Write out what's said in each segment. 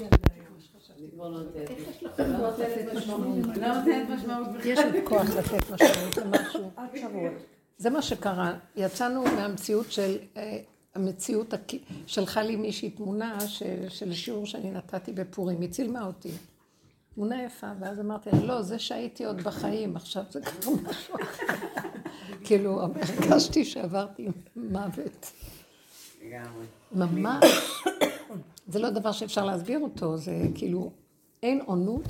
אני כבר לא נותנת משמעות. יש עוד כוח לתת משמעות למשהו. עד שבועות. זה מה שקרה. יצאנו מהמציאות של... המציאות שלחה לי מישהי תמונה של שיעור שאני נתתי בפורים, היא צילמה אותי. תמונה יפה, ואז אמרתי, לא, זה שהייתי עוד בחיים, עכשיו זה כבר משהו. כאילו, הרגשתי שעברתי מוות. ממש. זה לא דבר שאפשר להסביר אותו, זה כאילו, אין עונות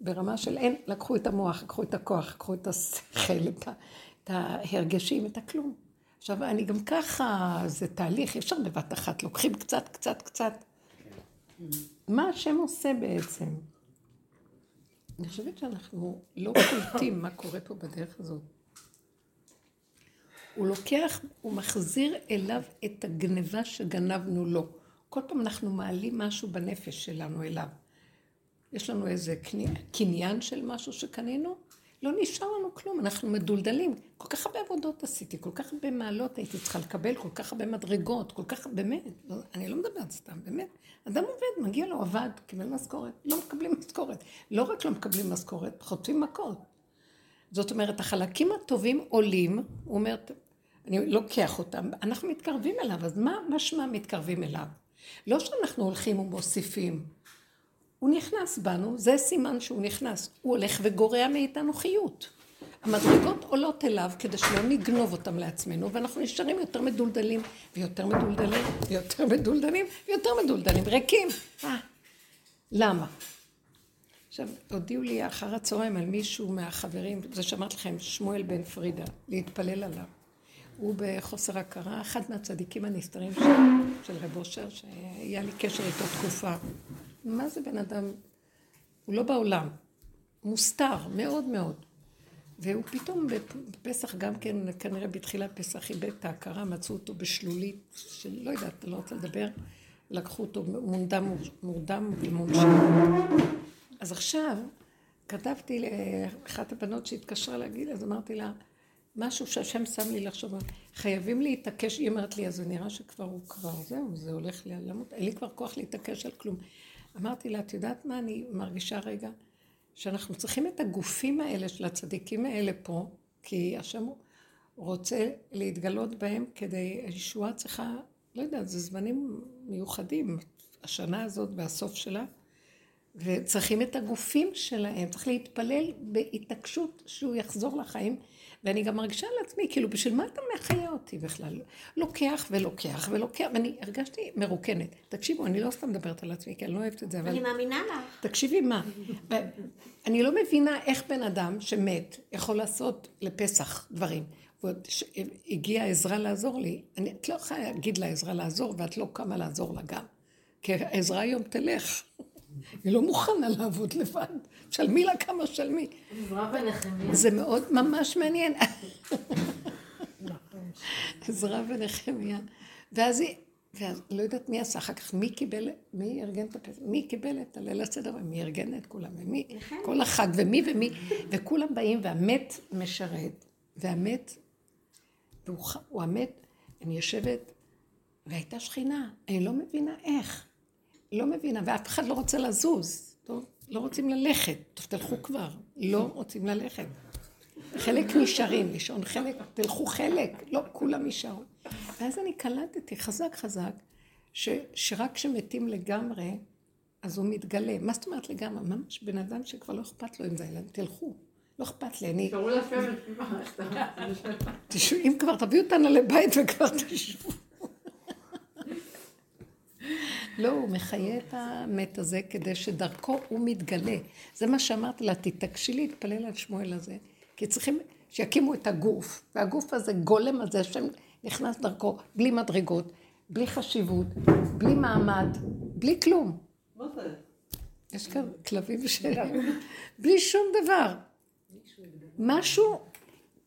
ברמה של אין, לקחו את המוח, לקחו את הכוח, לקחו את השכל, את ההרגשים, את הכלום. עכשיו, אני גם ככה, זה תהליך, אפשר בבת אחת, לוקחים קצת. מה השם עושה בעצם? אני חושבת שאנחנו לא קולטים מה קורה פה בדרך הזאת. הוא לוקח, הוא מחזיר אליו את הגניבה שגנבנו לו. כל פעם אנחנו מעלים משהו בנפש שלנו אליו. יש לנו איזה קניין של משהו שקנינו, לא נשאר לנו כלום, אנחנו מדולדלים. כל כך הרבה עבודות עשיתי, כל כך הרבה מעלות הייתי צריכה לקבל, כל כך הרבה מדרגות, כל כך, באמת, אני לא מדברת סתם, באמת. אדם עובד, מגיע לו, עבד, קיבל מזכורת, לא מקבלים מזכורת. לא רק לא מקבלים מזכורת, חוטפים מכות. זאת אומרת, החלקים הטובים עולים, הוא אומר, אני לוקח אותם, אנחנו מתקרבים אליו, אז מה משמע מתקרבים אליו? לא שאנחנו הולכים ומוסיפים, הוא נכנס בנו, זה סימן שהוא נכנס, הוא הולך וגורע מאיתנו חיות. המדרגות עולות אליו כדי שלא נגנוב אותם לעצמנו, ואנחנו נשארים יותר מדולדלים, ויותר מדולדלים, ויותר מדולדלים, ויותר מדולדלים, ריקים. למה? עכשיו, הודיעו לי אחר הצהריים על מישהו מהחברים, זה שמעת לכם, שמואל בן פרידה, להתפלל עליו. הוא בחוסר הכרה, אחד מהצדיקים הנסתרים של רב אושר, שהיה לי קשר איתו תקופה. מה זה בן אדם? הוא לא בעולם, מוסתר מאוד מאוד. והוא פתאום בפסח גם כן, כנראה בתחילת פסח איבד את ההכרה, מצאו אותו בשלולית, שלא יודעת, לא רוצה לדבר, לקחו אותו מורדם ומונשם. אז עכשיו כתבתי לאחת הבנות שהתקשרה להגיד, אז אמרתי לה, משהו שהשם שם לי לחשוב, חייבים להתעקש, היא אמרת לי, אז זה נראה שכבר הוא כבר, זהו, זה הולך להיעלמות, אין לי כבר כוח להתעקש על כלום. אמרתי לה, את יודעת מה, אני מרגישה רגע, שאנחנו צריכים את הגופים האלה של הצדיקים האלה פה, כי השם רוצה להתגלות בהם כדי, הישועה צריכה, לא יודעת, זה זמנים מיוחדים, השנה הזאת והסוף שלה, וצריכים את הגופים שלהם, צריך להתפלל בהתעקשות שהוא יחזור לחיים, ואני גם מרגישה על עצמי, כאילו, בשביל מה אתה מחיה אותי בכלל? לוקח, ואני הרגשתי מרוקנת. תקשיבו, אני לא סתם מדברת על עצמי, כי אני לא אוהבת את זה, אבל... אני מאמינה לך. תקשיבי מה, אני לא מבינה איך בן אדם שמת יכול לעשות לפסח דברים, ועוד הגיעה עזרה לעזור לי, את לא יכולה להגיד לה עזרה לעזור, ואת לא קמה לעזור לה גם, כי העזרה היום תלך. היא לא מוכנה לעבוד לבד, שלמי לה כמה שלמי. זה מאוד ממש מעניין. עזרה ונחמיה. ואז היא, לא יודעת מי עשה, אחר כך מי קיבל, מי ארגן את הפסח, מי קיבל את הליל הסדר, ומי ארגן את כולם, ומי, כל החג, ומי, וכולם באים, והמת משרת, והמת, אני יושבת, והייתה שכינה, אני לא מבינה איך. לא מבינה, ואף אחד לא רוצה לזוז, טוב? לא רוצים ללכת, טוב, תלכו כבר, לא רוצים ללכת. חלק נשארים, לישון חלק, תלכו חלק, לא, כולם נשארו. ואז אני קלטתי חזק, שרק כשמתים לגמרי, אז הוא מתגלה. מה זאת אומרת לגמרי? ממש בן אדם שכבר לא אכפת לו עם זה, תלכו, לא אכפת לי, אני... תראו לפעמים, אם כבר תביאו אותנו לבית וכבר תשבו. לא, הוא מחיה את המת הזה כדי שדרכו הוא מתגלה. זה מה שאמרתי לה, תתעקשי להתפלל על שמואל הזה, כי צריכים שיקימו את הגוף, והגוף הזה, גולם הזה, שנכנס דרכו, בלי מדרגות, בלי חשיבות, בלי מעמד, בלי כלום. מה זה? יש כאן כלבים שלהם, בלי שום דבר. משהו,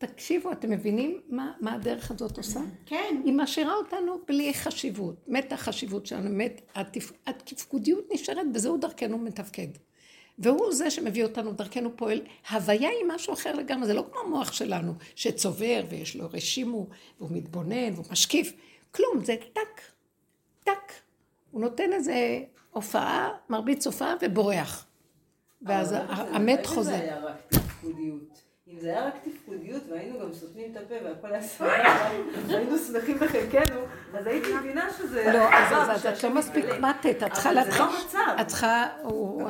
תקשיבו, אתם מבינים מה הדרך הזאת עושה? כן. היא משאירה אותנו בלי חשיבות, מת החשיבות שלנו, מת התפקודיות נשארת, וזהו דרכנו מתפקד. והוא זה שמביא אותנו, דרכנו פועל, הוויה היא משהו אחר לגמרי, זה לא כמו המוח שלנו, שצובר ויש לו רשימו, והוא מתבונן, והוא משקיף, כלום, זה טק, הוא נותן איזה הופעה, מרביץ הופעה ובורח. ואז המת חוזר. אם זה היה רק תפקודיות. אם זה היה רק תפקודיות והיינו גם סותנים את הפה והכל הספרה, והיינו שמחים בחלקנו, אז הייתי מבינה שזה... לא, אז את לא מספיק מתת, את צריכה להתחיל... אבל זה לא מצב. את צריכה, הוא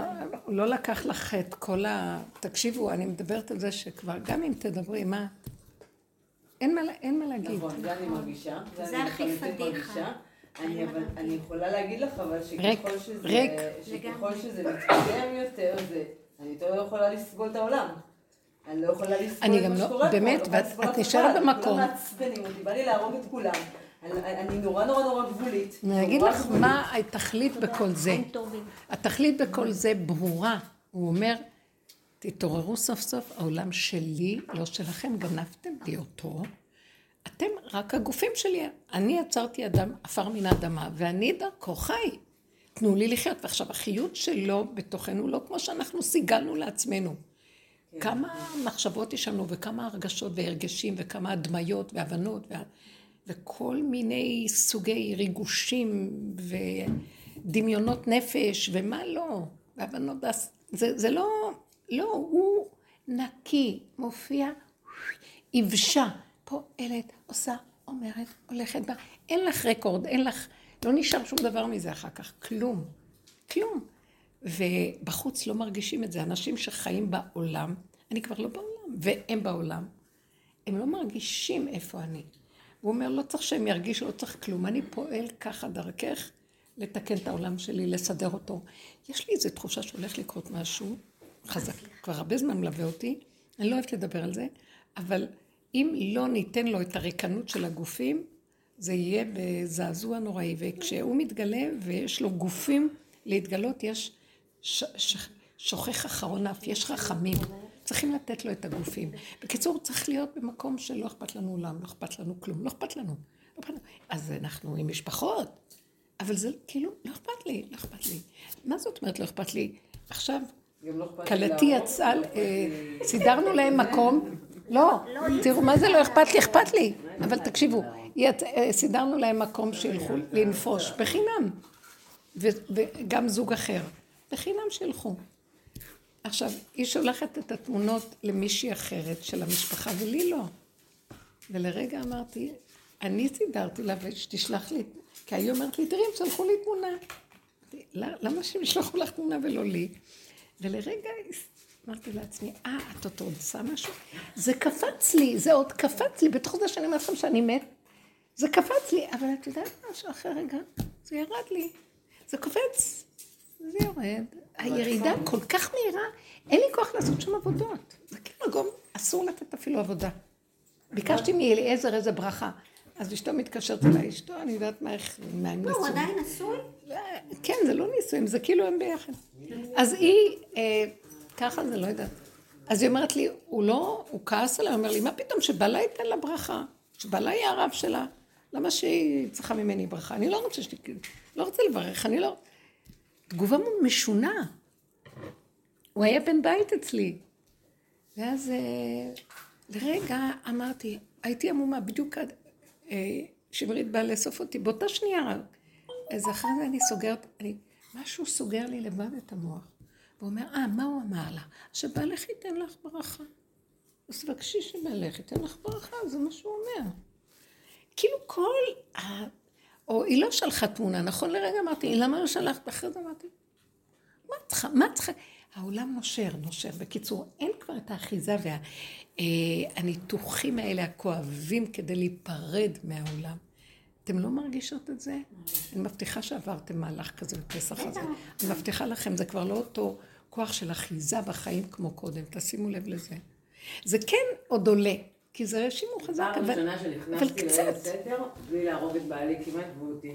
לא לקח לך את כל ה... תקשיבו, אני מדברת על זה שכבר, גם אם תדברי, מה? אין מה להגיד. נכון, זה אני מרגישה. זה הכי פדיחה. אני יכולה להגיד לך, אבל שככל שזה מתקדם יותר, אני לא יכולה לסגול את העולם. אני לא יכולה לסגול את מה שקורה. באמת, ואת נשארת במקום. לא מעצבנים אותי, בא לי להרוג את כולם. אני נורא נורא נורא גבולית. אני אגיד לך מה התכלית בכל זה. התכלית בכל זה ברורה. הוא אומר, תתעוררו סוף סוף, העולם שלי, לא שלכם, גנבתם לי אותו. אתם רק הגופים שלי, אני יצרתי אדם, אפר מן האדמה, ואני דרכו חי. תנו לי לחיות, ועכשיו החיות שלו בתוכנו, לא כמו שאנחנו סיגלנו לעצמנו. כמה מחשבות ישנו, וכמה הרגשות והרגשים, וכמה הדמיות והבנות, וכל מיני סוגי ריגושים, ודמיונות נפש, ומה לא. והבנות, זה לא... לא, הוא נקי, מופיע, יבשה, פועלת, עושה, אומרת, הולכת בה. אין לך רקורד, אין לך, לא נשאר שום דבר מזה אחר כך, כלום, כלום. ובחוץ לא מרגישים את זה, אנשים שחיים בעולם, אני כבר לא בעולם, והם בעולם, הם לא מרגישים איפה אני. הוא אומר, לא צריך שהם ירגישו, לא צריך כלום, אני פועל ככה דרכך לתקן את העולם שלי, לסדר אותו. יש לי איזו תחושה שהולך לקרות משהו, חזק, כבר הרבה זמן מלווה אותי, אני לא אוהבת לדבר על זה, אבל אם לא ניתן לו את הריקנות של הגופים, זה יהיה בזעזוע נוראי, וכשהוא מתגלה ויש לו גופים להתגלות, יש שוכח אחרון אף, יש רחמים, צריכים לתת לו את הגופים. בקיצור, צריך להיות במקום שלא אכפת לנו עולם, לא אכפת לנו כלום, לא אכפת לנו. אז אנחנו עם משפחות, אבל זה כאילו, לא אכפת לי, לא אכפת לי. מה זאת אומרת לא אכפת לי? עכשיו, קלתי יצאה, סידרנו להם מקום, לא, תראו מה זה לא אכפת לי, אכפת לי, אבל תקשיבו, סידרנו להם מקום שילכו לנפוש בחינם, וגם זוג אחר, בחינם שילכו. עכשיו, היא שולחת את התמונות למישהי אחרת של המשפחה ולי לא, ולרגע אמרתי, אני סידרתי לה ושתשלח לי, כי היא אומרת לי, תראי, הם שלחו לי תמונה, למה שהם שלחו לך תמונה ולא לי? ולרגע אמרתי לעצמי, את אותו עושה משהו? זה קפץ לי, זה עוד קפץ לי, בתוך זה שאני אומרת לכם שאני מת, זה קפץ לי, אבל את יודעת משהו אחרי רגע, זה ירד לי, זה קופץ, זה יורד. הירידה כל כך מהירה, אין לי כוח לעשות שום עבודות. זה כאילו גם אסור לתת אפילו עבודה. ביקשתי מאליעזר איזה ברכה, אז אשתו מתקשרת אליי, אשתו, אני יודעת מה איך, מה הם נשואים. הוא עדיין נשוי? כן, זה לא נישואים, זה כאילו הם ביחד. אז היא, ככה זה לא יודעת. אז היא אומרת לי, הוא כעס עליי, הוא אומר לי, מה פתאום שבעלה ייתן לה ברכה? שבעלה יהיה הרב שלה? למה שהיא צריכה ממני ברכה? אני לא רוצה לברך, אני לא... תגובה משונה. הוא היה בן בית אצלי. ואז לרגע אמרתי, הייתי עמומה בדיוק עד... שמרית באה לאסוף אותי, באותה שנייה רק. אז אחרי זה אני סוגרת, משהו סוגר לי לבד את המוח. והוא אומר, מה הוא אמר לה? שבעלך ייתן לך ברכה. אז בקשי שבעלך ייתן לך ברכה, זה מה שהוא אומר. כאילו או היא לא שלחה תמונה, נכון לרגע אמרתי, למה לא שלחת? אחרי זה אמרתי, מה צריכה? העולם נושר, בקיצור, אין כבר את האחיזה והניתוחים האלה הכואבים כדי להיפרד מהעולם. אתם לא מרגישות את זה? אני מבטיחה שעברתם מהלך כזה בפסח הזה. אני מבטיחה לכם, זה כבר לא אותו כוח של אחיזה בחיים כמו קודם, תשימו לב לזה. זה כן עוד עולה, כי זה רשימו חזק, אבל קצת. פעם ראשונה שנכנסתי לסתר, בלי להרוג את בעלי כמעט ואותי.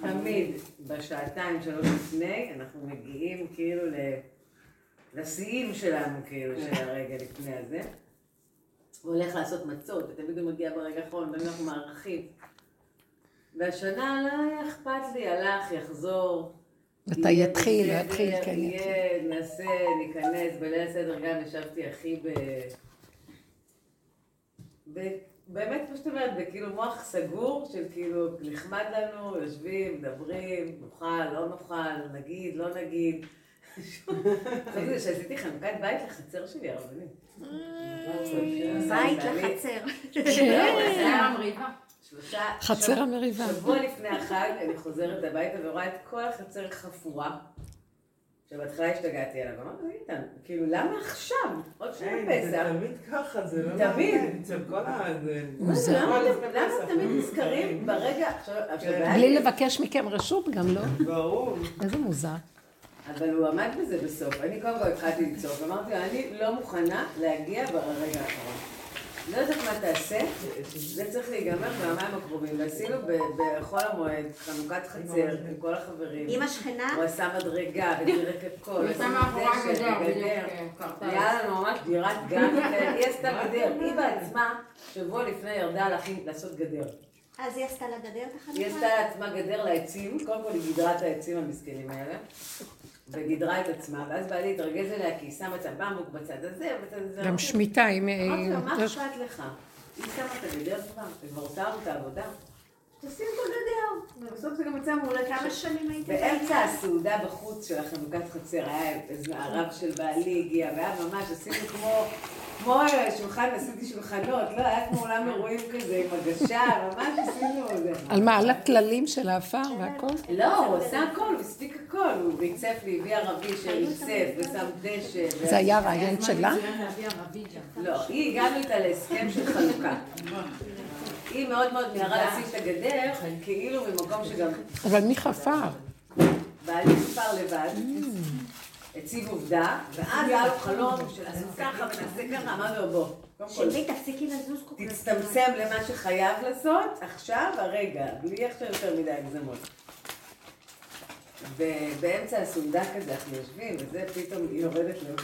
תמיד, בשעתיים, שלוש לפני, אנחנו מגיעים כאילו לשיאים שלנו, כאילו, שהרגע לפני הזה. הוא הולך לעשות מצות, ותמיד הוא מגיע ברגע האחרון, תמיד אנחנו מערכים. והשנה לא אכפת לי, הלך, יחזור. אתה יתחיל, כן. יהיה, נעשה, ניכנס, בליל הסדר גם ישבתי הכי באמת, כמו שאתה אומרת, זה כאילו מוח סגור של כאילו נחמד לנו, יושבים, מדברים, נוכל, לא נוכל, נגיד, לא נגיד. חשבתי שעשיתי חנוכת בית לחצר שלי, הרבנית. בית לחצר. חצר המריבה. חצר המריבה. שבוע לפני החג אני חוזרת הביתה ורואה את כל החצר חפורה. שבהתחלה השתגעתי עליו, אמרתי, איתן, כאילו, למה עכשיו? עוד שני פסח. תמיד ככה, זה לא... תמיד. של כל ה... למה תמיד נזכרים ברגע... בלי לבקש מכם רשות גם, לא? ברור. איזה מוזר. אבל הוא עמד בזה בסוף. אני קודם כל התחלתי לצעוק, אמרתי, אני לא מוכנה להגיע ברגע האחרון. לא יודעת מה תעשה, זה צריך להיגמר מהמים הקרובים. ועשינו בחול המועד, חנוכת חצר עם כל החברים. עם השכנה? הוא עשה מדרגה ודירק את כל. הוא עשה מאחורה גדר, בגדר. היה לנו ממש דירת גן, היא עשתה גדר. היא בעצמה, שבוע לפני ירדה לעשות גדר. אז היא עשתה לה גדר את החנוכה? היא עשתה לעצמה גדר לעצים, קודם כל היא גידרה את העצים המסכנים האלה. וגידרה את עצמה, ואז באה להתרגז אליה, כי היא שמה את הבמבוק בצד הזה, ובצד הזה... גם שמיטה, אם... אמרתי, מה אכפת לך? היא שמה את הגדר כבר, וגמרתה את העבודה. תשים את הגדר. ובסוף זה גם יצא מעולה. כמה שנים הייתי... באמצע הסעודה בחוץ של החנוכת חצר, היה איזה הרב של בעלי הגיע, והיה ממש, עשינו כמו שולחן, עשיתי שולחנות, לא, היה כמו אולם אירועים כזה, עם הגשה, ממש עשינו זה. על מעלת כללים של האפר והכל? לא, הוא עשה הכל, הוא הספיק הכל, הוא ריצף והביא ערבי שריצף ושם דשא. זה היה רעיון שלה? לא, היא הגענו איתה להסכם של חנוכה. היא מאוד מאוד נהרה להציג את הגדר, כאילו ממקום שגם... אבל מי חפר? בעלי חפר לבד. הציב עובדה, ואז היה לו חלום של לעשות ככה ותעשה ככה, אמר לו בוא. שמי תפסיקי לזוז כל כך. תצטמצם למה שחייב לעשות, עכשיו הרגע, בלי עכשיו יותר מדי הגזמות. ובאמצע הסעודה כזה אנחנו יושבים, וזה פתאום היא יורדת לו.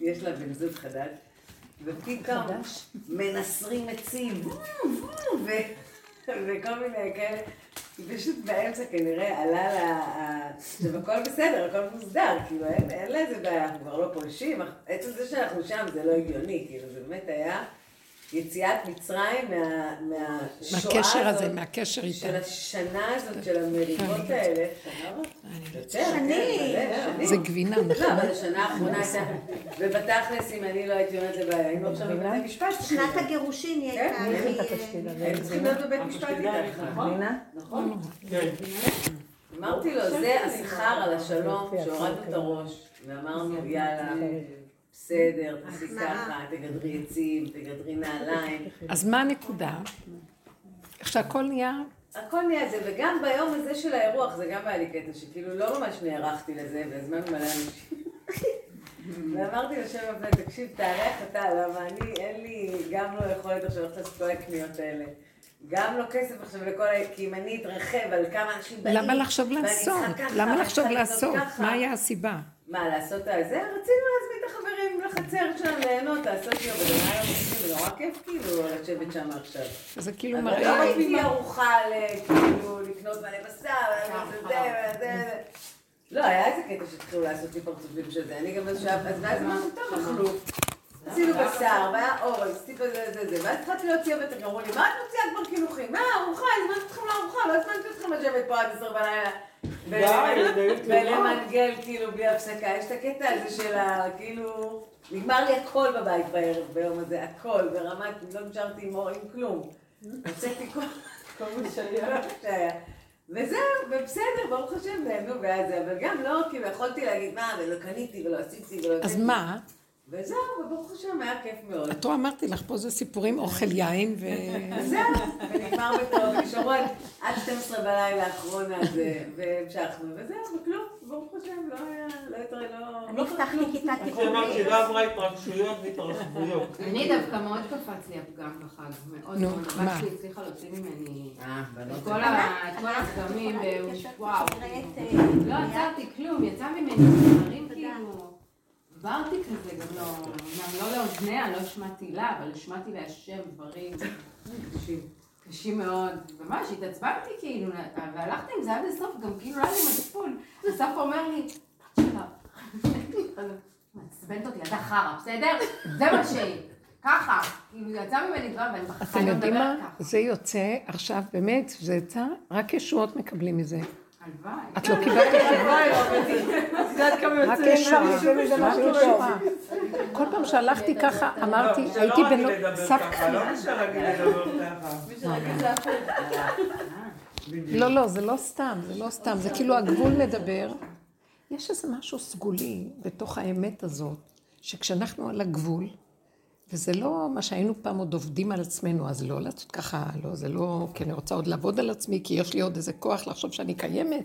יש לה בן זוג חדש. ופתאום מנסרים עצים, וכל מיני כאלה. פשוט באמצע כנראה עלה לה... עכשיו הכל בסדר, הכל מוסדר, כאילו אין לה איזה בעיה, אנחנו כבר לא פולשים, עצם זה שאנחנו שם זה לא הגיוני, כאילו זה באמת היה יציאת מצרים מהשואה הזאת, מהקשר איתה. של השנה הזאת, של המריבות האלה, שנה? זה גבינה, נכון? לא, אבל השנה האחרונה הייתה, ובתכלס אם אני לא הייתי אומרת לבעיה, היינו עכשיו בבית משפט. שנת הגירושין היא הייתה. הם צריכים להיות בבית משפט איתך, נכון? נכון? כן. אמרתי לו, זה השכר על השלום, שהורדנו את הראש, ואמרנו, יאללה. בסדר, תעשי ככה, תגדרי עצים, תגדרי נעליים. אז מה הנקודה? כשהכל נהיה? הכל נהיה זה, וגם ביום הזה של האירוח, זה גם היה לי קטע, שכאילו לא ממש נערכתי לזה, והזמן מלא אנשים. ואמרתי לשם הפלט, תקשיב, תארח אתה, למה אני, אין לי, גם לא יכולת עכשיו לעשות כל הקניות האלה. גם לא כסף עכשיו לכל כי אם אני אתרחב על כמה אנשים באים, למה לחשוב לעשות? למה לחשוב לעשות? מה היה הסיבה? מה, לעשות את זה? רצינו להזמין את החברים לחצר שלנו, ליהנות, לעשות יום, בדמי יום, ונורא כיף כאילו לשבת שם עכשיו. זה כאילו מראה... אבל לא הייתי ארוחה כאילו לקנות מלא בשר, וזה... לא, היה איזה קטע שהתחילו לעשות לי פרצופים של זה, אני גם איזשהו... אז ואז אמרנו, טוב, אכלו. עשינו בשר, והיה אורז, טיפה זה, ואז התחלתי להוציאה ואתם אמרו לי, מה את מוציאה כבר קינוחים? מה, ארוחה, הזמנתי אתכם לארוחה, לא הזמנתי אתכם לשבת פה עד 10 בלילה. ולמנגל כאילו בלי הפסקה, יש את הקטע הזה של כאילו... נגמר לי הכל בבית בערב ביום הזה, הכל, ברמת, לא נשארתי עם כלום. הוצאתי כל מיני שהיה. וזהו, ובסדר, ברוך השם, נהנו ואז זה, אבל גם לא, כאילו יכולתי להגיד מה, ולא קניתי ולא עשיתי ולא... אז מה? וזהו, וברוך השם, היה כיף מאוד. את רואה, אמרתי לך, פה זה סיפורים, אוכל יין ו... זהו, ונגמר בטוב, נשארות עד 12 בלילה האחרונה, והמשכנו, וזהו, וכלום, ברוך השם, לא היה, לא יותר, לא... אני הבטחתי כיתה טיפולים. אני חושבת שלא עברה התרגשויות והתרחבויות. אני דווקא מאוד קפץ לי הפגם בחג, מאוד מאוד, אבל שהיא הצליחה להוציא ממני כל הפגמים, וואו, לא יצאתי כלום, יצא ממני ספרים כאילו... עברתי כזה, גם לא לאוזניה, לא שמעתי לה, אבל שמעתי להשם דברים קשים מאוד. ממש, התעצבנתי כאילו, והלכתי עם זה עד הסוף, גם כאילו היה לי מצפון. הסף אומר לי, שלא, מעצבנת אותי, אתה חרא, בסדר? זה מה שהיא. ככה, אם יצא ממני דבר, ואני בחכה לא מדבר ככה. זה יוצא עכשיו, באמת, זה יצא, רק ישועות מקבלים מזה. הלוואי. את לא קיבלת ישועה. רק ישועה. כל פעם שהלכתי ככה, אמרתי, הייתי בנו... לא משרגיל לדבר ככה. משרגיל זה אחר. לא, זה לא סתם, זה לא סתם. זה כאילו הגבול מדבר. יש איזה משהו סגולי בתוך האמת הזאת, שכשאנחנו על הגבול, וזה לא מה שהיינו פעם עוד עובדים על עצמנו, אז לא לעשות ככה, לא, זה לא, כי אני רוצה עוד לעבוד על עצמי, כי יש לי עוד איזה כוח לחשוב שאני קיימת,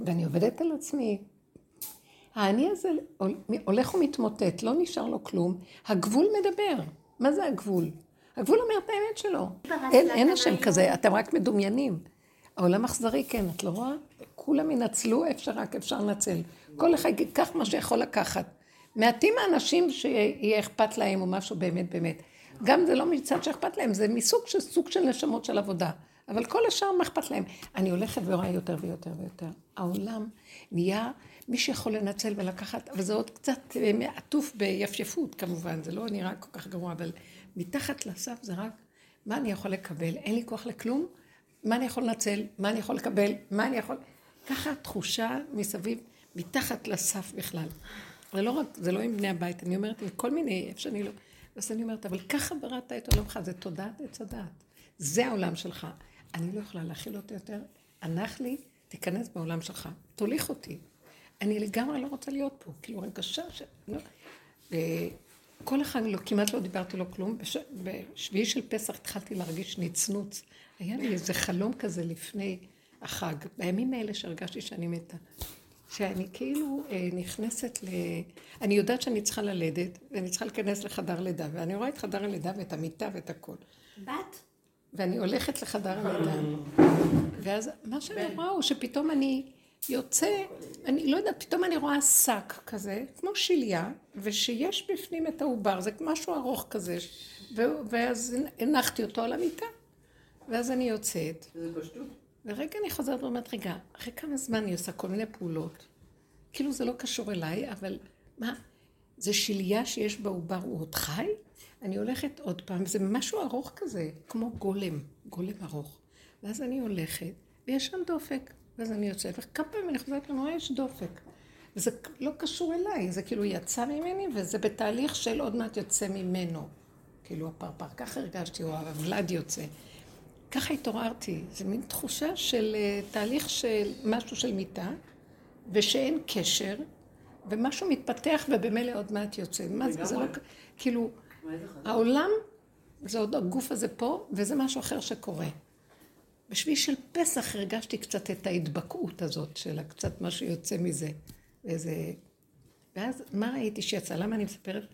ואני עובדת על עצמי. האני הזה הולך ומתמוטט, לא נשאר לו כלום. הגבול מדבר. מה זה הגבול? הגבול אומר את האמת שלו. אין השם כזה, אתם רק מדומיינים. העולם אכזרי, כן, את לא רואה? כולם ינצלו איפה שרק אפשר לנצל. כל אחד ייקח מה שיכול לקחת. מעטים האנשים שיהיה אכפת להם או משהו באמת באמת. גם זה לא מצד שאכפת להם, זה מסוג של סוג של נשמות של עבודה. אבל כל השאר מה אכפת להם. אני הולכת ורואה יותר ויותר ויותר. העולם נהיה מי שיכול לנצל ולקחת, אבל זה עוד קצת מעטוף ביפשפות כמובן, זה לא נראה כל כך גרוע, אבל מתחת לסף זה רק מה אני יכול לקבל, אין לי כוח לכלום, מה אני יכול לנצל, מה אני יכול לקבל, מה אני יכול... ככה תחושה מסביב, מתחת לסף בכלל. זה לא רק, זה לא עם בני הבית, אני אומרת עם כל מיני, איפה שאני לא... אז אני אומרת, אבל ככה בראת את עולמך, זה תודעת עץ הדעת. זה העולם שלך. אני לא יכולה להכיל אותי יותר, הנח לי, תיכנס בעולם שלך, תוליך אותי. אני לגמרי לא רוצה להיות פה, כאילו הרגשה ש... כל אחד, כמעט לא דיברתי לו כלום, בשביעי של פסח התחלתי להרגיש ניצנוץ. היה לי איזה חלום כזה לפני החג, בימים האלה שהרגשתי שאני מתה. שאני כאילו נכנסת ל... אני יודעת שאני צריכה ללדת, ואני צריכה להיכנס לחדר לידה, ואני רואה את חדר הלידה ואת המיטה ואת הכל. בת? ואני הולכת לחדר הלידה. ואז מה שאני רואה הוא שפתאום אני יוצא, אני לא יודעת, פתאום אני רואה שק כזה, כמו שיליה, ושיש בפנים את העובר, זה משהו ארוך כזה, ואז הנחתי אותו על המיטה, ואז אני יוצאת. זה פשטות. ורגע אני חוזרת ואומרת, רגע, אחרי כמה זמן אני עושה כל מיני פעולות, כאילו זה לא קשור אליי, אבל מה, זה שיליה שיש בעובר, הוא עוד חי? אני הולכת עוד פעם, זה משהו ארוך כזה, כמו גולם, גולם ארוך. ואז אני הולכת, ויש שם דופק, ואז אני יוצאת, וכמה פעמים אני חוזרת ואומרת, יש דופק. וזה לא קשור אליי, זה כאילו יצא ממני, וזה בתהליך של עוד מעט יוצא ממנו. כאילו הפרפר, כך הרגשתי, או הוולד יוצא. ככה התעוררתי, זו מין תחושה של תהליך של משהו של מיטה, ושאין קשר, ומשהו מתפתח ובמילא עוד מעט יוצא. מה זה, זה לא... כאילו, העולם, זה עוד הגוף הזה פה, וזה משהו אחר שקורה. בשביל של פסח הרגשתי קצת את ההתבקעות הזאת, של קצת מה שיוצא מזה. איזה... ואז מה ראיתי שיצא? למה אני מספרת?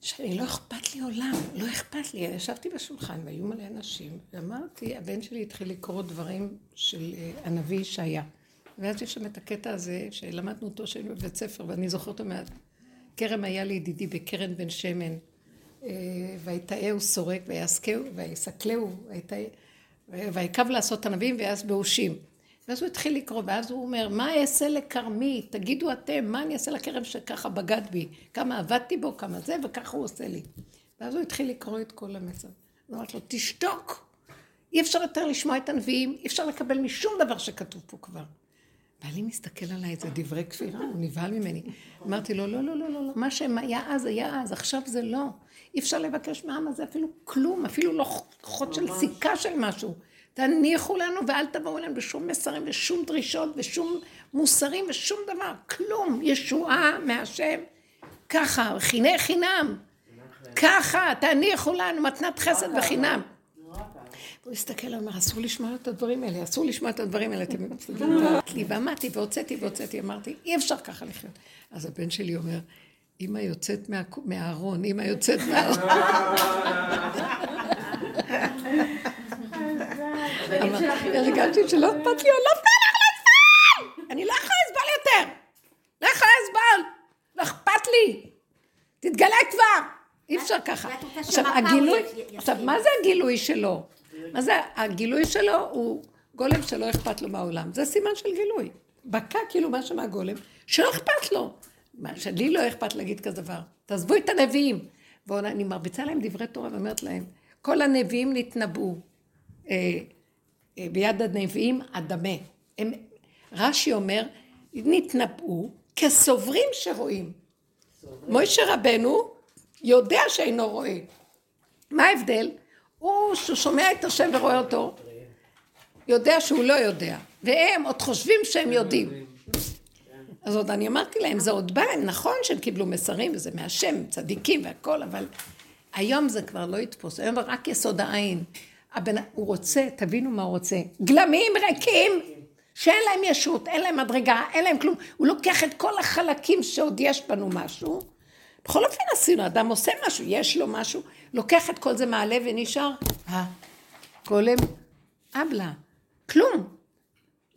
שאני לא אכפת לי עולם, לא אכפת לי. ישבתי בשולחן והיו מלא אנשים, ואמרתי, הבן שלי התחיל לקרוא דברים של הנביא ישעיה. ואז יש שם את הקטע הזה שלמדנו אותו שהיינו בבית ספר, ואני זוכר אותו מעט. כרם היה לי ידידי בקרן בן שמן, והיטאהו סורק, והיסקלהו, והיקב לעשות ענבים, ואז באושים. ואז הוא התחיל לקרוא, ואז הוא אומר, מה אעשה לכרמי? תגידו אתם, מה אני אעשה לכרם שככה בגד בי? כמה עבדתי בו, כמה זה, וככה הוא עושה לי. ואז הוא התחיל לקרוא את כל המסר. אז אמרת לו, תשתוק! אי אפשר יותר לשמוע את הנביאים, אי אפשר לקבל משום דבר שכתוב פה כבר. בעלי מסתכל עליי, זה דברי כפירה, הוא נבהל ממני. אמרתי לו, לא, מה שהיה אז, עכשיו זה לא. אי אפשר לבקש מהעם הזה אפילו כלום, אפילו לא חוד של סיכה של משהו. תניחו לנו ואל תבואו אלינו בשום מסרים ושום דרישות ושום מוסרים ושום דבר, כלום, ישועה מהשם, ככה, חינם, ככה, תניחו לנו מתנת חסד וחינם. הוא הסתכל ואומר, אסור לשמוע את הדברים האלה, אתם מצטערים. ועמדתי והוצאתי, אמרתי, אי אפשר ככה לחיות. אז הבן שלי אומר, אמא יוצאת מהארון, הרגשתי שלא אכפת לי, לא אכפת לסבל! אני לא יכולה לסבל יותר! לא אכפת לי! תתגלה כבר! אי אפשר ככה. עכשיו, מה זה הגילוי שלו? הגילוי שלו הוא גולם שלא אכפת לו מהעולם. זה סימן של גילוי. בקע כאילו משהו מהגולם שלא אכפת לו. שלי לא אכפת להגיד כזה דבר. תעזבו את הנביאים. ואני מרביצה להם דברי תורה ואומרת להם, כל הנביאים נתנבאו, ביד הנביאים אדמה. רש"י אומר, נתנבאו כסוברים שרואים. משה רבנו יודע שאינו רואה. מה ההבדל? הוא ששומע את השם ורואה אותו, יודע שהוא לא יודע. והם עוד חושבים שהם יודעים. אז עוד אני אמרתי להם, זה עוד בא, נכון שהם קיבלו מסרים, וזה מהשם, צדיקים והכל, אבל היום זה כבר לא יתפוס, היום רק יסוד העין. הוא רוצה, תבינו מה הוא רוצה, גלמים ריקים, שאין להם ישות, אין להם מדרגה, אין להם כלום, הוא לוקח את כל החלקים שעוד יש בנו משהו, בכל אופן עשינו, אדם עושה משהו, יש לו משהו, לוקח את כל זה מעלה ונשאר, גולם, אבלה, כלום,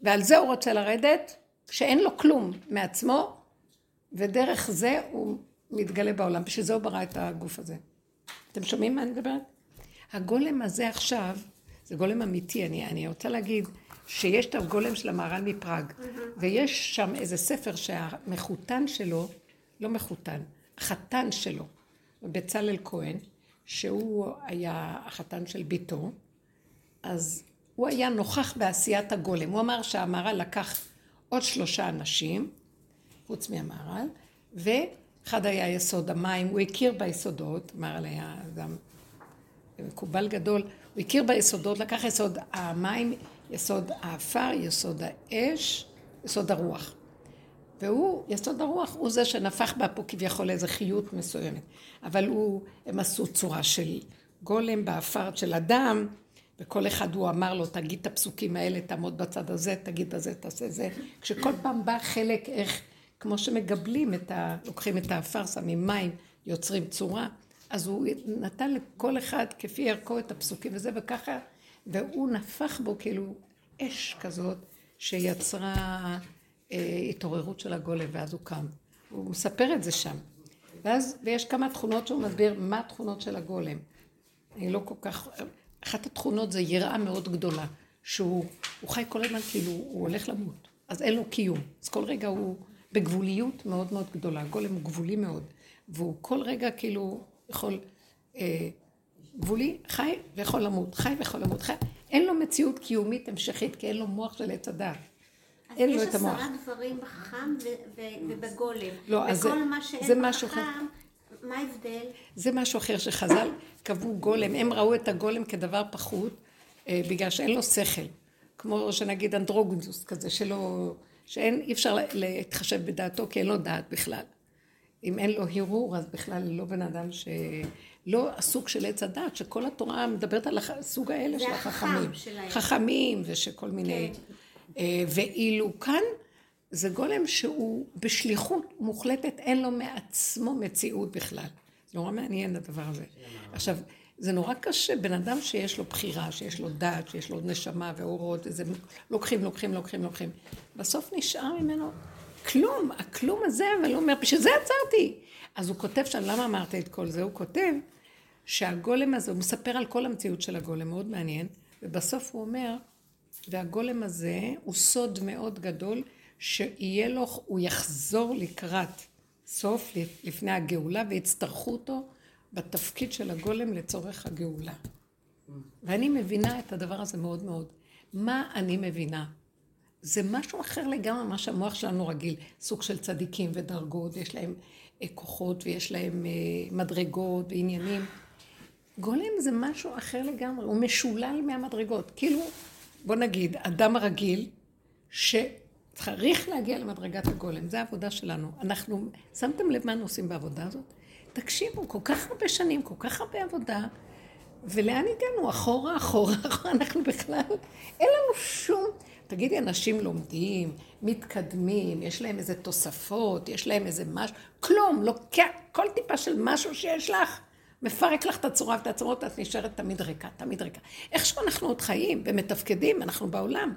ועל זה הוא רוצה לרדת, שאין לו כלום מעצמו, ודרך זה הוא מתגלה בעולם, בשביל זה הוא ברא את הגוף הזה. אתם שומעים מה אני מדברת? הגולם הזה עכשיו, זה גולם אמיתי, אני רוצה להגיד, שיש את הגולם של המהר"ל מפראג, ויש שם איזה ספר שהמחותן שלו, לא מחותן, החתן שלו, בצלאל כהן, שהוא היה החתן של ביתו, אז הוא היה נוכח בעשיית הגולם, הוא אמר שהמהר"ל לקח עוד 3 אנשים, חוץ מהמהר"ל, ואחד היה יסוד המים, הוא הכיר ביסודות, המהר"ל היה אדם מקובל גדול, הוא הכיר ביסודות, לקח יסוד המים, יסוד האפר, יסוד האש, יסוד הרוח. והוא, יסוד הרוח, הוא זה שנפח בה פה כביכול איזו חיות מסוימת. אבל הם עשו צורה של גולם באפר של אדם, וכל אחד הוא אמר לו, תגיד את הפסוקים האלה, תעמוד בצד הזה, תגיד את זה, תעשה זה. כשכל פעם בא חלק איך, כמו שמגבלים לוקחים את האפר, שמים מים, יוצרים צורה, אז הוא נתן לכל אחד כפי ערכו את הפסוקים וזה וככה, והוא נפח בו כאילו אש כזאת שיצרה התעוררות של הגולם, ואז הוא קם. הוא מספר את זה שם. ויש כמה תכונות שהוא מסביר מה התכונות של הגולם. אני לא כל כך... אחת התכונות זה יראה מאוד גדולה, שהוא חי כל הזמן כאילו הוא הולך למות, אז אין לו קיום. אז כל רגע הוא בגבוליות מאוד מאוד גדולה, הגולם הוא גבולי מאוד, והוא כל רגע כאילו יכול, גבולי, חי ויכול למות, חי ויכול למות, חי. אין לו מציאות קיומית המשכית, כי אין לו מוח של עץ הדעת. אין לו את המוח. אז יש 10 דברים בחכם ובגולם. לא, אז זה משהו חכם. מה ההבדל? זה משהו אחר שחז"ל קבעו גולם, הם ראו את הגולם כדבר פחות, בגלל שאין לו שכל, כמו שנגיד אנדרוגינוס כזה, שאי אפשר להתחשב בדעתו, כי אין לו דעת בכלל. אם אין לו הרהור, אז בכלל לא בן אדם שלא הסוג של עץ הדעת, שכל התורה מדברת על הסוג האלה של החכמים. חכמים ושכל מיני... ואילו כאן, זה גולם שהוא בשליחות מוחלטת, אין לו מעצמו מציאות בכלל. זה נורא מעניין הדבר הזה. עכשיו, זה נורא קשה, בן אדם שיש לו בחירה, שיש לו דעת, שיש לו נשמה ואורות, איזה... לוקחים. בסוף נשאר ממנו כלום, הכלום הזה, אבל הוא אומר, שזה עצרתי. אז הוא כותב שם, למה אמרת את כל זה? הוא כותב שהגולם הזה, הוא מספר על כל המציאות של הגולם, מאוד מעניין, ובסוף הוא אומר, והגולם הזה הוא סוד מאוד גדול, שיהיה לו, הוא יחזור לקראת סוף, לפני הגאולה, והצטרכו אותו בתפקיד של הגולם לצורך הגאולה. ואני מבינה את הדבר הזה מאוד מאוד. מה אני מבינה? זה משהו אחר לגמרי, מה שהמוח שלנו רגיל. סוג של צדיקים ודרגות, יש להם כוחות ויש להם מדרגות ועניינים. גולם זה משהו אחר לגמרי, הוא משולל מהמדרגות. כאילו, בוא נגיד, אדם רגיל, צריך להגיע למדרגת הגולם, זה העבודה שלנו. אנחנו, שמתם לב מה אנחנו עושים בעבודה הזאת? תקשיבו, כל כך הרבה שנים, כל כך הרבה עבודה, ולאן הגענו? אחורה, אנחנו בכלל, אין לנו שום... תגידי, אנשים לומדים, מתקדמים, יש להם איזה תוספות, יש להם איזה משהו, כלום, לוקח, כל טיפה של משהו שיש לך, מפרק לך את הצורה ואת הצורות, את נשארת תמיד ריקה. איכשהו אנחנו עוד חיים ומתפקדים, אנחנו בעולם.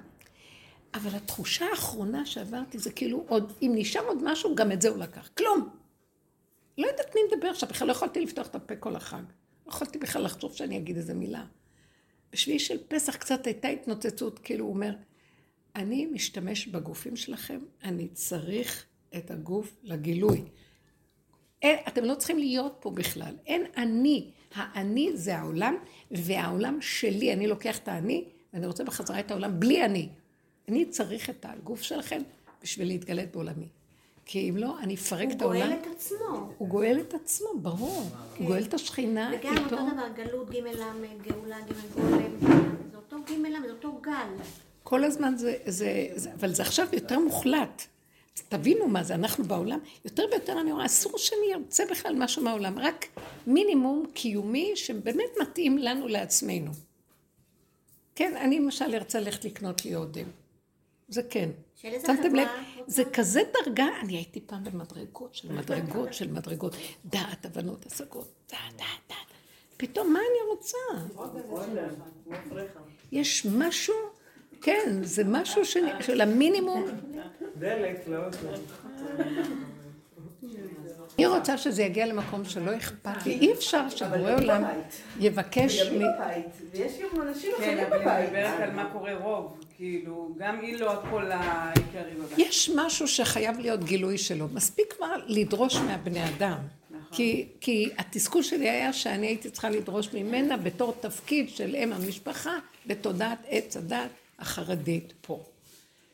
אבל התחושה האחרונה שעברתי זה כאילו עוד, אם נשאר עוד משהו, גם את זה הוא לקח. כלום. לא יודעת מי מדבר עכשיו, בכלל לא יכולתי לפתוח את הפה כל החג. לא יכולתי בכלל לחשוב שאני אגיד איזה מילה. בשביל של פסח קצת הייתה התנוצצות, כאילו הוא אומר, אני משתמש בגופים שלכם, אני צריך את הגוף לגילוי. אתם לא צריכים להיות פה בכלל, אין אני, האני זה העולם והעולם שלי, אני לוקח את האני ואני רוצה בחזרה את העולם בלי אני. אני צריך את הגוף שלכם בשביל להתגלת בעולמי. כי אם לא, אני אפרק את העולם. הוא גואל את עצמו. הוא גואל את עצמו, ברור. הוא גואל את השכינה איתו. וגם אותו דבר, גלות, גמלם, גאולה, גמלם, זה אותו גמלם, זה אותו גל. כל הזמן זה, אבל זה עכשיו יותר מוחלט. תבינו מה זה, אנחנו בעולם, יותר ויותר אני אומר, אסור שאני ארצה בכלל משהו מהעולם, רק מינימום קיומי שבאמת מתאים לנו לעצמנו. כן, אני למשל ארצה ללכת לקנות לי אודם. זה כן. שמתם לב, זה כזה דרגה, אני הייתי פעם במדרגות, של מדרגות, של מדרגות, דעת, הבנות, השגות, דעת. פתאום, מה אני רוצה? יש משהו, כן, זה משהו של המינימום. דלק, לא עושה. אני רוצה שזה יגיע למקום שלא אכפת לי, אי אפשר שבורא עולם יבקש לי. ויש גם אנשים אחרים בבית. כן, אני מדברת על מה קורה רוב, כאילו, גם היא לא הכל העיקרי בבית. יש משהו שחייב להיות גילוי שלו, מספיק כבר לדרוש מהבני אדם. כי התסכול שלי היה שאני הייתי צריכה לדרוש ממנה בתור תפקיד של אם המשפחה, בתודעת עץ הדת החרדית פה.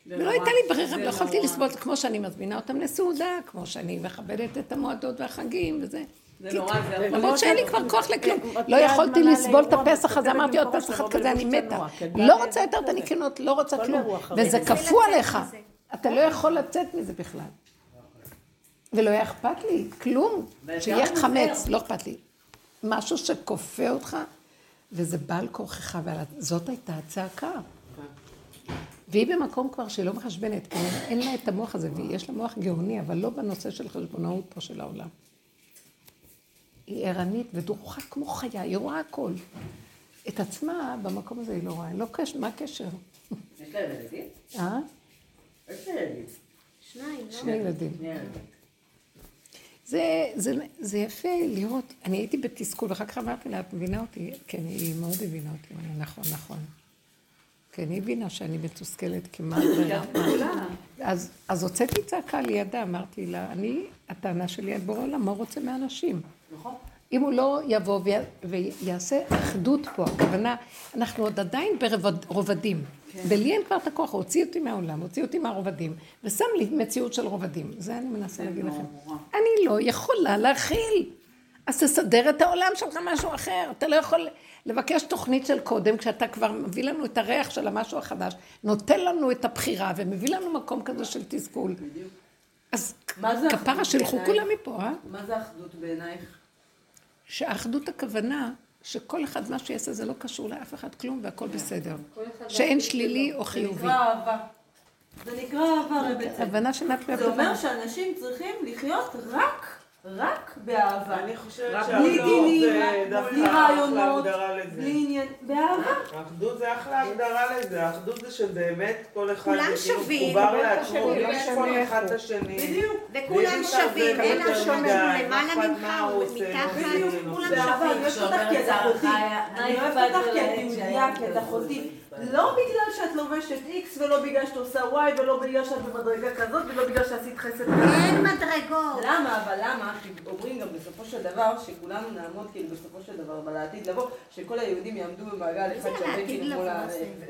ולא הייתה לי ברירה, לא יכולתי לסבול, כמו שאני מזמינה אותם לסעודה, כמו שאני מכבדת את המועדות והחגים וזה. למרות שאין לי כבר כוח לכלום, לא יכולתי לסבול את הפסח הזה, אמרתי עוד פסח אחד כזה, אני מתה. לא רוצה יותר את הניקנות, לא רוצה כלום, וזה כפו עליך. אתה לא יכול לצאת מזה בכלל. ולא היה אכפת לי, כלום, שיהיה חמץ, לא אכפת לי. משהו שכופה אותך, וזה בעל כורחך, וזאת הייתה הצעקה. והיא במקום כבר שהיא לא מחשבנת, כי אין לה את המוח הזה, ויש לה מוח גאוני, אבל לא בנושא של חשבונאות פה של העולם. היא ערנית ודרוכה כמו חיה, היא רואה הכל. את עצמה במקום הזה היא לא רואה, מה הקשר? יש לה ילדים? אה? יש לה ילדים. שני ילדים. זה יפה לראות, אני הייתי בתסכול, ואחר כך אמרתי לה, את מבינה אותי? כן, היא מאוד מבינה אותי, נכון. כן, היא בינה שאני מתוסכלת כמעט. אז הוצאתי צעקה לידה, אמרתי לה, אני, הטענה שלי על בורא עולם, מה רוצה מהאנשים? נכון. אם הוא לא יבוא ויעשה אחדות פה, הכוונה, אנחנו עוד עדיין ברובדים. בלי אין כבר את הכוח, הוא הוציא אותי מהעולם, הוציא אותי מהרובדים, ושם לי מציאות של רובדים. זה אני מנסה להגיד לכם. אני לא יכולה להכיל. אז תסדר את העולם שלך משהו אחר. אתה לא יכול לבקש תוכנית של קודם, כשאתה כבר מביא לנו את הריח של המשהו החדש, נותן לנו את הבחירה ומביא לנו מקום כזה של תסכול. בדיוק. אז כפרה שלחו כולם מפה, אה? מה זה אחדות בעינייך? שהאחדות הכוונה, שכל אחד מה שיעשה זה לא קשור לאף אחד כלום והכל בסדר. שאין שלילי או חיובי. זה נקרא אהבה רבצה. הבנה שמעת לאהבה. זה אומר שאנשים צריכים לחיות רק באהבה, אני חושבת בלי דינים, בלי רעיונות, בלי עניין, באהבה. האחדות זה אחלה הגדרה לזה, האחדות זה שבאמת כל אחד מחובר לעצמו, יש כל אחד את השני. בדיוק. וכולם שווים, אין השון למעלה ממך או מתחת, כולם שווים. יש אותך כי את אחותי, אני אוהב אותך כי את יהודיה, כי את אחותי. לא בגלל שאת לובשת X ולא בגלל שאת עושה Y ולא בגלל שאת במדרגה כזאת ולא בגלל שעשית חסד. אין מדרגות. למה? אבל למה? אומרים גם בסופו של דבר שכולנו נעמוד כאילו בסופו של דבר ולעתיד לבוא שכל היהודים יעמדו במעגל אחד שווה כאילו כל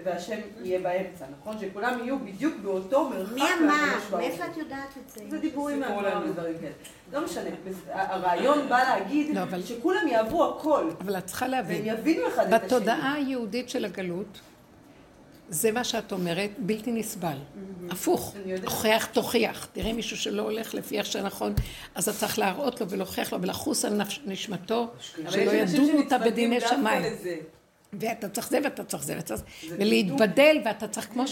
והשם יהיה באמצע, נכון? שכולם יהיו בדיוק באותו מרחק. מי אמר? מאיפה את יודעת את זה? זה דיבורים מהגמרא ודברים כאלה. לא משנה, הרעיון בא להגיד שכולם יעברו הכל. אבל את צריכה להבין. והם יבינו אחד את השני. בתודעה היהודית של הגלות זה מה שאת אומרת, בלתי נסבל. הפוך, תוכיח. תראה מישהו שלא הולך לפי איך שנכון, אז את צריך להראות לו ולהוכיח לו ולחוס על נשמתו, שלא ידונו אותה בדיני שמיים. ואתה צריך זה ואתה צריך זה, ולהתבדל, ואתה צריך, כמו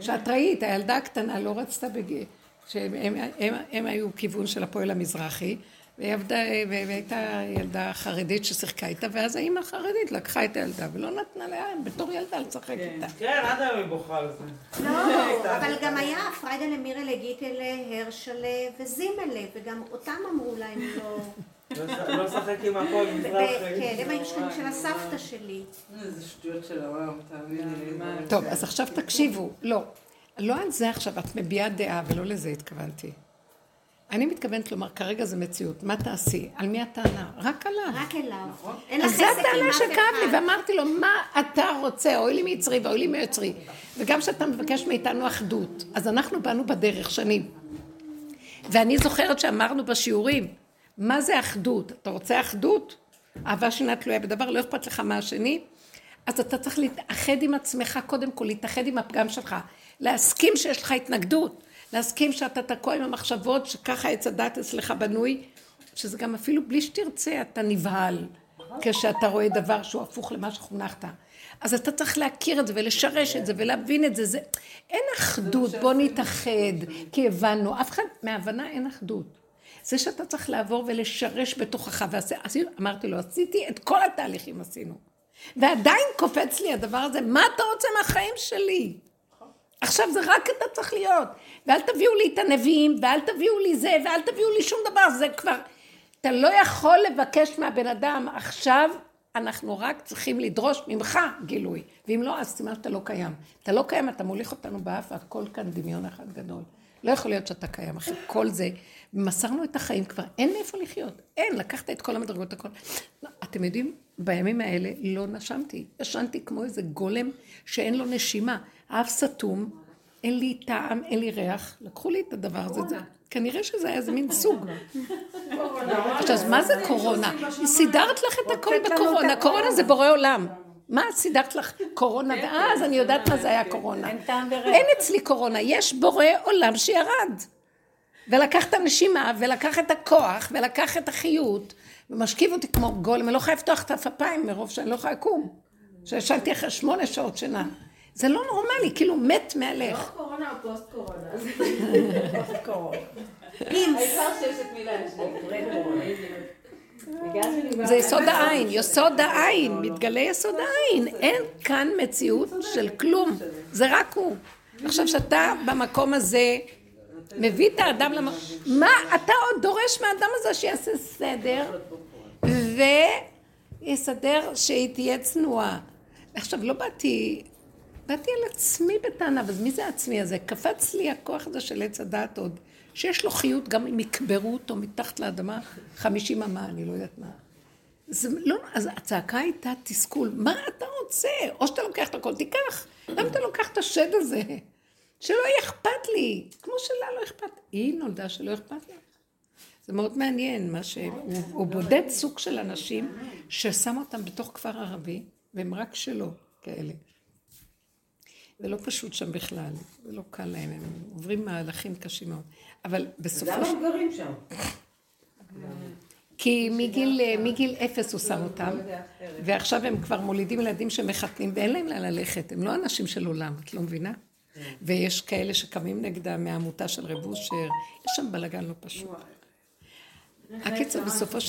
שאת ראית, הילדה הקטנה לא רצתה בגלל, שהם היו כיוון של הפועל המזרחי, והייתה ילדה חרדית ששיחקה איתה, ואז האמא החרדית לקחה את הילדה ולא נתנה לה בתור ילדה לשחק איתה. כן, עד היום בוכה על זה. לא, אבל גם היה פריידה למירה לגיטלה, הרשלה וזימלה, וגם אותם אמרו להם לא... לא שחק עם הכל, מזרחי. כן, הם היו שכנים של הסבתא שלי. איזה שטויות של העולם, תאמיני לי. טוב, אז עכשיו תקשיבו. לא על זה עכשיו, את מביעה דעה, ולא לזה התכוונתי. אני מתכוונת לומר, כרגע זה מציאות, מה תעשי? על מי הטענה? רק עליו. רק אליו. אז זו הטענה שקעת לי, ואמרתי לו, מה אתה רוצה? אוי לי מיצרי ואוי לי מיוצרי. וגם שאתה מבקש מאיתנו אחדות, אז אנחנו באנו בדרך שנים. ואני זוכרת שאמרנו בשיעורים, מה זה אחדות? אתה רוצה אחדות? אהבה שינה תלויה בדבר, לא אכפת לך מה השני? אז אתה צריך להתאחד עם עצמך, קודם כל, להתאחד עם הפגם שלך, להסכים שיש לך התנגדות. להסכים שאתה תקוע עם המחשבות, שככה הצדת אצלך בנוי, שזה גם אפילו בלי שתרצה, אתה נבהל, כשאתה רואה דבר שהוא הפוך למה שחונכת. אז אתה צריך להכיר את זה, ולשרש את זה, ולהבין את זה. זה... אין אחדות, בוא נתאחד, כי הבנו. אף אחד, מההבנה אין אחדות. זה שאתה צריך לעבור ולשרש בתוכך, אמרתי לו, עשיתי את כל התהליכים עשינו. ועדיין קופץ לי הדבר הזה, מה אתה רוצה מהחיים שלי? עכשיו זה רק אתה צריך להיות, ואל תביאו לי את הנביאים, ואל תביאו לי זה, ואל תביאו לי שום דבר, זה כבר, אתה לא יכול לבקש מהבן אדם, עכשיו אנחנו רק צריכים לדרוש ממך גילוי, ואם לא, אז סימן שאתה לא קיים. אתה לא קיים, אתה מוליך אותנו באף, הכל כאן דמיון אחד גדול. לא יכול להיות שאתה קיים, אחרי כל זה, מסרנו את החיים כבר, אין מאיפה לחיות, אין, לקחת את כל המדרגות, הכל. לא, אתם יודעים, בימים האלה לא נשמתי, ישנתי כמו איזה גולם שאין לו נשימה, אף סתום, אין לי טעם, אין לי ריח, לקחו לי את הדבר הזה, זה, כנראה שזה היה איזה מין סוג. עכשיו, מה זה קורונה? סידרת לך את הכל בקורונה, קורונה זה בורא עולם. מה סידרת לך? קורונה, ואז אני יודעת מה זה היה קורונה. אין אצלי קורונה, יש בורא עולם שירד. ולקח את הנשימה, ולקח את הכוח, ולקח את החיות, ומשכיב אותי כמו גולם, אני לא יכולה לפתוח את הפפיים מרוב שאני לא יכולה לקום. שישנתי אחרי 8 שעות שינה. זה לא נורמלי, כאילו מת מהלך. לא קורונה או פוסט קורונה. פוסט קורונה. פימס. העיקר שיש את מילה, יש לי. זה יסוד העין, יסוד העין, מתגלה יסוד העין. אין כאן מציאות של כלום, זה רק הוא. עכשיו שאתה במקום הזה, מביא את האדם למקום. מה אתה עוד דורש מהאדם הזה שיעשה סדר, ויסדר שהיא תהיה צנועה. עכשיו לא באתי על עצמי בטענה, אז מי זה העצמי הזה? קפץ לי הכוח הזה של עץ הדעת עוד, שיש לו חיות גם אם יקברו אותו מתחת לאדמה, 50 אמה, אני לא יודעת מה. זה לא, אז הצעקה הייתה תסכול, מה אתה רוצה? או שאתה לוקח את הכל, תיקח. למה אתה לוקח את השד הזה? שלא אכפת לי, כמו שלה לא אכפת. היא נולדה שלא אכפת לך. זה מאוד מעניין מה שהוא בודד סוג של אנשים, ששם אותם בתוך כפר ערבי, והם רק שלו כאלה. זה לא פשוט שם בכלל, זה לא קל להם, הם עוברים מהלכים קשים מאוד, אבל בסופו של... למה הם גרים שם? כי מגיל 0 הוא שם אותם, ועכשיו הם כבר מולידים ילדים שמחתנים, ואין להם לה ללכת, הם לא אנשים של עולם, את לא מבינה? ויש כאלה שקמים נגדה מהעמותה של רבושר, יש שם בלגן לא פשוט. הקיצור, בסופו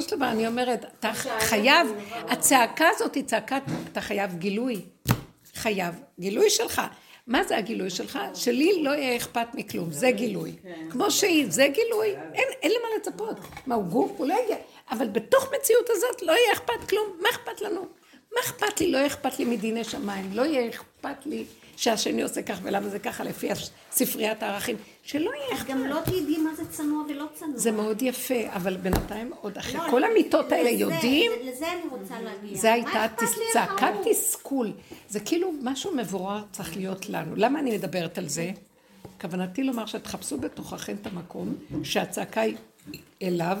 של דבר אני אומרת, אתה חייב, הצעקה הזאת היא צעקת, אתה חייב גילוי. חייב, גילוי שלך. מה זה הגילוי שלך? שלי לא יהיה אכפת מכלום, זה גילוי. כמו שהיא, זה גילוי, אין למה לצפות. מה, הוא גוף? הוא לא יגיע. אבל בתוך מציאות הזאת לא יהיה אכפת כלום. מה אכפת לנו? מה אכפת לי? לא יהיה אכפת לי מדיני שמיים. לא יהיה אכפת לי שהשני עושה כך ולמה זה ככה לפי ספריית הערכים. שלא יהיה אכפת. גם לא תדעי מה זה צנוע ולא צנוע. זה מאוד יפה, אבל בינתיים עוד אחרי. כל המיטות האלה יודעים. לזה אני רוצה להגיע. זה הייתה צעקת תסכול. זה כאילו משהו מבורר צריך להיות לנו. למה אני מדברת על זה? כוונתי לומר שתחפשו בתוככם את המקום שהצעקה היא אליו.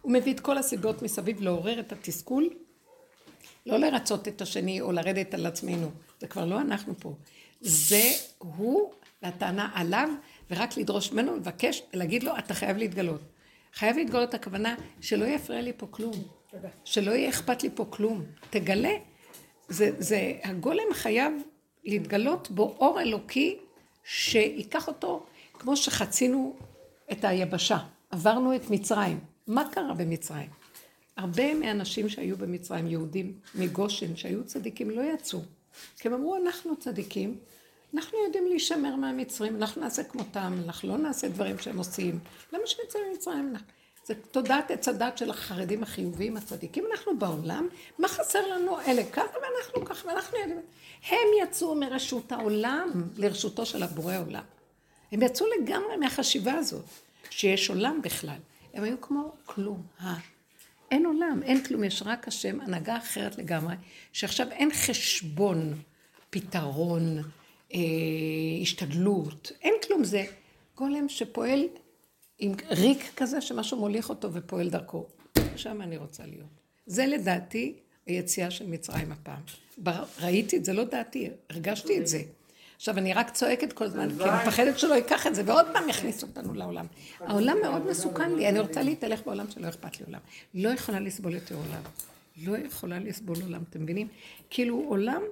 הוא מביא את כל הסיבות מסביב לעורר את התסכול. לא לרצות את השני או לרדת על עצמנו. זה כבר לא אנחנו פה. זה הוא לטענה עליו, ורק לדרוש ממנו, לבקש, להגיד לו, אתה חייב להתגלות. חייב להתגלות הכוונה שלא יפריע לי פה כלום. שלא יהיה אכפת לי פה כלום. תגלה. זה הגולם חייב להתגלות בו אור אלוקי, שיקח אותו כמו שחצינו את היבשה. עברנו את מצרים. מה קרה במצרים? הרבה מהאנשים שהיו במצרים, יהודים מגושן, שהיו צדיקים, לא יצאו. כי הם אמרו, אנחנו צדיקים, אנחנו יודעים להישמר מהמצרים, אנחנו נעשה כמותם, אנחנו לא נעשה דברים שהם עושים. למה שנצא ממצרים? זה תודעת הצדת של החרדים החיוביים, הצדיקים, אנחנו בעולם, מה חסר לנו? אלה ככה ואנחנו ככה ואנחנו יודעים. הם יצאו מרשות העולם, לרשותו של הבורא עולם. הם יצאו לגמרי מהחשיבה הזאת. שיש עולם בכלל. הם היו כמו כלום, אין עולם, אין כלום, יש רק השם, הנהגה אחרת לגמרי, שעכשיו אין חשבון, פתרון, השתדלות, אין כלום, זה גולם שפועל עם ריק כזה שמשהו מוליך אותו ופועל דרכו. שם אני רוצה להיות. זה לדעתי היציאה של מצרים הפעם. ראיתי את זה, לא דעתי, הרגשתי את זה. עכשיו אני רק צועקת כל הזמן, כי אני מפחדת שלא ייקח את זה, ועוד פעם יכניס אותנו לעולם. העולם מאוד מסוכן לי, אני רוצה להתהלך בעולם שלא אכפת לי עולם. לא יכולה לסבול את העולם. לא יכולה לסבול עולם, אתם מבינים? כאילו עולם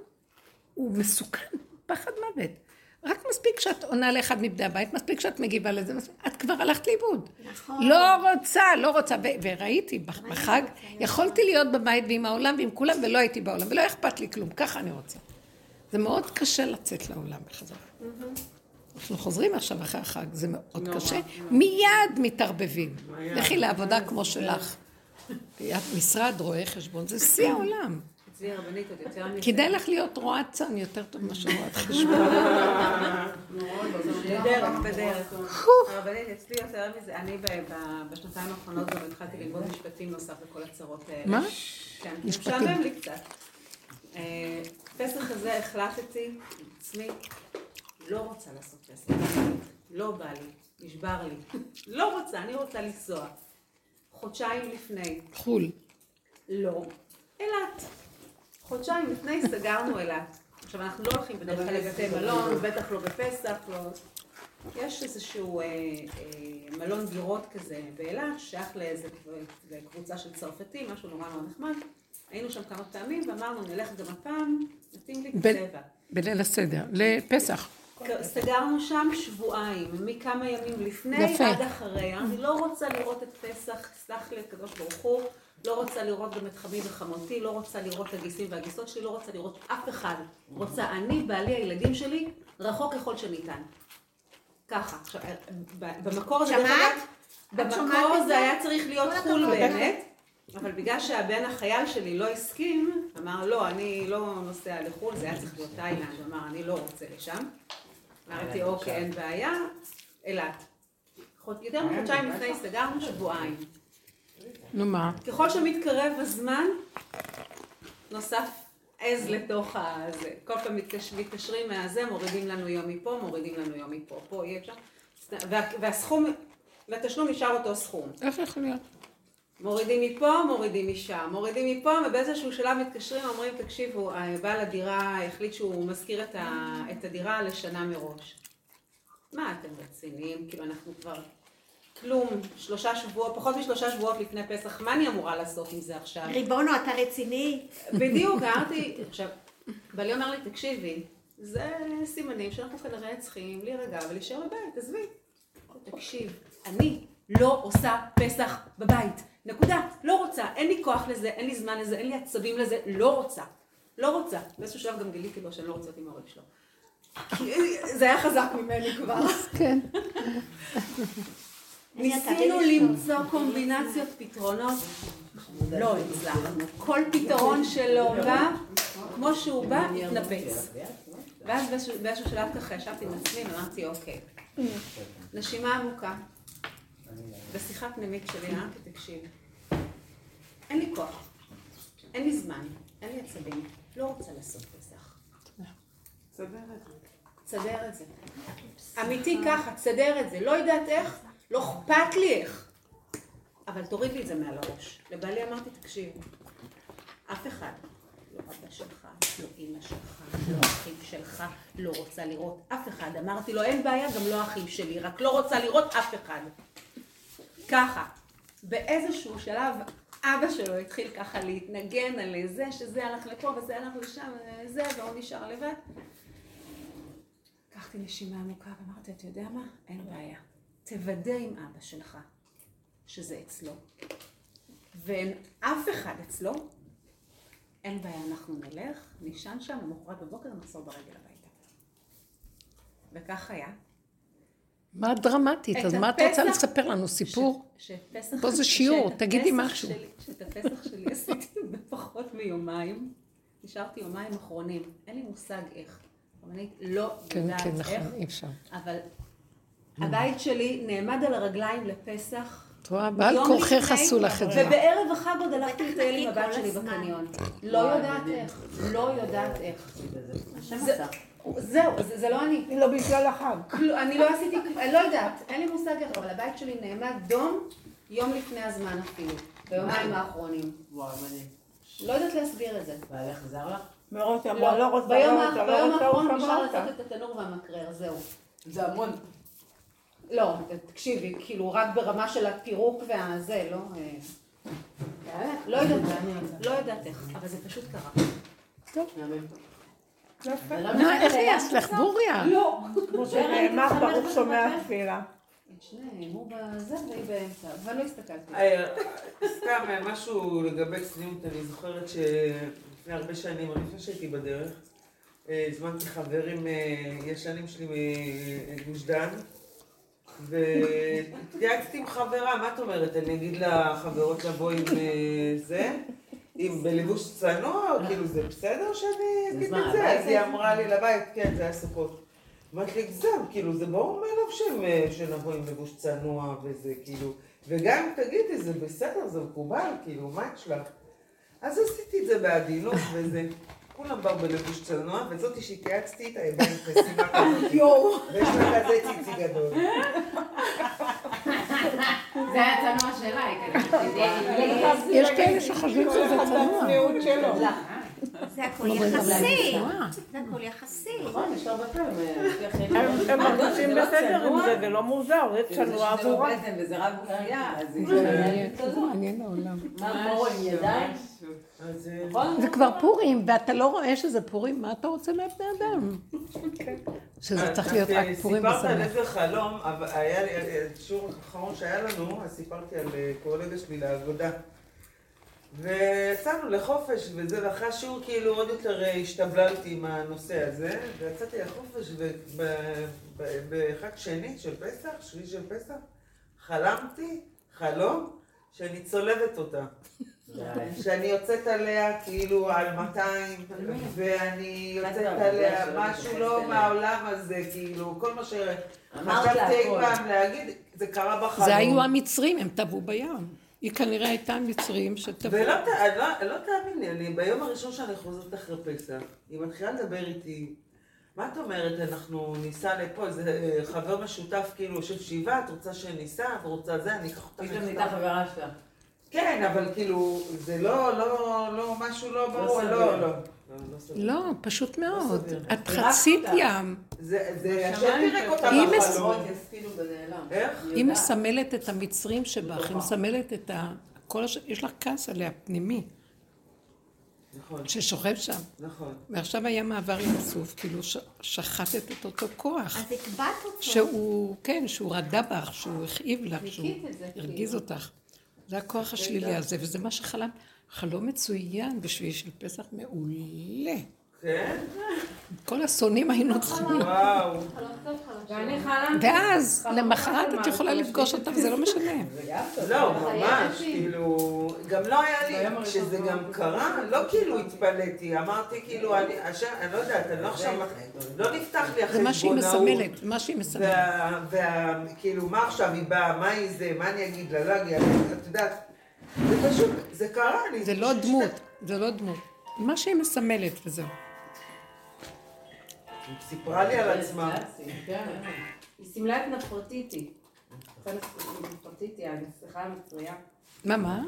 הוא מסוכן, פחד מוות. רק מספיק שאת עונה לאחד מבני הבית, מספיק שאת מגיבה לזה, את כבר הלכת לאיבוד. לא רוצה, וראיתי בחג, יכולתי להיות בבית ועם העולם ועם כולם, ולא הייתי בעולם, ולא אכפת לי כלום, ככה אני רוצה. זה מאוד קשה לצאת לעולם בחזרה. אנחנו חוזרים עכשיו אחרי החג, זה מאוד קשה, מיד מתערבבים. לכי לעבודה כמו שלך. משרד, רואה חשבון, זה שיא העולם. כדאי לך להיות רואה צאן יותר טוב מה שרואה חשבון. בדרך. הרבנית, אצלי יותר מזה, אני בשנתיים האחרונות גם התחלתי ללמוד משפטים נוסף לכל הצרות האלה. מה? כן, משעמם לי קצת. פסח הזה החלטתי, עצמי, לא רוצה לעשות פסח, לא בא לי, נשבר לי, לא רוצה, אני רוצה לנסוע. חודשיים לפני. חול. לא, אלת. חודשיים לפני סגרנו אלת. עכשיו אנחנו לא הולכים בדרך כלל לבתי מלון, בטח לא בפסח, לא... יש איזשהו מלון דירות כזה באלת, שייך לאיזה קבוצה של צרפתים, משהו נורא מאוד נחמד. היינו שם כמה פעמים ואמרנו, נלך גם הפעם, נתאים לי בצבע. בליל הסדר, לפסח. סגרנו שם שבועיים, מכמה ימים לפני עד אחרי. אני לא רוצה לראות את פסח, סלח לי, הקדוש ברוך הוא, לא רוצה לראות גם את חמי וחמותי, לא רוצה לראות את הגיסים והגיסות שלי, לא רוצה לראות אף אחד. רוצה אני, בעלי, הילדים שלי, רחוק ככל שניתן. ככה. במקור הזה... במקור הזה היה צריך להיות חול באמת. אבל בגלל שהבן החייל שלי לא הסכים, אמר לא, אני לא נוסע לחול, זה היה צריך להיות תאילנד, אמר אני לא רוצה לשם. אמרתי אוקיי, אין בעיה, אלת. יותר מחודשיים לפני סגרנו שבועיים. נו מה? ככל שמתקרב הזמן, נוסף עז לתוך הזה. כל פעם מתקשרים מהזה, מורידים לנו יום מפה, מורידים לנו יום מפה, פה יהיה אפשר. והסכום, והתשלום נשאר אותו סכום. איך יכול להיות? מורידים מפה, מורידים משם, מורידים מפה, ובאיזשהו שלב מתקשרים, אומרים, תקשיבו, בעל הדירה החליט שהוא מזכיר את הדירה לשנה מראש. מה אתם רציניים? כאילו אנחנו כבר כלום, 3 שבועות, פחות מ3 שבועות לפני פסח, מה אני אמורה לעשות עם זה עכשיו? ריבונו, אתה רציני? בדיוק, אמרתי, עכשיו, בעלי אומר לי, תקשיבי, זה סימנים שאנחנו כנראה צריכים להירגע ולהישאר בבית, תעזבי. תקשיב, אני לא עושה פסח בבית. נקודה, לא רוצה, אין לי כוח לזה, אין לי זמן לזה, אין לי עצבים לזה, לא רוצה. באיזשהו שלב גם גיליתי לו שאני לא רוצה עם ההורים שלו. זה היה חזק ממני כבר. כן. ניסינו למצוא קומבינציות, פתרונות, לא הצלחנו. כל פתרון שלא בא, כמו שהוא בא, התנפץ. ואז באיזשהו שלב ככה ישבתי עם עצמי, אמרתי, אוקיי, נשימה עמוקה. בשיחה פנימית שלי, תקשיב, אין לי כוח, אין לי זמן, אין לי עצבים, לא רוצה לעשות פסח. צדר את זה. אמיתי ככה, צדר את זה, לא יודעת איך, לא אכפת לי איך. אבל תוריד לי את זה מעל הראש. לבעלי אמרתי, תקשיב, אף אחד, לא אבא שלך, לא אמא שלך, לא אחיו שלך, לא רוצה לראות אף אחד. אמרתי לו, אין בעיה, גם לא אחיו שלי, רק לא רוצה לראות אף אחד. ככה, באיזשהו שלב אבא שלו התחיל ככה להתנגן על זה, שזה הלך לפה וזה הלך לשם, זה, והוא נשאר לבד. לקחתי נשימה עמוקה ואמרתי, אתה יודע מה? אין בעיה. תוודא עם אבא שלך שזה אצלו. ואין אף אחד אצלו, אין בעיה, אנחנו נלך, נשען שם, למחרת בבוקר נחזור ברגל הביתה. וכך היה. מה דרמטית? אז מה את רוצה לספר לנו? סיפור? פה זה שיעור, תגידי משהו. שאת הפסח שלי עשיתי בפחות מיומיים, נשארתי יומיים אחרונים, אין לי מושג איך. אני לא יודעת איך, אבל הבית שלי נעמד על הרגליים לפסח. טועה, בעל כוחך עשו לך את זה. ובערב החג עוד הלכתי לטייל עם הבת שלי בקניון. לא יודעת איך, לא יודעת איך. זהו, זה לא אני. לא בגלל החג. אני לא עשיתי, לא יודעת, אין לי מושג איך, אבל הבית שלי נעמד דום יום לפני הזמן אפילו. ביומיים האחרונים. וואו, מדהים. לא יודעת להסביר את זה. ואיך חזר לך? מרות, אמרה, לא רוצה, ביום האחרון נשאר לצאת את התנור והמקרר, זהו. זה המון. לא, תקשיבי, כאילו רק ברמה של הפירוק והזה, לא... לא יודעת, לא יודעת איך, אבל זה פשוט קרה. טוב. איך יעש לך, בוריה? לא. כמו שנאמר, ברוך שומע תפילה. את שניהם, הוא בזה והיא באמצע, אבל לא הסתכלתי. סתם, משהו לגבי צניעות, אני זוכרת שלפני הרבה שנים, אני חושב שהייתי בדרך, הזמנתי חברים ישנים שלי מגוש דן, ותייעצתי עם חברה, מה את אומרת? אני אגיד לחברות לבוא עם זה, עם בלבוש צנוע, כאילו זה בסדר שאני אגיד את זה? אז היא אמרה לי לבית, כן, זה היה סוכות. אמרת לי, גזם, כאילו זה ברור מאליו שנבוא עם בלבוש צנוע וזה, כאילו, וגם אם תגידי, זה בסדר, זה מקובל, כאילו, מה יש לך? אז עשיתי את זה בעדינות וזה. כולם באו בלבוש צנוע, וזאתי שהתייעצתי איתה, היא באה עם חסימה כזאת. יואו! ויש לה כזה ציצי גדול. זה היה צנוע שלה, היא כנראה. יש כאלה שחושבים שזה צנוע. זה הכל יחסי. זה הכל יחסי. נכון, יש הרבה פעמים. הם מרגישים בסדר עם זה, זה לא מוזר, זה צנוע עבורה. וזה רק בחייה, אז זה מעניין העולם. מה בואו עם ידיים? זה כבר פורים, ואתה לא רואה שזה פורים, מה אתה רוצה מהבני אדם? שזה צריך להיות רק פורים בסדר. סיפרת על איזה חלום, היה לי שיעור האחרון שהיה לנו, אז סיפרתי על קולגה שלי לעבודה. ויצאנו לחופש, וזה אחרי השיעור כאילו עוד יותר השתבללתי עם הנושא הזה, ויצאתי לחופש, ובחג שני של פסח, שביעי של פסח, חלמתי חלום שאני צולבת אותה. שאני יוצאת עליה כאילו על 200, ואני יוצאת עליה משהו לא מהעולם הזה, כאילו כל מה שחשבתי אי פעם להגיד, זה קרה בחלום. זה היו המצרים, הם טבעו בים. היא כנראה הייתה מצרים שטבעו. ולא תאמיני, אני ביום הראשון שאני חוזרת אחרי פסח, היא מתחילה לדבר איתי, מה את אומרת, אנחנו ניסע לפה, איזה חבר משותף כאילו יושב שבעה, את רוצה שניסע, את רוצה זה, אני אקח אותך. פתאום ניתה חברה שלה. כן, אבל כאילו, זה לא משהו לא ברור, לא. לא, פשוט מאוד. את חצית ים. זה שתרק אותה בחלום. איך? היא מסמלת את המצרים שבך, היא מסמלת את כל השם, יש לך כעס עליה פנימי. נכון. ששוכב שם. נכון. ועכשיו היה מעבר יצוף, כאילו שחטת את אותו כוח. אז הקבעת אותו. שהוא, כן, שהוא רדה בך, שהוא הכאיב לך, שהוא הרגיז אותך. זה הכוח השלילי הזה, וזה מה שחלם, חלום מצוין בשביל של פסח מעולה. כן? כל הסונים היינו צחומים. וואו. ואני חלמתי. ואז, למחרת את יכולה לפגוש אותך, זה לא משנה. לא, ממש, כאילו, גם לא היה לי, כשזה גם קרה, לא כאילו התפלאתי, אמרתי כאילו, אני לא יודעת, אני לא עכשיו, לא נפתח לי החשבונאות. זה מה שהיא מסמלת, מה שהיא מסמלת. וכאילו, מה עכשיו היא באה, מה היא זה, מה אני אגיד לה, לא אגיד, את יודעת, זה פשוט, זה קרה לי. זה לא דמות, זה לא דמות. מה שהיא מסמלת וזהו. היא סיפרה לי על עצמה. היא סימלה את נפרטיטי. נפרטיטי, הנסיכה המצריה. מה?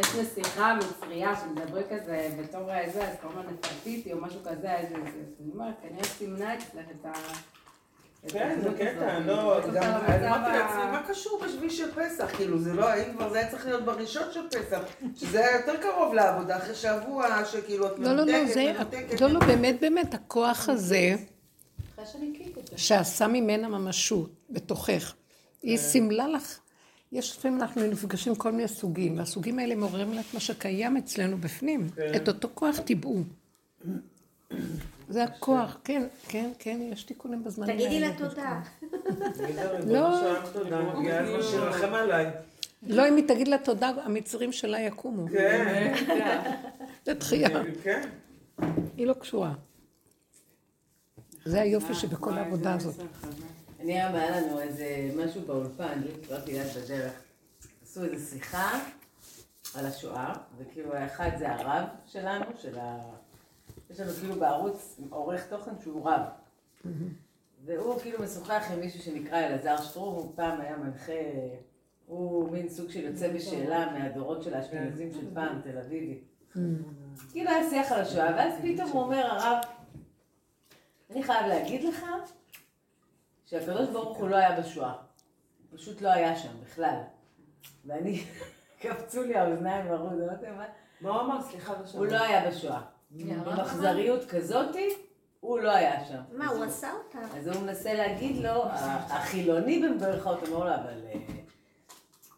יש נסיכה מצריה שמדברי כזה בתור איזה, אז קוראים לה נפרטיטי או משהו כזה. אני אומרת, כנראה סימנה אצלך את ה... כן, זה קטע, לא, גם אמרתי לעצמי, מה קשור בשביל של פסח? כאילו, זה לא, האם כבר זה היה צריך להיות בראשון של פסח, שזה היה יותר קרוב לעבודה, אחרי שבוע שכאילו את מנתקת. לא, באמת, הכוח הזה, שעשה ממנה ממשות, בתוכך, היא סימלה לך, יש לפעמים אנחנו נפגשים כל מיני סוגים, והסוגים האלה מעוררים לך מה שקיים אצלנו בפנים, את אותו כוח תיבאו. זה הכוח, כן, כן, כן, יש תיקונים בזמן. תגידי לה תודה. לא. שרחם עליי. לא, אם היא תגיד לה תודה, המצרים שלה יקומו. כן. זה דחייה. כן. היא לא קשורה. זה היופי שבכל העבודה הזאת. אני אמא לנו איזה משהו באולפן, ראיתי ליד בדרך. עשו איזו שיחה על השואה, וכאילו האחד זה הרב שלנו, יש לנו כאילו בערוץ עורך תוכן שהוא רב. והוא כאילו משוחח עם מישהו שנקרא אלעזר שטרום, הוא פעם היה מנחה, הוא מין סוג של יוצא בשאלה מהדורות של האשכנזים של פעם, תל אביבי. כאילו היה שיח על השואה, ואז פתאום הוא אומר הרב, אני חייב להגיד לך שהקדוש ברוך הוא לא היה בשואה, הוא פשוט לא היה שם בכלל. ואני, קפצו לי האוזניים והראו, לא יודעת מה? מה הוא אמר? סליחה בשואה. הוא לא היה בשואה. במחזריות כזאתי, הוא לא היה שם. מה, הוא עשה אותה? אז הוא מנסה להגיד לו, החילוני במברכות, אמרו לו, אבל...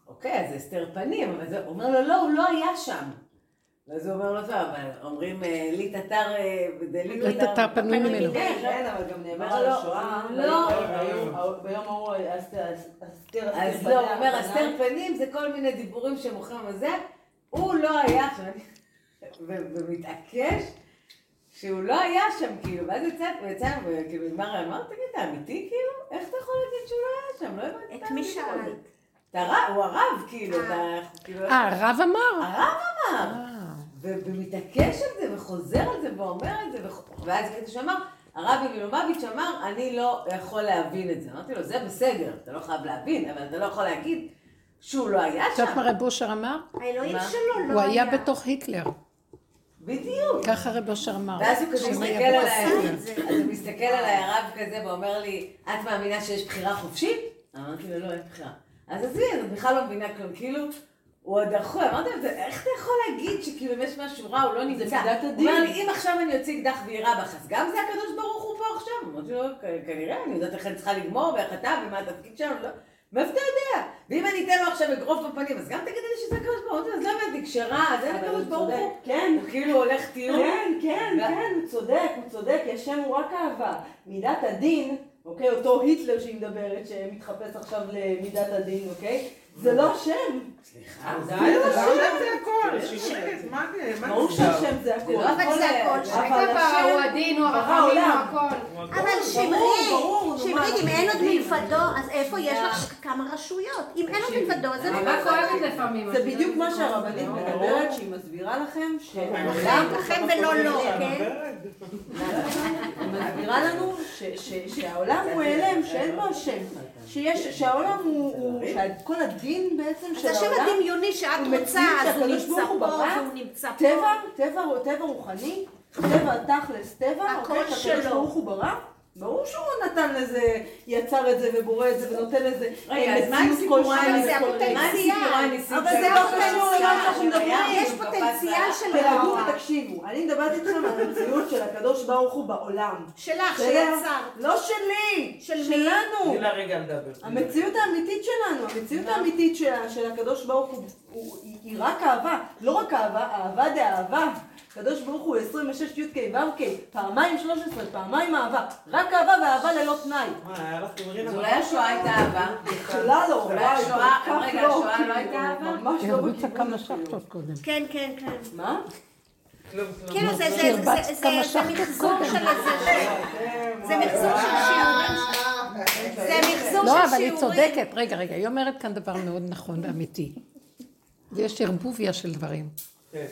אוקיי, אז זה הסתר פנים, אבל הוא אומר לו, לא, הוא לא היה שם. ואז הוא אומר לו, טוב, אבל אומרים, לי תתר... לי תתר פנויים ממנו. כן, אבל גם נאמר על השואה. לא. ביום ההוא, אז לא, הוא אומר, הסתר פנים זה כל מיני דיבורים שמוכרים וזה, הוא לא היה שם. ומתעקש שהוא לא היה שם, כאילו, ואז יצא, וכאילו, מראה, אמר, תגיד, אתה אמיתי, כאילו? איך אתה יכול להגיד שהוא לא היה שם? לא הבנתי. את מי שאלת? הוא הרב, כאילו. הרב אמר? הרב אמר. ומתעקש על זה, וחוזר על זה, ואומר על זה, ואז כזה שאמר, הרבי מלובביץ' אמר, אני לא יכול להבין את זה. אמרתי לו, זה בסדר, אתה לא חייב להבין, אבל אתה לא יכול להגיד שהוא לא היה שם. זאת מה רב אושר אמר? האלוהים שלו לא היה. הוא היה בתוך היטלר. בדיוק. ככה רב אושר אמר. ואז הוא כזה מסתכל עליי, אז הוא מסתכל עליי הרב כזה, ואומר לי, את מאמינה שיש בחירה חופשית? אמרתי לו, לא, אין בחירה. אז עזבי, אז בכלל לא מבינה כלום, כאילו, הוא עוד אחוי, אמרתי לו, איך אתה יכול להגיד שכאילו אם יש משהו רע, הוא לא נמצא? הוא אומר לי, אם עכשיו אני אוציא אקדח ואירה בך, אז גם זה הקדוש ברוך הוא פה עכשיו? אמרתי לו, כנראה, אני יודעת איך אני צריכה לגמור, ואיך אתה, ומה התפקיד שלנו, לא? מאיפה אתה יודע? ואם אני אתן לו עכשיו אגרוף בפנים, אז גם תגיד לי שזה הקדוש ברוך הוא, אז לא באמת נקשרה, אז אין הקדוש ברוך הוא. כן, הוא כאילו הולך טיול. כן, הוא צודק, יש שם הוא רק אהבה. מידת הדין, אוקיי, אותו היטלר שהיא מדברת, שמתחפש עכשיו למידת הדין, אוקיי? זה לא שם. סליחה, זה לא שם זה הכל. שישקת, מה זה? ברור שהשם זה הכל. לא רק זה הכל, שקבע, הוא הדין, הוא הרחמים, הוא הכל. אבל שמרית, אם אין עוד מלבדו, אז איפה יש לך כמה רשויות? אם אין עוד מלבדו, זה לא נכון. זה בדיוק מה שהרבנית מדברת, שהיא מסבירה לכם, לכם ולא לא, כן? היא מסבירה לנו שהעולם הוא אלם, שאין בו השם. שהעולם הוא, כל הדין בעצם של העולם. אז השם הדמיוני שאת רוצה, אז הוא נמצא פה, והוא נמצא פה. טבע רוחני, טבע תכלס, טבע, הכל שלו. הוא ברא, ברור שהוא נתן לזה, יצר את זה ובורא את זה ונותן לזה. רגע, אז מה הסיפור הניסי? אבל זה לא קשור למה שאנחנו מדברים. יש פוטנציאל של הרוע. תקשיבו, אני מדברת איתכם על המציאות של הקדוש ברוך הוא בעולם. שלך, של יצר. לא שלי, שלנו. גילה רגע לדבר. המציאות האמיתית שלנו, המציאות האמיתית של הקדוש ברוך הוא, היא רק אהבה. לא רק אהבה, אהבה דה אהבה. הקדוש ברוך הוא 26 י' ו' פעמיים 13, פעמיים אהבה. רק אהבה ואהבה ללא תנאי. אז אולי השואה הייתה אהבה? בכלל לא, רגע, השואה לא הייתה אהבה? ממש לא בקיבוץ כמה שחטות קודם. כן, כן, כן. מה? כאילו זה מחזור של שיעורים. לא, אבל היא צודקת. רגע, היא אומרת כאן דבר מאוד נכון ואמיתי. יש ערבוביה של דברים. כן.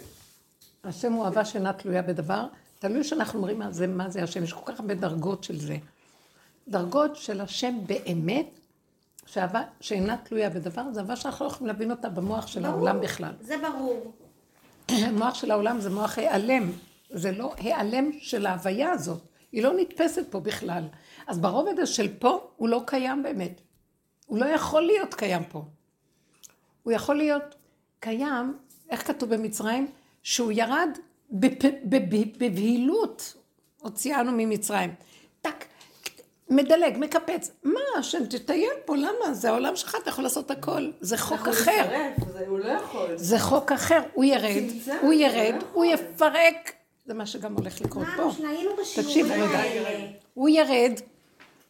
השם הוא אהבה שאינה תלויה בדבר, תלוי שאנחנו אומרים מה זה השם, יש כל כך הרבה דרגות של זה. דרגות של השם באמת, שאהבה שאינה תלויה בדבר, זה אהבה שאנחנו לא יכולים להבין אותה במוח של ברור, העולם בכלל. זה ברור. המוח של העולם זה מוח העלם, זה לא העלם של ההוויה הזאת, היא לא נתפסת פה בכלל. אז ברובד של פה הוא לא קיים באמת, הוא לא יכול להיות קיים פה. הוא יכול להיות קיים, איך כתוב במצרים? שהוא ירד בבהילות, הוציאנו ממצרים. טק, מדלג, מקפץ. מה, השם תטייל פה, למה? זה העולם שלך, אתה יכול לעשות הכל. זה חוק אחר. הוא לא יכול. זה חוק אחר, הוא ירד, הוא יפרק. זה מה שגם הולך לקרות פה. תקשיב רגע. הוא ירד,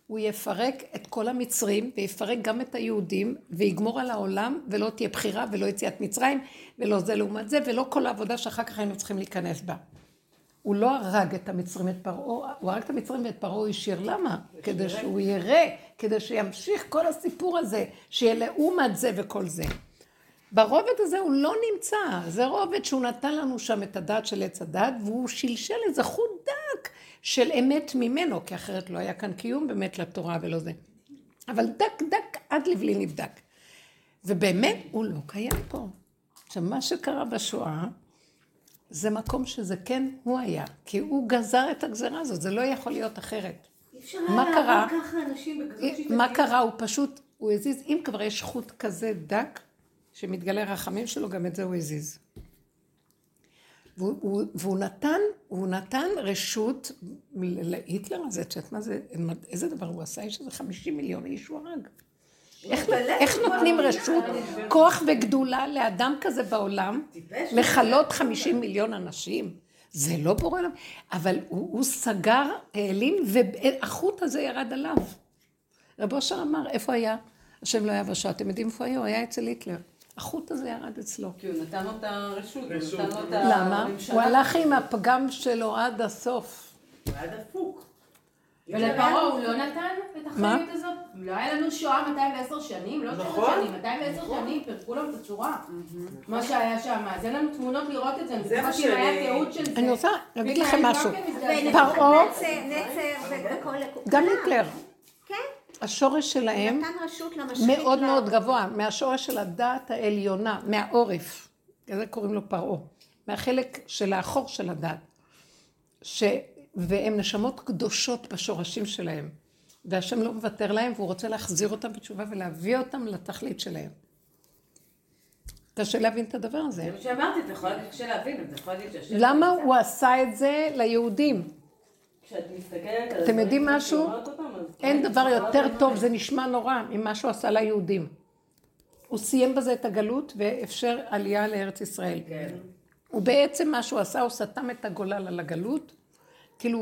הוא יפרק את כל המצרים, ויפרק גם את היהודים, ויגמור על העולם, ולא תהיה בחירה, ולא יציאת מצרים, ולא זה לעומת זה, ולא כל העבודה שאחר כך היינו צריכים להיכנס בה. הוא לא הרג את המצרים, את פרעה, הוא הרג את המצרים ואת פרעה השאיר. למה? כדי שהוא יראה, כדי שימשיך כל הסיפור הזה, שיהיה לעומת זה וכל זה. ברובד הזה הוא לא נמצא, זה רובד שהוא נתן לנו שם את הדעת של עץ הדעת, והוא שלשל איזה חוט דק של אמת ממנו, כי אחרת לא היה כאן קיום באמת לתורה ולא זה. אבל דק דק עד לבלי נבדק. ובאמת הוא לא קיים פה. עכשיו מה שקרה בשואה, זה מקום שזה כן הוא היה, כי הוא גזר את הגזרה הזאת, זה לא יכול להיות אחרת. מה קרה? מה קרה? הוא פשוט, הוא הזיז, אם כבר יש חוט כזה דק, שמתגלה רחמים שלו, גם את זה הוא הזיז. והוא נתן רשות להיטלר הזה, איזה דבר הוא עשה, יש איזה 50 מיליון איש הוא הרג. איך נותנים רשות, כוח וגדולה לאדם כזה בעולם, לחלות 50 מיליון אנשים? זה לא ברור, אבל הוא סגר העלים, והחוט הזה ירד עליו. רב אושר אמר, איפה היה? השם לא היה בשעה, אתם יודעים איפה היה? הוא היה אצל היטלר. החוט הזה ירד אצלו. כי הוא נתן אותה רשות. למה? הוא הלך עם הפגם שלו עד הסוף. הוא היה דפוק. ולפרעה הוא לא נתן את החיות הזאת? לא היה לנו שואה 210 שנים, לא 210 שנים, פרקו להם את הצורה. מה שהיה שם, אז אין לנו תמונות לראות את זה, אני חושבת אם היה תיעוד של זה. אני רוצה להגיד לכם משהו. פרעה, גם היטלר. כן? השורש שלהם מאוד מאוד גבוה, מהשורש של הדעת העליונה, מהעורף, זה קוראים לו פרעה, מהחלק של האחור של הדעת, והם נשמות קדושות בשורשים שלהם, והשם לא מוותר להם, והוא רוצה להחזיר אותם בתשובה ולהביא אותם לתכלית שלהם. קשה להבין את הדבר הזה. זה מה שאמרתי, אתה יכול להגיד קשה להבין, אתה יכול להגיד שהשם... למה הוא עשה את זה ליהודים? אתם יודעים משהו? אין דבר יותר טוב, זה נשמע נורא, עם מה שהוא עשה ליהודים. הוא סיים בזה את הגלות ואפשר עלייה לארץ ישראל. ובעצם מה שהוא עשה, הוא סתם את הגולל על הגלות, כאילו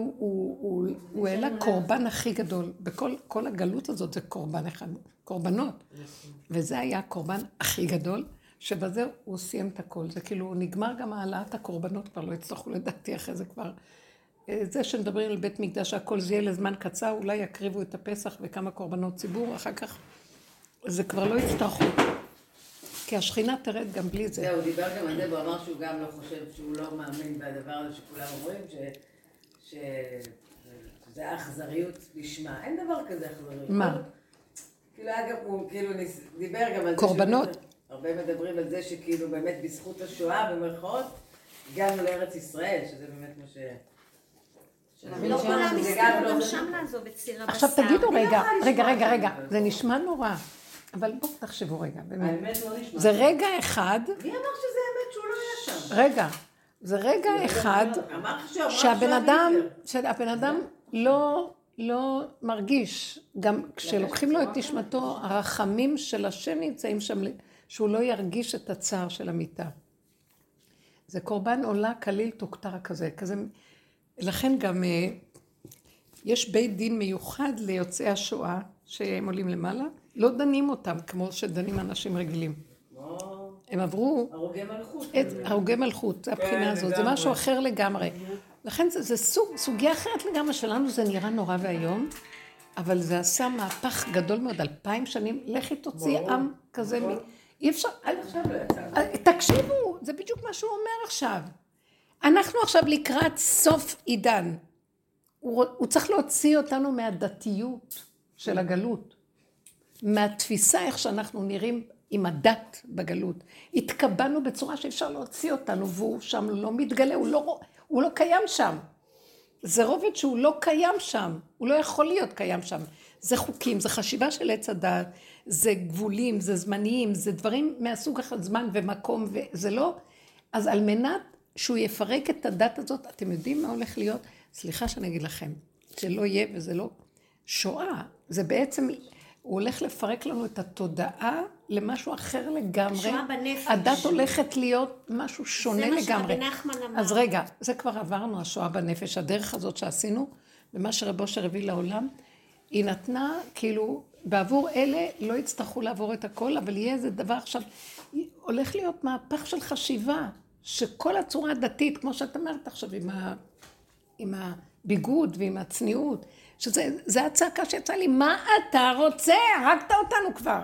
הוא העלה קורבן הכי גדול, בכל הגלות הזאת זה קורבן אחד, קורבנות. וזה היה הקורבן הכי גדול, שבזה הוא סיים את הכל. זה כאילו נגמר גם העלאת הקורבנות, כבר לא הצלחו לדעתי אחרי זה כבר. זה שמדברים על בית מקדש, הכל זה יהיה לזמן קצר, אולי יקריבו את הפסח וכמה קורבנות ציבור, אחר כך זה כבר לא יצטרכו. כי השכינה תרד גם בלי זה. הוא דיבר גם על זה, הוא אמר שהוא גם לא חושב, שהוא לא מאמין בדבר הזה שכולם אומרים, שזה אכזריות נשמע. אין דבר כזה אכזריות. מה? כאילו אגב, הוא דיבר גם על זה. קורבנות? הרבה מדברים על זה שכאילו באמת בזכות השואה במרכאות, הגענו לארץ ישראל, שזה באמת מה ש... עכשיו תגידו רגע, זה נשמע נורא, אבל בואו תחשבו רגע, זה רגע אחד, מי אמר שזה האמת שהוא לא היה שם? רגע, זה רגע אחד שהבן אדם לא מרגיש, גם כשלוקחים לו את נשמתו, הרחמים של השם נמצאים שם, שהוא לא ירגיש את הצער של המיטה. זה קורבן עולה כליל תוקטר כזה, כזה... לכן גם יש בית דין מיוחד ליוצאי השואה, שהם עולים למעלה, לא דנים אותם כמו שדנים אנשים רגילים. הם עברו... הרוגי מלכות. הרוגי מלכות, זה הבחינה הזאת, זה משהו אחר לגמרי. לכן זה סוגיה אחרת לגמרי שלנו, זה נראה נורא והיום, אבל זה עשה מהפך גדול מאוד, 2000 שנים, לכי תוציא עם כזה... אי אפשר... תקשיבו, זה בדיוק מה שהוא אומר עכשיו. אנחנו עכשיו לקראת סוף עידן, הוא צריך להוציא אותנו מהדתיות של הגלות, מהתפיסה איך שאנחנו נראים עם הדת בגלות. התקבענו בצורה שאפשר להוציא אותנו, והוא שם לא מתגלה, הוא לא קיים שם. זה רובד שהוא לא קיים שם, הוא לא יכול להיות קיים שם. זה חוקים, זה חשיבה של עץ הדת, זה גבולים, זה זמניים, זה דברים מהסוג אחד, זמן ומקום, וזה לא. אז על מנת, שהוא יפרק את הדת הזאת, אתם יודעים מה הולך להיות? סליחה שאני אגיד לכם, שלא יהיה וזה לא שואה, זה בעצם, הוא הולך לפרק לנו את התודעה למשהו אחר לגמרי, הדת הולכת להיות משהו שונה לגמרי. זה מה שרבי נחמן אמר. אז רגע, זה כבר עברנו, השואה בנפש, הדרך הזאת שעשינו, ומה שרב אושר הביא לעולם, היא נתנה כאילו, בעבור אלה לא יצטרכו לעבור את הכל, אבל יהיה איזה דבר עכשיו, הולך להיות מהפך של חשיבה, שכל הצורה הדתית, כמו שאת אמרת עכשיו, עם עם הביגוד ועם הצניעות, שזה הצעקה שיצא לי, מה אתה רוצה? הרגת אותנו כבר.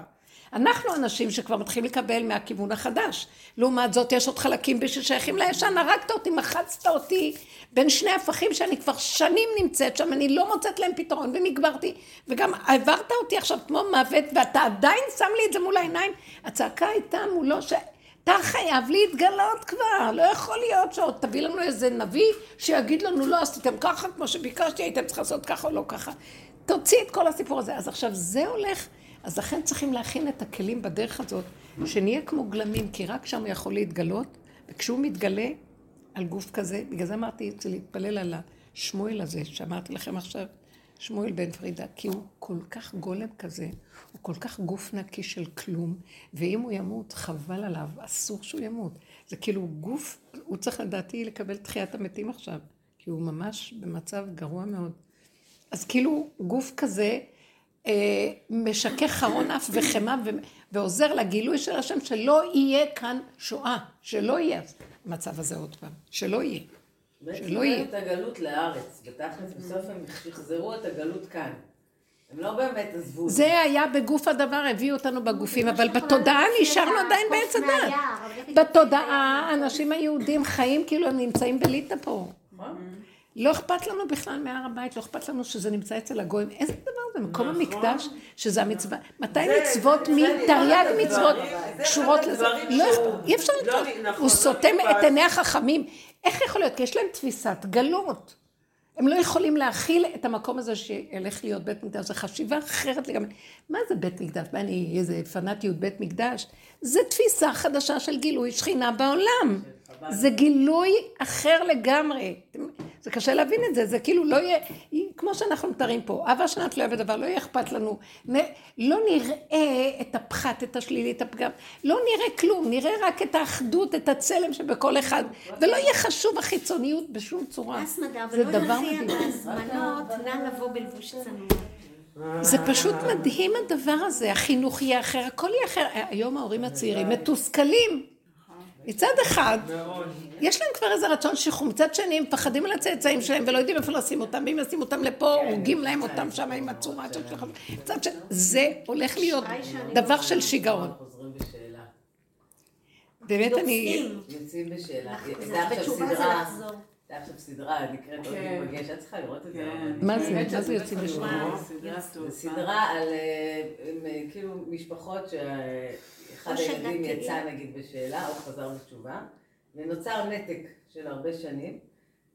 אנחנו אנשים שכבר מתחילים לקבל מהכיוון החדש. לעומת זאת, יש עוד חלקים ששייכים לישן, הרגת אותי, מחצת אותי בין שני הפכים שאני כבר שנים נמצאת שם, אני לא מוצאת להם פתרון ונגברתי, וגם העברת אותי עכשיו כמו מוות, ואתה עדיין שם לי את זה מול העיניים. הצעקה הייתה מולו שאתה חייב להתגלות כבר, לא יכול להיות שעוד תביא לנו איזה נביא שיגיד לנו לא, עשיתם ככה כמו שביקשתי, הייתם צריכים לעשות ככה או לא ככה. תוציא את כל הסיפור הזה. אז עכשיו זה הולך, אז לכן צריכים להכין את הכלים בדרך הזאת, שנהיה כמו גלמים, כי רק שם הוא יכול להתגלות, וכשהוא מתגלה על גוף כזה, בגלל זה אמרתי, צריך להתפלל על השמואל הזה, שאמרתי לכם עכשיו, שמואל בן פרידה, כי הוא כל כך גולם כזה, הוא כל כך גוף נקי של כלום, ואם הוא ימות, חבל עליו, אסור שהוא ימות. זה כאילו גוף, הוא צריך לדעתי לקבל תחיית המתים עכשיו, כי הוא ממש במצב גרוע מאוד. אז כאילו גוף כזה, משקה חרון אף וחמה ועוזר לגילוי של השם שלא יהיה כאן שואה, שלא יהיה המצב הזה עוד פעם, שלא יהיה. בעצם את הגלות לארץ, בתכלס בסוף הם שחזרו את הגלות כאן. הם לא באמת עזבו. זה היה בגוף הדבר, הביאו אותנו בגופים, אבל בתודעה נשארנו עדיין בעץ הדת. בתודעה אנשים היהודים חיים כאילו הם נמצאים בליטה פה. מה? לא אכפת לנו בכלל מהר הבית, לא אכפת לנו שזה נמצא אצל הגויים. איזה דבר זה? מקום המקדש, שזה המצווה. מתי מצוות, מי תרי"ג מצוות קשורות לזה? לא אכפת, אי אפשר לתפוס. הוא סותם את עיני החכמים. איך יכול להיות? כי יש להם תפיסת גלות. הם לא יכולים להכיל את המקום הזה שהלך להיות בית מקדש. זו חשיבה אחרת לגמרי. מה זה בית מקדש? מה אני, איזה פנאטיות בית מקדש? זה תפיסה חדשה של גילוי שכינה בעולם. זה גילוי אחר לגמרי. זה קשה להבין את זה, זה כאילו לא יהיה, כמו שאנחנו מתארים פה, אבא שנת לא יהיה בדבר, לא יהיה אכפת לנו, לא נראה את הפחת, את השלילי, את הפגם, לא נראה כלום, נראה רק את האחדות, את הצלם שבכל אחד, ולא יהיה חשוב החיצוניות בשום צורה. זה דבר מדהים. זה פשוט מדהים הדבר הזה, החינוך יהיה אחר, הכל יהיה אחר. היום ההורים הצעירים מתוסכלים, מצד אחד, יש להם כבר איזה רצון שחום, מצד שני, הם פחדים על הצאצאים שלהם ולא יודעים איפה לשים אותם, ואם ישים אותם לפה, הורגים להם אותם שם עם הצורה שלכם. מצד שני, זה הולך להיות דבר של שיגעון. באמת אני... יוצאים בשאלה. זה עכשיו סדרה, נקראת עוד מפגש, את צריכה לראות את זה. מה זה? מה זה יוצאים בשאלה? זה סדרה על כאילו משפחות ש... אחד הילדים יצא נגיד בשאלה, או חזר בתשובה, ונוצר נתק של הרבה שנים.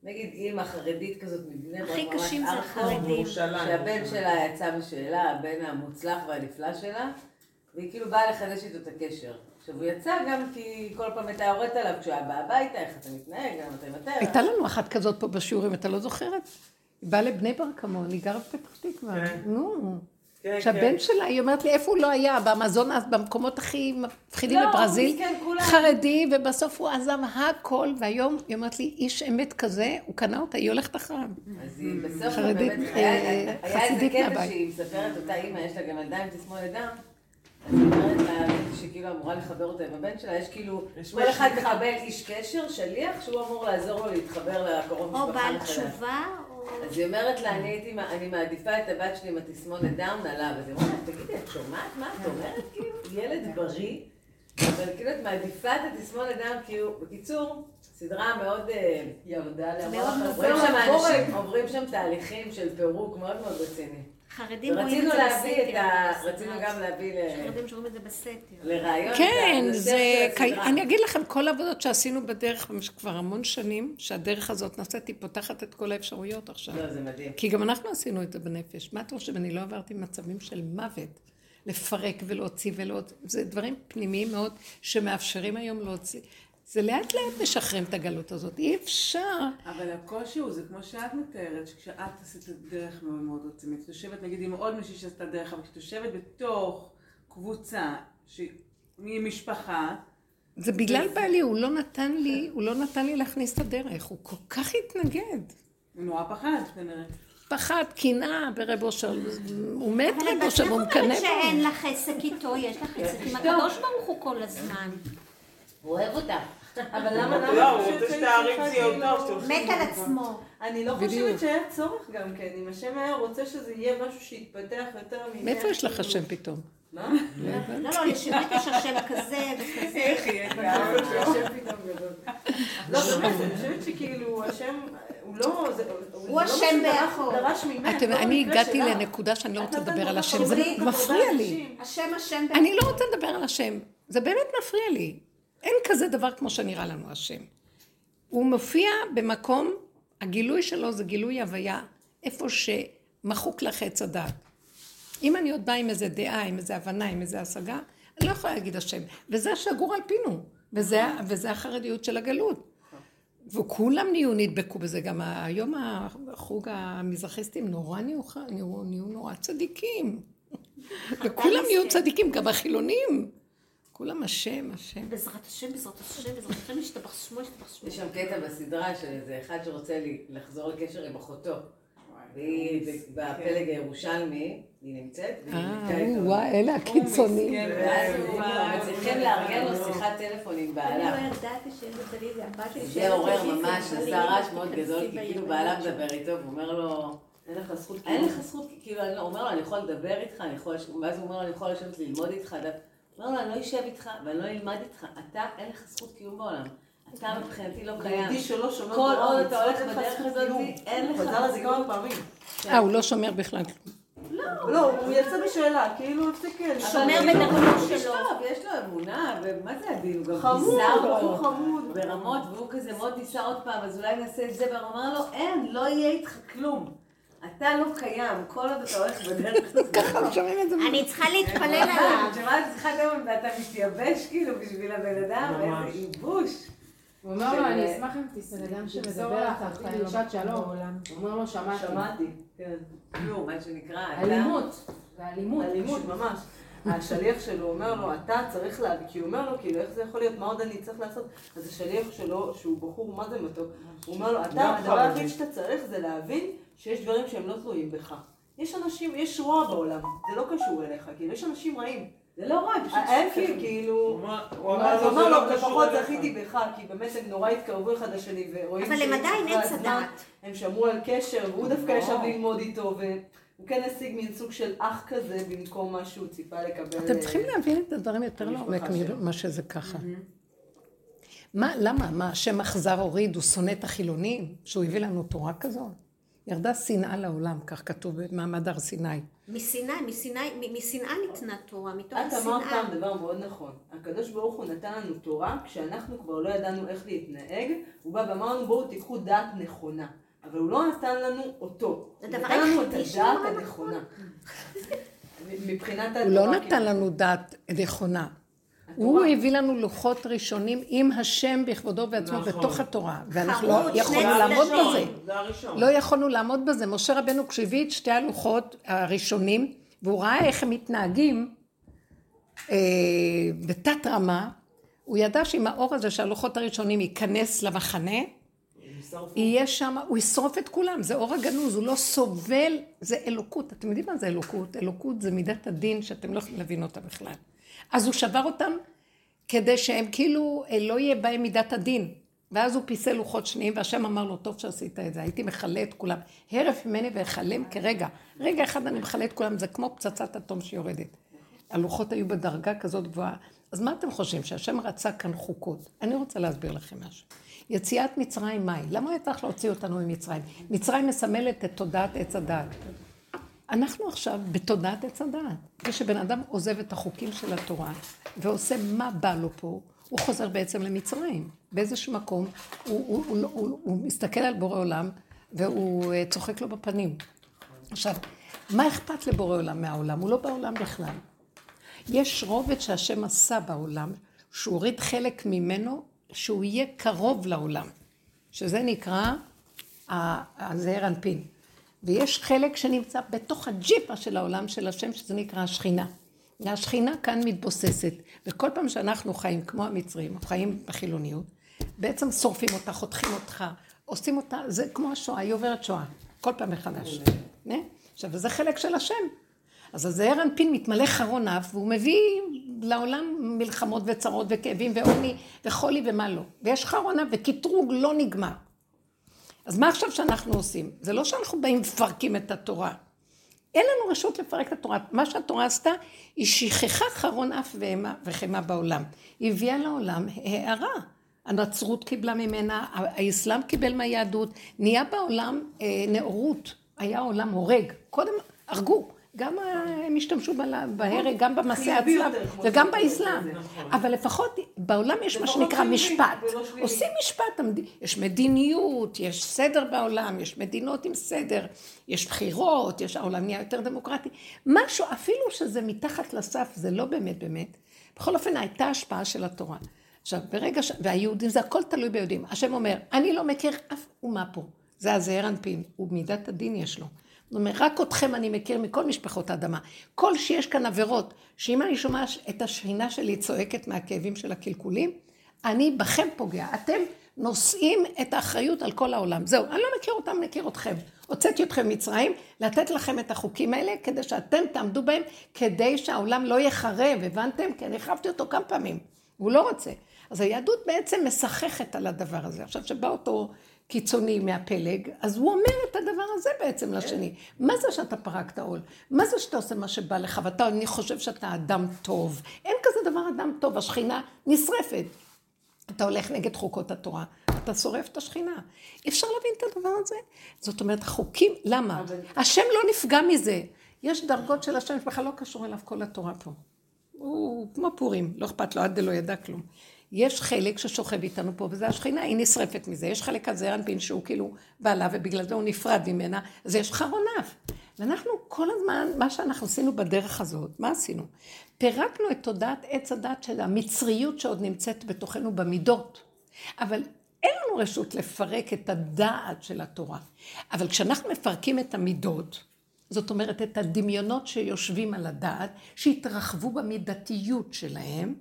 נגיד אימא חרדית כזאת מבנה ברק ממש ארכור, שהבן שלה יצא בשאלה, הבן המוצלח והנפלא שלה, והיא כאילו באה לחדש איתו את הקשר. עכשיו הוא יצא גם כי כל פעם אתה יורדת עליו, כשהוא בא הביתה, איך אתה מתנהג, גם אתה מתאר. הייתה לנו אחת כזאת פה בשיעורים, אתה לא זוכרת? היא באה לבני ברק המון, היא גרה בפתח תקווה. נו. שהבן שלה, היא אומרת לי, איפה הוא לא היה, באמזונס, במקומות הכי מפחידים בברזיל, חרדי, ובסוף הוא עזב הכל, והיום היא אומרת לי, איש אמת כזה, הוא קנה אותה, היא הולכת אחריו. אז היא בסוף באמת, היה איזה קטע שהיא מספרת אותה אימא, יש לה גם עדיין תסמונת דם, אז היא אומרת לה, שכאילו אמורה לחבר אותה עם הבן שלה, יש כאילו, כל אחד מחבל איש קשר, שליח, שהוא אמור לעזור לו להתחבר לקרוב משפחה מחדש. או בעל תשובה, אז היא אומרת לה, אני מעדיפה את הבת שלי עם התסמונת דאון עליו, אז היא אומרת, תגידי, את שומעת? מה את אומרת? כאילו, ילד בריא, אבל כאילו את מעדיפה את התסמונת דאון, כאילו, בקיצור, סדרה מאוד ירדה להמוח, עוברים שם תהליכים של פירוק מאוד מאוד רציני. חרדים רואים את זה בסתר. רצינו גם להביא לרעיון. כן, אני אגיד לכם, כל העבודות שעשינו בדרך כבר המון שנים, שהדרך הזאת נעשית, היא פותחת את כל האפשרויות עכשיו. לא, זה מדהים. כי גם אנחנו עשינו את זה בנפש. מה טוב שאני לא עברתי מצבים של מוות, לפרק ולהוציא ולהוציא. זה דברים פנימיים מאוד שמאפשרים היום להוציא. זה לאט לאט משחררים את הגלות הזאת, אי אפשר. אבל הקושי הוא, זה כמו שאת מתארת, שכשאת עשית דרך מאוד מאוד רצינית, תושבת נגיד עם עוד מישהי שעשתה דרך, אבל כשתושבת בתוך קבוצה, ממשפחה... זה בגלל בעלי, הוא לא נתן לי להכניס את הדרך, הוא כל כך התנגד. הוא נורא פחד, כנראה. פחד, קינה ברבו של... הוא מת רבו של, הוא מקנה בו. אבל את לא אומרת שאין לך עסק איתו, יש לך עסק עם הקדוש ברוך הוא כל הזמן. הוא אוהב אותה. אבל למה למה? לא, הוא רוצה שתעריץ יהיה אותו. מת על עצמו. אני לא חושבת שהיה צורך גם כן. אם השם היה רוצה שזה יהיה משהו שיתפתח יותר מ... מאיפה יש לך השם פתאום? מה? לא, לא, לשמית יש השם כזה וכזה. איך יהיה? השם פתאום גדול. לא, באמת, אני חושבת שכאילו השם... הוא השם באחור. אני הגעתי לנקודה שאני לא רוצה לדבר על השם. זה מפריע לי. אני לא רוצה לדבר על השם. זה באמת מפריע לי. אין כזה דבר כמו שנראה לנו השם. הוא מופיע במקום, הגילוי שלו זה גילוי הוויה, איפה שמחוק לך עץ הדעת. אם אני עוד באה עם איזה דעה, עם איזה הבנה, עם איזה השגה, אני לא יכולה להגיד השם. וזה השגור על פינו. וזה החרדיות של הגלות. וכולם נהיו נדבקו בזה, גם היום החוג המזרחיסטים נהיו נורא צדיקים. וכולם נהיו צדיקים, גם החילונים. כולם השם, השם. בעזרת השם, בעזרת השם, בעזרת השם, ישתבח שמו, ישתבח שמו. יש שם קטע בסדרה שזה אחד שרוצה לחזור לקשר עם אחותו. והיא בפלג הירושלמי, היא נמצאת, והיא נמצאה איתו. וואי, אלה הקיצונים. ואז הוא מצליחים לארגן לו שיחת טלפון עם בעלה. אני לא ידעתי שאין בצליל, זה הבאתי. זה עורר ממש, עשה רעש מאוד גדול, כי כאילו בעלה מדבר איתו, ואומר לו, אין לך זכות, כאילו, הוא אומר לו, אני יכול לדבר איתך, ואז הוא אומר לו, אני יכול לשבת ללמוד איתך, אומר לו, אני לא יישב איתך, ואני לא אלמד איתך, אתה, אין לך זכות קיום בעולם. אתה מבחינתי לא קיים. כל עוד אתה הולך בדרך הזאת, אין לך. חזר לזה כמה פעמים. הוא לא שומר בכלל. לא, הוא יצא בשאלה, כאילו הוא הפסיק שומר בדרכו שלו. יש לו אמונה, ומה זה הדין? הוא גם חמוד ברמות, והוא כזה מאוד ניסה עוד פעם, אז אולי נעשה את זה, והוא אמר לו, אין, לא יהיה איתך כלום. אתה לא קיים, כל עוד אתה הולך בדרך הזאת. ככה, שומעים את זה. אני צריכה להתפלל עליו. ג'מאל, צריכה גם, ואתה מתייבש כאילו בשביל הבן אדם, איזה ייבוש. הוא אומר לו, אני אשמח אם תסנדם שמדבר לך, תלושת שלום. הוא אומר לו, שמעתי. שמעתי, כן. כאילו, מה שנקרא, אתה... אלימות. ואלימות. אלימות, ממש. השליח שלו אומר לו, אתה צריך להביא, כי הוא אומר לו, כאילו, איך זה יכול להיות, מה עוד אני צריך לעשות? אז השליח שלו, שהוא בחור, מה זה מתוק? הוא אומר לו, אתה, הדבר הכי שאתה צריך זה להבין שיש דברים שהם לא תלויים בך. יש אנשים, יש רוע בעולם, זה לא קשור אליך, כאילו, יש אנשים רעים. זה לא רע, פשוט שקר. כאילו, הוא אמר לו, לפחות זכיתי בך, כי באמת הם נורא התקרבו אחד לשני ורואים ש... אבל הם עדיין אין צדעת. הם שמרו על קשר, והוא דווקא ישב ללמוד איתו, והוא כן השיג מין סוג של אח כזה במקום משהו, ציפה לקבל... אתם צריכים להבין את הדברים יותר לעומק ממה שזה ככה. למה? מה, השם אכזר הוריד, הוא שונא את החילונים, שהוא הביא לנו תורה כזאת? ירדה שנאה לעולם, כך כתוב במעמד הר סיני. משנאה ניתנה תורה, מתוך השנאה. את אמרת פעם דבר מאוד נכון. הקדוש ברוך הוא נתן לנו תורה, כשאנחנו כבר לא ידענו איך להתנהג, הוא בא ואמר לנו, בואו תיקחו דעת נכונה. אבל הוא לא נתן לנו אותו. הוא נתן לנו את הדעת הנכונה. מבחינת הדעת... הוא לא נתן לנו דעת נכונה. הוא הביא לנו לוחות ראשונים עם השם בכבודו ועצמו בתוך התורה, ואנחנו לא יכולנו לעמוד בזה. לא יכולנו לעמוד בזה. משה רבנו כשהביא את שתי הלוחות הראשונים, והוא ראה איך הם מתנהגים בתת רמה, הוא ידע שאם האור הזה שהלוחות הראשונים ייכנס למחנה, יהיה שם, הוא ישרוף את כולם, זה אור הגנוז, הוא לא סובל, זה אלוקות. אתם יודעים מה זה אלוקות? אלוקות זה מידת הדין שאתם לא יכולים להבין אותה בכלל. אז הוא שבר אותם כדי שהם כאילו לא יהיה בהם מידת הדין. ואז הוא פיסל לוחות שניים, והשם אמר לו, טוב שעשית את זה, הייתי מחלה את כולם. הרף ממני והחלם כרגע. רגע אחד אני מחלה את כולם, זה כמו פצצת אטום שיורדת. הלוחות היו בדרגה כזאת גבוהה. אז מה אתם חושבים? שהשם רצה כאן חוקות. אני רוצה להסביר לכם משהו. יציאת מצרים מהי? למה היה צריך להוציא אותנו ממצרים? מצרים מסמלת את תודעת עץ הדעת. אנחנו עכשיו בתודעת עץ הדעת. כשבן אדם עוזב את החוקים של התורה ועושה מה בא לו פה, הוא חוזר בעצם למצרים. באיזשהו מקום הוא מסתכל על בורא עולם והוא צוחק לו בפנים. עכשיו, מה אכפת לבורא עולם מהעולם? הוא לא בעולם בכלל. יש רובד שהשם עשה בעולם, שהוא הוריד חלק ממנו, שהוא יהיה קרוב לעולם. שזה נקרא הזעיר אנפין. ויש חלק שנמצא בתוך הג'יפה של העולם של השם, שזה נקרא השכינה. השכינה כאן מתבוססת, וכל פעם שאנחנו חיים כמו המצרים, חיים בחילוניות, בעצם שורפים אותה, חותכים אותך, עושים אותה, זה כמו השואה, היא עוברת שואה, כל פעם מחדש. עכשיו, וזה חלק של השם. אז הזעיר אנפין מתמלא חרון אף, והוא מביא לעולם מלחמות וצרות וכאבים ועוני וחולי ומה לא. ויש חרונה וקטרוג לא נגמר. אז מה עכשיו שאנחנו עושים? זה לא שאנחנו באים ופרקים את התורה. אין לנו רשות לפרק את התורה. מה שהתורה עשתה היא שכחה חרון אף וחמה בעולם. היא הביאה לעולם הערה. הנצרות קיבלה ממנה, האסלאם קיבל מהיהדות, נהיה בעולם נאורות, היה עולם הורג. קודם הרגו. גם הם השתמשו בהרג, גם במסע הצלב וגם באסלאם. אבל לפחות בעולם יש מה שנקרא משפט. עושים משפט, יש מדיניות, יש סדר בעולם, יש מדינות עם סדר, יש בחירות, יש העולם נהיה יותר דמוקרטי. משהו, אפילו שזה מתחת לסף, זה לא באמת באמת. בכל אופן, הייתה השפעה של התורה. עכשיו, ברגע ש... והיהודים, זה הכל תלוי ביהודים. השם אומר, אני לא מכיר אף אומה פה. זה הזעיר אנפין, ומידת הדין יש לו. זאת אומרת, רק אתכם אני מכיר מכל משפחות האדמה. כל שיש כאן עבירות, שאם אני שומע את השכינה שלי צועקת מהכאבים של הקלקולים, אני בכם פוגע. אתם נושאים את האחריות על כל העולם. זהו, אני לא מכיר אותם, מכיר אתכם. הוצאתי אתכם מצרים, לתת לכם את החוקים האלה, כדי שאתם תעמדו בהם, כדי שהעולם לא יחרב, הבנתם? כי אני חרבתי אותו כמה פעמים. הוא לא רוצה. אז היהדות בעצם משחכת על הדבר הזה. עכשיו שבא אותו... קיצוני מהפלג, אז הוא אומר את הדבר הזה בעצם לשני. מה זה שאתה פרקת עול? מה זה שאתה עושה מה שבא לך? ואתה, אני חושב שאתה אדם טוב. אין כזה דבר אדם טוב, השכינה נשרפת. אתה הולך נגד חוקות התורה, אתה שורף את השכינה. אפשר להבין את הדבר הזה? זאת אומרת, חוקים, למה? השם לא נפגע מזה. יש דרגות של השם, שבכלל לא קשור אליו כל התורה פה. הוא כמו פורים, לא אכפת לו, עד לא ידע כלום. יש חלק ששוכב איתנו פה, וזה השכינה, היא נשרפת מזה. יש חלק הזה, אנפין, שהוא כאילו בעלה, ובגלל זה הוא נפרד ממנה, אז יש חרוניו. ואנחנו כל הזמן, מה שאנחנו עשינו בדרך הזאת, מה עשינו? פירקנו את תודעת עץ הדת של המצריות שעוד נמצאת בתוכנו במידות. אבל אין לנו רשות לפרק את הדעת של התורה. אבל כשאנחנו מפרקים את המידות, זאת אומרת, את הדמיונות שיושבים על הדעת, שהתרחבו במידתיות שלהם,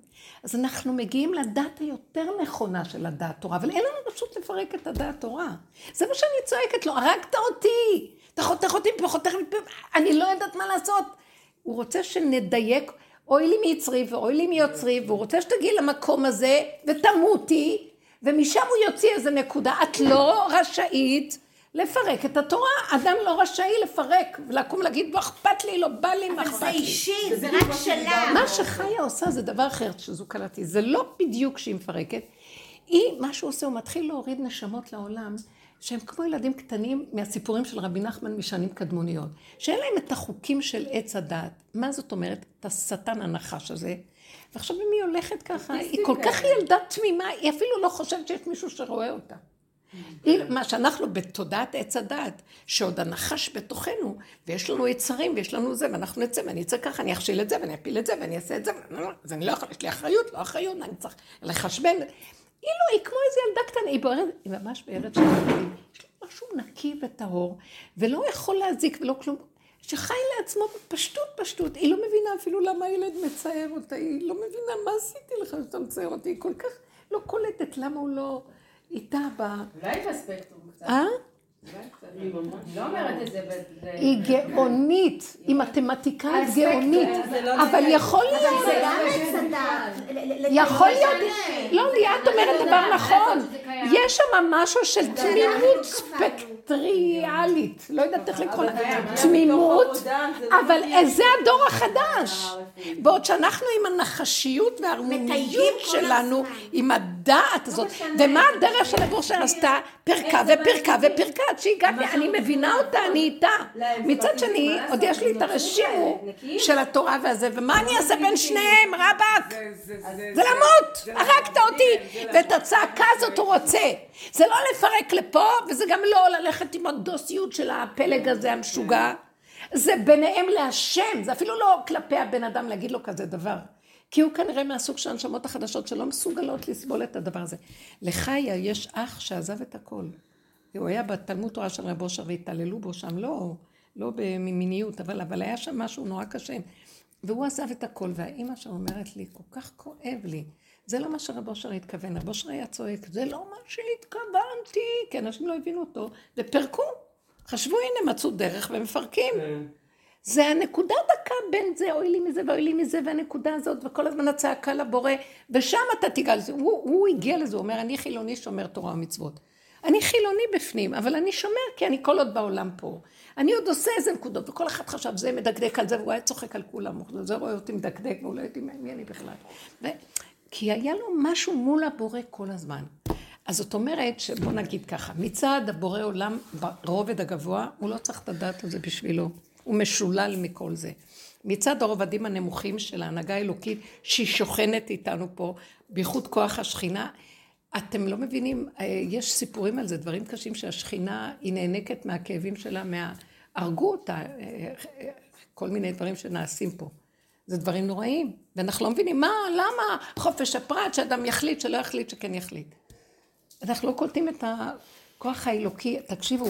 אז אנחנו מגיעים לדעת היותר נכונה של הדעת תורה, אבל אין לנו פשוט לפרק את הדעת תורה. זה מה שאני צועקת לו, הרגת אותי, אתה חותך אותי, וחותך מפה, אני לא יודעת מה לעשות. הוא רוצה שנדייק, אוי לי מיצרי ואוי לי מיוצרי, והוא רוצה שתגיעי למקום הזה ותמותי, ומשם הוא יוציא איזה נקודה, את לא רשאית, לפרק את התורה, אדם לא רשאי לפרק, ולקום להגיד, לא אכפת לי, לא בא לי, מה אכפת לי. אבל זה אישי, זה רק שלה. מה שחיה עושה זה דבר אחר שזו קלטתי, זה לא בדיוק שהיא מפרקת. היא, מה שהוא עושה, הוא מתחיל להוריד נשמות לעולם, שהם כמו ילדים קטנים מהסיפורים של רבי נחמן משנים קדמוניות, שאין להם את החוקים של עץ הדעת. מה זאת אומרת? את השטן הנחש הזה. ועכשיו אם היא הולכת ככה, היא כל כך ילדה תמימה, היא אפילו לא חושבת שיש מישהו שרואה אותה. מה שאנחנו בתודעת עץ הדעת, שעוד הנחש בתוכנו, ויש לנו יצרים ויש לנו זה, ואנחנו נצא ואני אצא ככה, אני אכשיל את זה ואני אפיל את זה ואני אעשה את זה, אז אני לא יכול, יש לי אחריות, לא אחריות, אני צריך לחשבן. אילו היא כמו איזו ילדה קטנה, היא בוערת, היא ממש בוערת של ילדים, יש לו משהו נקי וטהור, ולא יכול להזיק ולא כלום, שחי לעצמו פשטות, היא לא מבינה אפילו למה הילד מצייר אותה, היא לא מבינה מה עשיתי לך שאתה מצייר אותי, היא כל כך לא קולטת למה הוא לא... איתה באה. אולי בספקטרום קצת. לא אומרת את זה. היא גאונית, היא מתמטיקאית גאונית, אבל יכול להיות. זה גם מצדד. יכול להיות. לא, ליאת אומרת דבר נכון. יש שם משהו של תמימות ספקטריאלית. לא יודעת איך לקרוא לה. תמימות, אבל זה הדור החדש. בעוד שאנחנו עם הנחשיות וההרמוניות שלנו, עם הדעת הזאת. ומה הדרך של הגורשר עשתה? פרקה ופרקה ופרקה. שהגעתי, אני מבינה אותה, אני איתה. מצד שני, עוד יש לי את הרשימו של התורה והזה, ומה אני אעשה בין שניהם, רבק? זה למות, הרגת אותי, ואת הצעקה הזאת הוא רוצה. זה לא לפרק לפה, וזה גם לא ללכת עם הדוסיות של הפלג הזה המשוגע. זה ביניהם להשם, זה אפילו לא כלפי הבן אדם להגיד לו כזה דבר. כי הוא כנראה מהסוג של הנשמות החדשות שלא מסוגלות לסבול את הדבר הזה. לחיה יש אח שעזב את הכל. הוא היה בתלמוד תורה של רב אושר והתעללו בו שם, לא במיניות, אבל היה שם משהו נורא קשה. והוא עזב את הכל, והאימא שאומרת לי, כל כך כואב לי, זה לא מה שרב אושר התכוון, רב אושר היה צועק, זה לא מה שהתכוונתי, כי אנשים לא הבינו אותו, ופרקו, חשבו, הנה מצאו דרך ומפרקים. זה הנקודה דקה בין זה, אוי לי מזה ואוי לי מזה, והנקודה הזאת, וכל הזמן הצעקה לבורא, ושם אתה תיגע לזה. הוא הגיע לזה, הוא אומר, אני חילוני שומר תורה ומצוות. אני חילוני בפנים, אבל אני שומר, כי אני כל עוד בעולם פה. אני עוד עושה איזה נקודות, וכל אחד חשב, זה מדקדק על זה, והוא היה צוחק על כולם, זה רואה אותי מדקדק, והוא לא הייתי מענייני בכלל. כי היה לו משהו מול הבורא כל הזמן. אז זאת אומרת, שבוא נגיד ככה, מצד הבורא עולם ברובד הגבוה, הוא לא צריך את הדעת הזה בשבילו, הוא משולל מכל זה. מצד הרובדים הנמוכים של ההנהגה האלוקית, שהיא שוכנת איתנו פה, בייחוד כוח השכינה, אתם לא מבינים, יש סיפורים על זה, דברים קשים שהשכינה היא נהנקת מהכאבים שלה, הרגו אותה, כל מיני דברים שנעשים פה. זה דברים נוראים, ואנחנו לא מבינים מה, למה חופש הפרט שאדם יחליט, שלא יחליט, שכן יחליט. אנחנו לא קולטים את הכוח האלוקי, תקשיבו,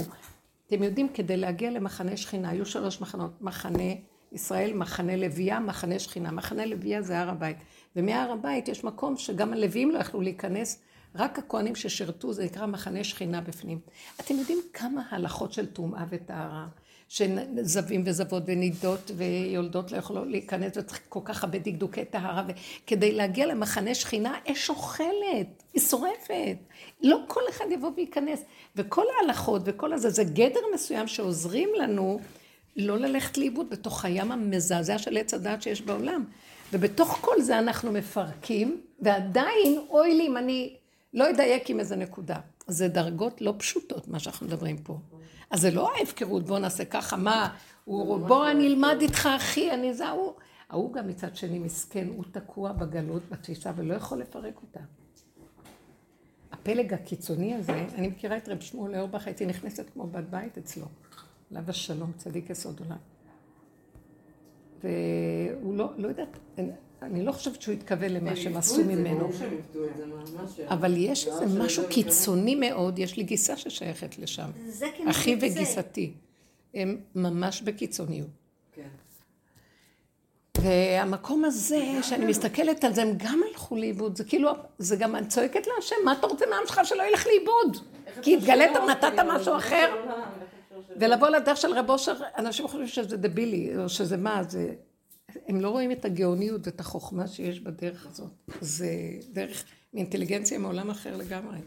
אתם יודעים, כדי להגיע למחנה שכינה, היו 3 מחנות, מחנה ישראל, מחנה לוויה, מחנה שכינה. מחנה לוויה זה הר הבית, ומהר הבית יש מקום שגם הלוויים לא יכלו להיכנס, רק הכהנים ששרתו, זה נקרא מחנה שכינה בפנים. אתם יודעים כמה הלכות של טומאה וטהרה, שזבים וזבות ונידות ויולדות לא יכולות להיכנס, וכל כך הרבה דקדוקי טהרה, וכדי להגיע למחנה שכינה, אש אוכלת, היא שורפת. לא כל אחד יבוא וייכנס. וכל ההלכות וכל הזה, זה גדר מסוים שעוזרים לנו לא ללכת לאיבוד בתוך הים המזעזע של עץ הדעת שיש בעולם. ובתוך כל זה אנחנו מפרקים, ועדיין, אוי לי אם אני לא אדייק עם איזה נקודה. זה דרגות לא פשוטות, מה שאנחנו מדברים פה. אז זה לא ההפקרות, בוא נעשה ככה, מה? בוא אני אלמד איתך, אחי, אני זהו. הוא גם מצד שני מסכן, הוא תקוע בגלות, בתפיסה, ולא יכול לפרק אותה. הפלג הקיצוני הזה, אני מכירה את רב שמואל אורבך, הייתי נכנסת כמו בת בית אצלו. עליו השלום, צדיק יסוד עולם. והוא לא יודעת, אני לא חושבת שהוא התכוון למה שהם עשו ממנו. אבל יש איזה משהו קיצוני מאוד, יש לי גיסה ששייכת לשם. אחי וגיסתי, הם ממש בקיצוניות. והמקום הזה, שאני מסתכלת על זה, הם גם הלכו לאיבוד. זה כאילו, זה גם, אני צועקת להשם, מה אתה רוצה מהעם שלך שלא ילך לאיבוד? כי התגלית או נתת משהו אחר. ולבוא לדרך של רב אושר, אנשים חושבים שזה דבילי, או שזה מה, זה... הם לא רואים את הגאוניות, את החוכמה שיש בדרך הזאת. זה דרך מאינטליגנציה מעולם אחר לגמרי.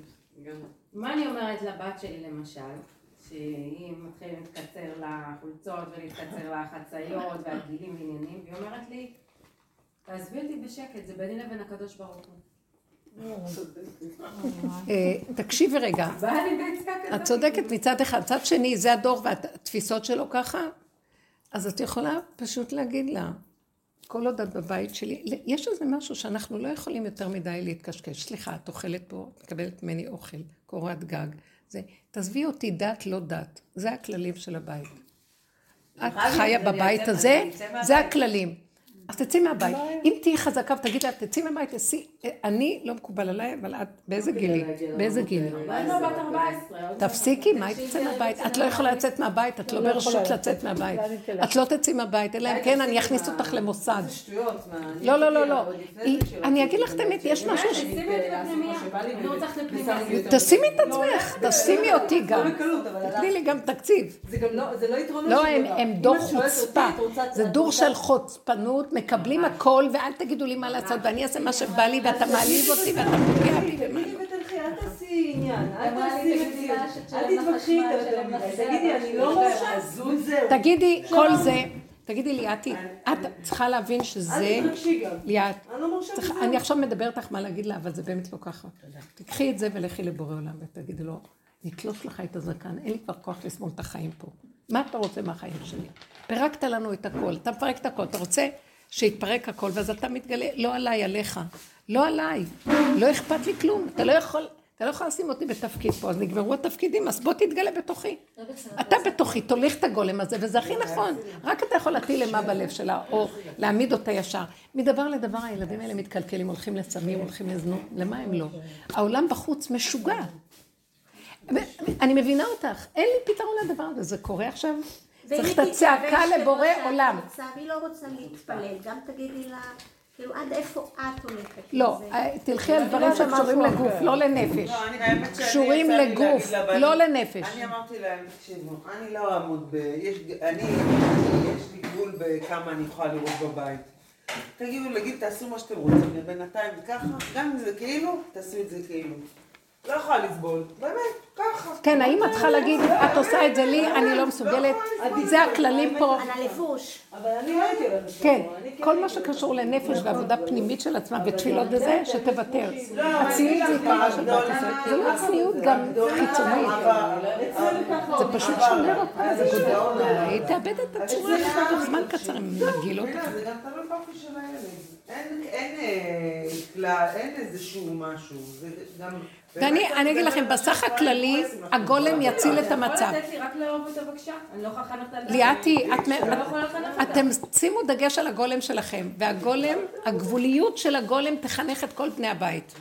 מה אני אומרת לבת שלי למשל, שהיא מתחילה להתקצר לחולצות ולהתקצר לחצאיות והגילים ועניינים, והיא אומרת לי, תעזבי אותי בשקט, זה ביני לבין הקדוש ברוך הוא. תקשיבי רגע, את צודקת מצד אחד, מצד שני זה הדור והתפיסות שלו ככה, אז את יכולה פשוט להגיד לה, כל עוד את בבית שלי, יש איזה משהו שאנחנו לא יכולים יותר מדי להתקשקש, סליחה, את אוכלת פה, מקבלת ממני אוכל, קורת גג, זה, תעזבי אותי דת לא דת, זה הכללים של הבית. את חיה בבית הזה, זה הכללים. אז תצאי מהבית, אם תהי חזקה ותגיד לה, תצאי מהבית, אני לא מקובל עליי, אבל את באיזה גילי? באיזה גילי? תפסיקי, מה היא תצא מהבית? את לא יכולה לצאת מהבית, את לא ברשות לצאת מהבית. את לא תצאי מהבית, אלא אם כן, אני אכניס אותך למוסד. זה שטויות, מה? לא, לא, לא, לא. אני אגיד לך תמיד, יש משהו... תשימי אותי בפנימיה. תשימי את עצמך, תשימי אותי גם. תתני לי גם תקציב. זה לא יתרון לשאלה. מקבלים הכל, ואל תגידו לי מה לעשות, ואני אעשה מה שבא לי, ואתה מעליב אותי, ואתה פוגע לי, ומה לא. אל תעשי עניין, אל תעשי מציאות, אל תתבקשי איתה, תגידי, אני לא רואה שעזות זהו. תגידי, כל זה, תגידי ליאתי, את צריכה להבין שזה, ליאת, אני עכשיו מדברת לך מה להגיד לה, אבל זה באמת לא ככה. תקחי את זה ולכי לבורא עולם, ותגידי לו, נתלוש לך את הזקן, אין לי כבר כוח לסמול את החיים פה. מה אתה רוצה מהחיים שלי? פרקת לנו את הכל, אתה מפרק את הכל, אתה רוצה שיתפרק הכל, ואז אתה מתגלה, לא עליי, עליך, לא עליי, לא אכפת לי כלום, אתה לא יכול לשים אותי בתפקיד פה, אז נגמרו התפקידים, אז בוא תתגלה בתוכי. אתה בתוכי, תולך את הגולם הזה, וזה הכי נכון, רק אתה יכול להטיל למה בלב שלה, או להעמיד אותה ישר. מדבר לדבר, הילדים האלה מתקלקלים, הולכים לסמים, הולכים לזנות, למה הם לא? העולם בחוץ משוגע. אני מבינה אותך, אין לי פתרון לדבר הזה, זה קורה עכשיו. צריך את הצעקה לבורא עולם. היא לא רוצה להתפלל, גם תגידי לה, כאילו, עד איפה את הולכת? לא, תלכי על דברים שקשורים לגוף, לא לנפש. לא, אני האמת שאני קשורים לגוף, לא לנפש. אני אמרתי להם, תקשיבו, אני לא אעמוד ב... יש לי גבול בכמה אני יכולה לראות בבית. תגידו, להגיד, תעשו מה שאתם רוצים, לבינתיים וככה, גם אם זה כאילו, תעשו את זה כאילו. לא יכולה לסבול, באמת, ככה. כן, האם את צריכה להגיד, את עושה את זה לי, אני לא מסוגלת, זה הכללים פה. על הלבוש. אבל אני לא הייתי לנפש. כן, כל מה שקשור לנפש ועבודה פנימית של עצמה ותפילות וזה, שתוותר. הצניעות זה עיקרה של בת ישראל. זה לא הצניעות גם חיצונית. זה פשוט שומר אותה, זה גודל. היא תאבד את הצורה אחר זמן קצר, אם נגיל אותה. זה גם תלוי פרפי של הילד. אין איזשהו משהו, זה גם... ואני אגיד לכם, בסך הכללי, הגולם יציל את המצב. אני יכולה לתת לי רק לאהוב אותה בבקשה? אני לא יכולה לחנך על זה. ליאתי, אתם שימו דגש על הגולם שלכם, והגולם, הגבוליות של הגולם תחנך את כל בני הבית.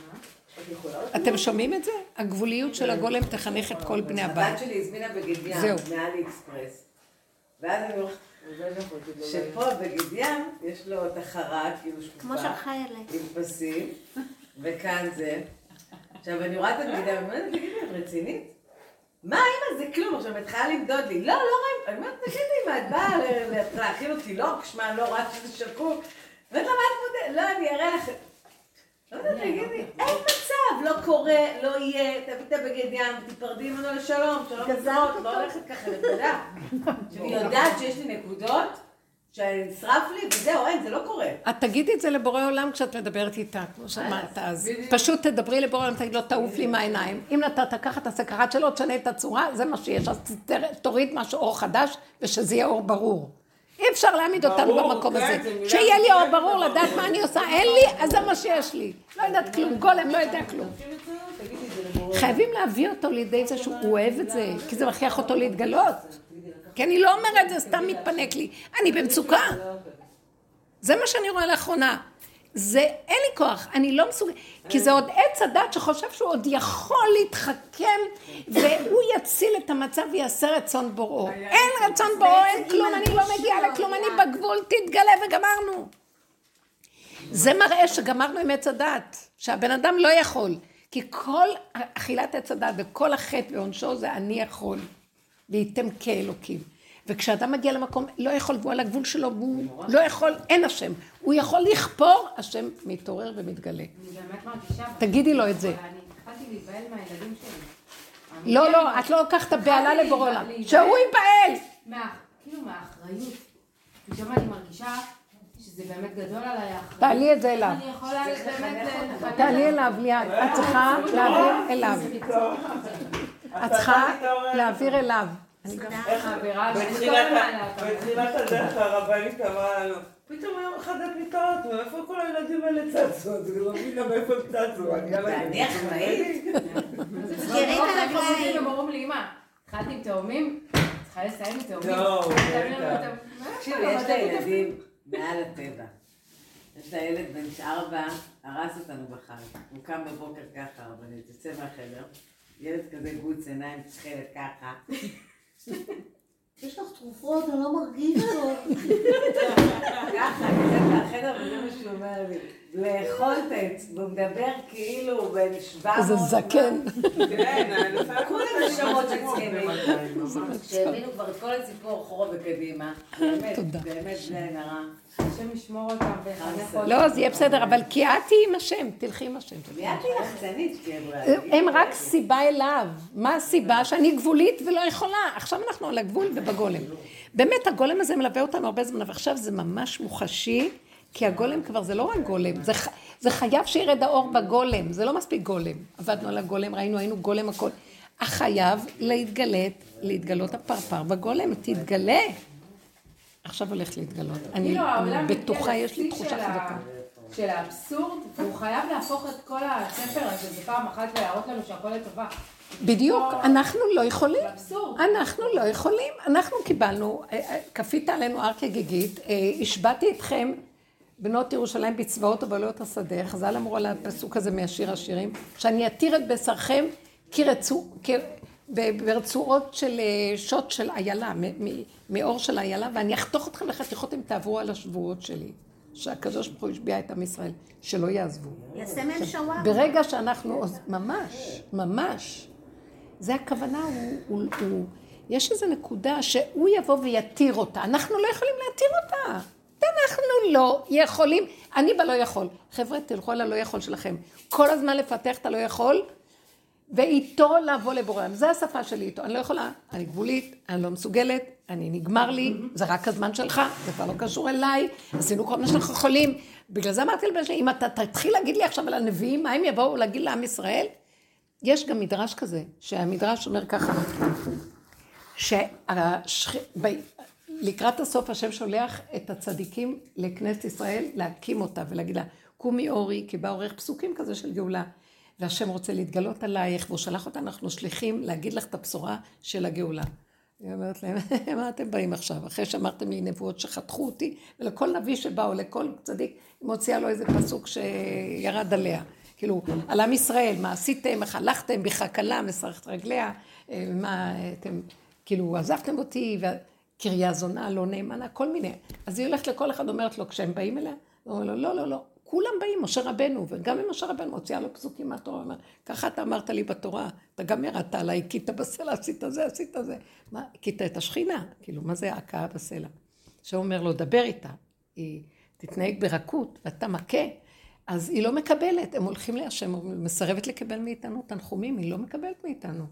אתם שומעים את זה? הגבוליות של הגולם תחנך את כל בני הבית. הבת שלי הזמינה בגדיאן, מאלי אקספרס. ואז אני הולכת... שפה בגדיאן יש לו תחרה, כאילו שקופה. כמו שלך אלה. עם פסים, וכאן זה. עכשיו, אני רואה את הגדידה, אני אומרת, תגידי, את רצינית? מה, אמא, זה כלום, עכשיו, את חיילה למדוד לי. לא, לא רואים, אני אומרת, תגידי, מה, את באה להאכיל אותי, לא, כשמה, לא רואה שזה שקור. ואתה, מה את מודה? לא, אני אראה לך. לא יודעת, תגידי, אין מצב, לא קורה, לא יהיה, תביטה בגדיין, תיפרדי ממנו לשלום, שלום נזרות, לא הולכת ככה, נקודה. שאני יודעת שיש לי נקודות, שנשרף לי, וזהו, אין, זה לא קורה. את תגידי את זה לבורא עולם כשאת מדברת איתה, כמו שאמרת, אז פשוט תדברי לבורא עולם, תגיד לו, תעוף לי מהעיניים. אם נתת ככה את הסקרת שלו, תשנה את הצורה, זה מה שיש, אז תוריד משהו אור חדש, ושזה יהיה אור ברור. אי אפשר להעמיד אותנו במקום הזה. שיהיה לי אור ברור, לדעת מה אני עושה, אין לי, אז זה מה שיש לי. לא יודעת כלום, גולם, לא יודע כלום. חייבים להביא אותו לידי זה שהוא אוהב את זה, כי זה מכריח אותו להתגלות. כי אני לא אומרת, זה סתם מתפנק לי. אני במצוקה. זה מה שאני רואה לאחרונה. זה, אין לי כוח, אני לא מסוגל... כי זה עוד עץ הדת שחושב שהוא עוד יכול להתחכם, והוא יציל את המצב ויעשה רצון בוראו. אין רצון בוראו, אין כלום, אני לא מגיעה לכלום, אני בגבול, תתגלה וגמרנו. זה מראה שגמרנו עם עץ הדת, שהבן אדם לא יכול. כי כל אכילת עץ הדת וכל החטא ועונשו זה אני יכול. והייתם כאלוקים. וכשאדם מגיע למקום, לא יכול, והוא על הגבול שלו, הוא לא יכול, אין השם. הוא יכול לכפור, השם מתעורר ומתגלה. תגידי לו את זה. אני התחלתי להיבהל מהילדים שלי. לא, לא, את לא לוקחת הבעלה לבורולה. שהוא ייבהל! כאילו מהאחריות. משום אני מרגישה שזה באמת גדול עליי האחריות. תעלי את זה אליו. אני יכולה באמת... תעלי אליו, ליד. את צריכה להעביר אליו. את צריכה להעביר אליו. איך העבירה? בתחילת הדרך הרבנית אמרה לנו, פתאום היום אחד את מתארתנו, איפה כל הילדים האלה צצו? אז לא מבינה מאיפה צצו, אני אהלה. ואני אחראית. סגרית הרגליים. אמרו לי, אמא, התחלת עם תאומים? צריכה לסיים עם תאומים? לא, בטח. תקשיב, יש לה ילדים מעל הטבע. יש לה ילד בן 4, הרס אותנו בחר. הוא קם בבוקר ככה, הרבנית, יוצא מהחדר. ילד כזה גוץ, עיניים תחילת ככה. יש לך תרופות, אני לא מרגיש לו. ככה, כזה מהחדר, וזה מה שהוא אומר לי. לאכול את האצבע, מדבר כאילו בין 700... זה זקן. כן, כולם נשמות שצריכים. שהבינו כבר את כל הציפור חורה וקדימה. באמת, באמת נערה. השם ישמור אותם וחנך אותם. לא, זה יהיה בסדר, אבל כי את תהיי עם השם, תלכי עם השם. מיד היא לחצנית, כאילו. הם רק סיבה אליו. מה הסיבה? שאני גבולית ולא יכולה. עכשיו אנחנו על הגבול ובגולם. באמת, הגולם הזה מלווה אותנו הרבה זמן, ועכשיו זה ממש מוחשי. כי הגולם כבר זה לא רק גולם, זה חייב שירד האור בגולם, זה לא מספיק גולם. עבדנו על הגולם, ראינו, היינו גולם הכל. החייב להתגלות הפרפר בגולם, תתגלה. עכשיו הולך להתגלות. אני בטוחה, יש לי תחושה חזקה. של האבסורד, והוא חייב להפוך את כל הספר הזה, זה פעם אחת להראות לנו שהכל לטובה. בדיוק, אנחנו לא יכולים. אנחנו לא יכולים. אנחנו קיבלנו, כפית עלינו הר כגיגית, השבעתי אתכם, בנות ירושלים בצבאות ובעלויות השדה, חז"ל אמרו על הפסוק הזה מהשיר השירים, שאני אתיר את בשרכם ברצועות של שוט של איילה, מאור של איילה, ואני אחתוך אתכם לחתיכות אם תעברו על השבועות שלי. שהקדוש ברוך הוא השביע את עם ישראל, שלא יעזבו. יסמן שוואר. ברגע שאנחנו, ממש, ממש, זה הכוונה, יש איזו נקודה שהוא יבוא ויתיר אותה, אנחנו לא יכולים להתיר אותה. אנחנו לא יכולים, אני בלא יכול. חבר'ה, תלכו על הלא יכול שלכם. כל הזמן לפתח את הלא יכול, ואיתו לבוא לבורם. זו השפה שלי איתו. אני לא יכולה, אני גבולית, אני לא מסוגלת, אני נגמר לי, זה רק הזמן שלך, זה כבר לא קשור אליי, עשינו כל מה שאנחנו יכולים. בגלל זה אמרתי לבן שלי, אם אתה תתחיל להגיד לי עכשיו על הנביאים, מה הם יבואו להגיד לעם ישראל? יש גם מדרש כזה, שהמדרש אומר ככה, לקראת הסוף השם שולח את הצדיקים לכנסת ישראל להקים אותה ולהגיד לה, קומי אורי, כי בא אורך פסוקים כזה של גאולה, והשם רוצה להתגלות עלייך, והוא שלח אותה, אנחנו שליחים להגיד לך את הבשורה של הגאולה. היא אומרת להם, מה אתם באים עכשיו? אחרי שאמרתם לי נבואות שחתכו אותי, ולכל נביא שבא או לכל צדיק, מוציאה לו איזה פסוק שירד עליה. כאילו, על עם ישראל, מה עשיתם, איך הלכתם, בחקלה, מסרחת רגליה, מה אתם, כאילו, עזבתם אותי, קריה זונה, לא נאמנה, כל מיני. אז היא הולכת לכל אחד, אומרת לו, כשהם באים אליה, הוא אומר לו, לא, לא, לא, כולם באים, משה רבנו, וגם אם משה רבנו הוציאה לו פסוקים מהתורה, אומר, ככה אתה אמרת לי בתורה, אתה גם הרעת עליי, הכית בסלע, עשית זה, עשית זה. מה, הכית את השכינה, כאילו, מה זה ההכאה בסלע? שהוא אומר לו, דבר איתה, היא תתנהג ברכות, ואתה מכה, אז היא לא מקבלת, הם הולכים להשם, היא מסרבת לקבל מאיתנו תנחומים, היא לא מקבלת מאיתנו.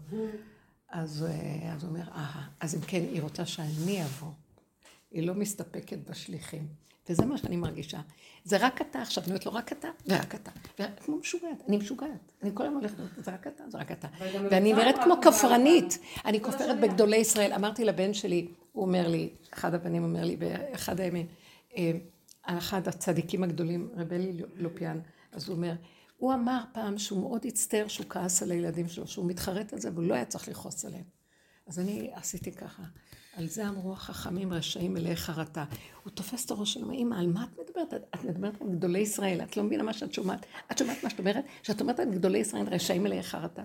אז הוא אומר, אז אם כן, היא רוצה שאני אבוא. היא לא מסתפקת בשליחים. וזה מה שאני מרגישה. זה רק אתה עכשיו, אני אומרת לו, רק אתה, ורק אתה. כמו משוגעת, אני משוגעת. אני כל היום הולכת, זה רק אתה, זה רק אתה. ואני נראית כמו כפרנית. אני כופרת בגדולי ישראל. אמרתי לבן שלי, הוא אומר לי, אחד הבנים אומר לי, באחד הימים, אחד הצדיקים הגדולים, רבי לופיאן, אז הוא אומר, הוא אמר פעם שהוא מאוד הצטער שהוא כעס על הילדים שלו, שהוא מתחרט על זה, והוא לא היה צריך לכעוס עליהם. אז אני עשיתי ככה. על זה אמרו החכמים רשעים מלאי חרטה. הוא תופס את הראש שלו, אמא, על מה את מדברת? את מדברת על גדולי ישראל, את לא מבינה מה שאת שומעת. את שומעת מה שאת אומרת? שאת אומרת על גדולי ישראל רשעים מלאי חרטה.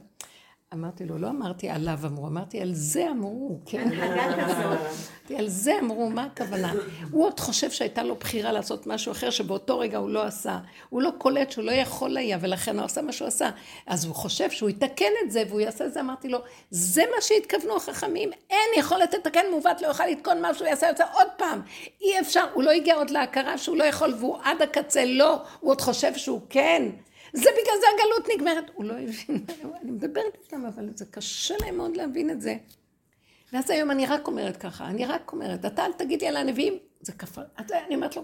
אמרתי לו, לא אמרתי עליו אמרו, אמרתי על זה אמרו, כן? אמרתי על זה אמרו, מה הכוונה? הוא עוד חושב שהייתה לו בחירה לעשות משהו אחר שבאותו רגע הוא לא עשה, הוא לא קולט שהוא לא יכול היה ולכן הוא עשה מה שהוא עשה, אז הוא חושב שהוא יתקן את זה והוא יעשה את זה, אמרתי לו, זה מה שהתכוונו החכמים, אין יכולת לתקן מעוות, לא יוכל לתקון משהו, יעשה את זה עוד פעם, אי אפשר, הוא לא הגיע עוד להכרה שהוא לא יכול והוא עד הקצה לא, הוא עוד חושב שהוא כן, זה בגלל זה הגלות נגמרת. הוא לא הבין, אני מדברת איתם, אבל זה קשה להם מאוד להבין את זה. ואז היום אני רק אומרת ככה, אני רק אומרת, אתה אל תגיד לי על הנביאים, זה כפר, אני אומרת לו,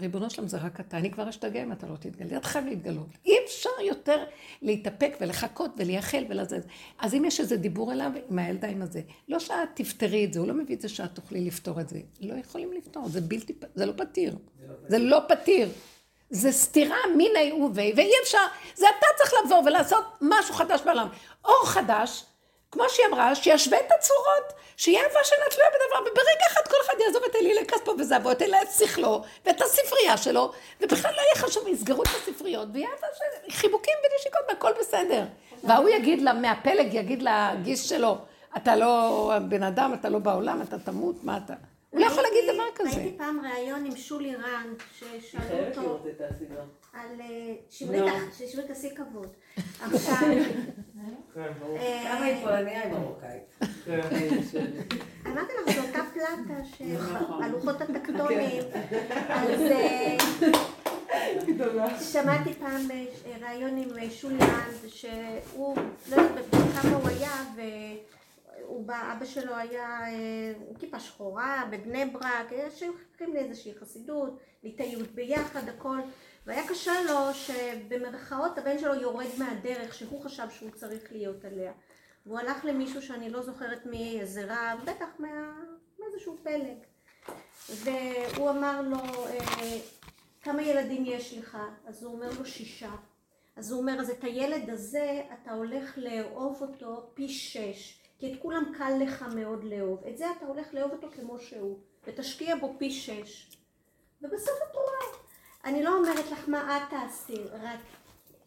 ריבונו שלם זה רק אתה, אני כבר אשתגע אם אתה לא תתגלה, אתה חייב להתגלות. אי אפשר יותר להתאפק ולחכות ולייחל ולזה. אז אם יש איזה דיבור אליו, עם הילדה עם הזה, לא שאת תפתרי את זה, הוא לא מביא את זה שאת תוכלי לפתור את זה. לא יכולים לפתור, זה לא פתיר. זה לא פתיר. זה סתירה מן היעובי, ואי אפשר, זה אתה צריך לבוא ולעשות משהו חדש בעולם. אור חדש, כמו שהיא אמרה, שישווה את הצורות, שיהיה אהבה שאינה תלויה בדבר, וברגע אחד כל אחד יעזוב את אלילי כספו וזהבו, את אלילי שכלו, ואת הספרייה שלו, ובכלל לא יהיה חשוב, יסגרו את הספריות, ויהיה אהבה של חיבוקים ונשיקות, והכל בסדר. והוא יגיד לה, מהפלג יגיד לגיס שלו, אתה לא בן אדם, אתה לא בעולם, אתה תמות, מה אתה? הוא לא יכול להגיד דבר כזה. הייתי פעם ראיון עם שולי רן, ששאלו אותו על שמרי תעשי כבוד. עכשיו... כמה היא פולניה היא מרוקאית. אמרתי לך, זו אותה פלטה שהלוחות הטקטונים, אז שמעתי פעם ראיון עם שולי רן, שהוא לא יודעת כמה הוא היה, אבא שלו היה כיפה שחורה, בבני ברק, שייכים לאיזושהי חסידות, ליטאיות ביחד, הכל. והיה קשה לו שבמרכאות הבן שלו יורד מהדרך שהוא חשב שהוא צריך להיות עליה. והוא הלך למישהו שאני לא זוכרת מי, איזה רב, בטח מאיזשהו פלג. והוא אמר לו, כמה ילדים יש לך? אז הוא אומר לו 6. אז הוא אומר, אז את הילד הזה אתה הולך לאהוב אותו פי 6. כי את כולם קל לך מאוד לאהוב. את זה אתה הולך לאהוב אותו כמו שהוא, ותשקיע בו פי 6. ובסוף את רואה. אני לא אומרת לך מה את תעשי, רק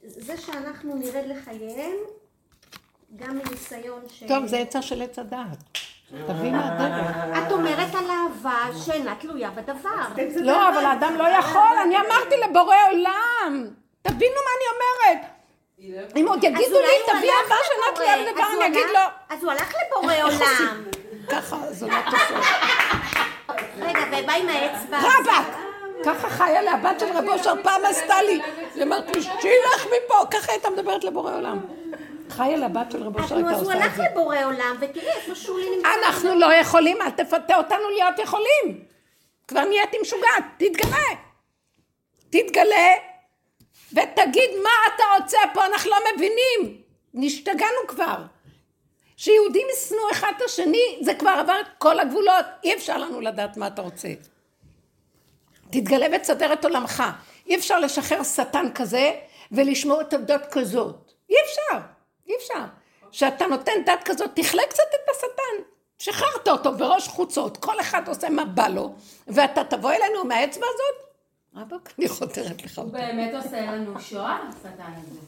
זה שאנחנו נרד לחייהם, גם מניסיון ש... טוב, זה יצא של עץ הדעת. תבין מהדרך. את אומרת על אהבה שאינה תלויה בדבר. לא, אבל האדם לא יכול, אני אמרתי לבורא עולם. תבינו מה אני אומרת. אם עוד יגידו לי, תביא אהבה שאינה תלויה בדבר, אני אגיד לו. אז הוא הלך לבורא עולם. ככה, זו לא תופעת. רגע, ובא עם האצבע. רבק! ככה חיה לה, הבת של רב אושר פעם עשתה לי. היא אמרת לי, שילך מפה, ככה הייתה מדברת לבורא עולם. חיה לה, הבת של רב אושר הייתה עושה את זה. אז הוא הלך לבורא עולם, ותראי, איפה שולי נמצא. אנחנו לא יכולים, אל תפתה אותנו להיות יכולים. כבר נהייתי משוגעת, תתגלה. תתגלה, ותגיד מה אתה רוצה פה, אנחנו לא מבינים. נשתגענו כבר. שיהודים ישנו אחד את השני, זה כבר עבר כל הגבולות. אי אפשר לנו לדעת מה אתה רוצה. תתגלה ותסדר את עולמך. אי אפשר לשחרר שטן כזה ולשמור את הדת כזאת. אי אפשר, אי אפשר. שאתה נותן דת כזאת, תחלה קצת את השטן. שחררת אותו בראש חוצות, כל אחד עושה מה בא לו, ואתה תבוא אלינו מהאצבע הזאת? רבק, אני חותרת לך. הוא באמת עושה לנו שואה, השטן הזה.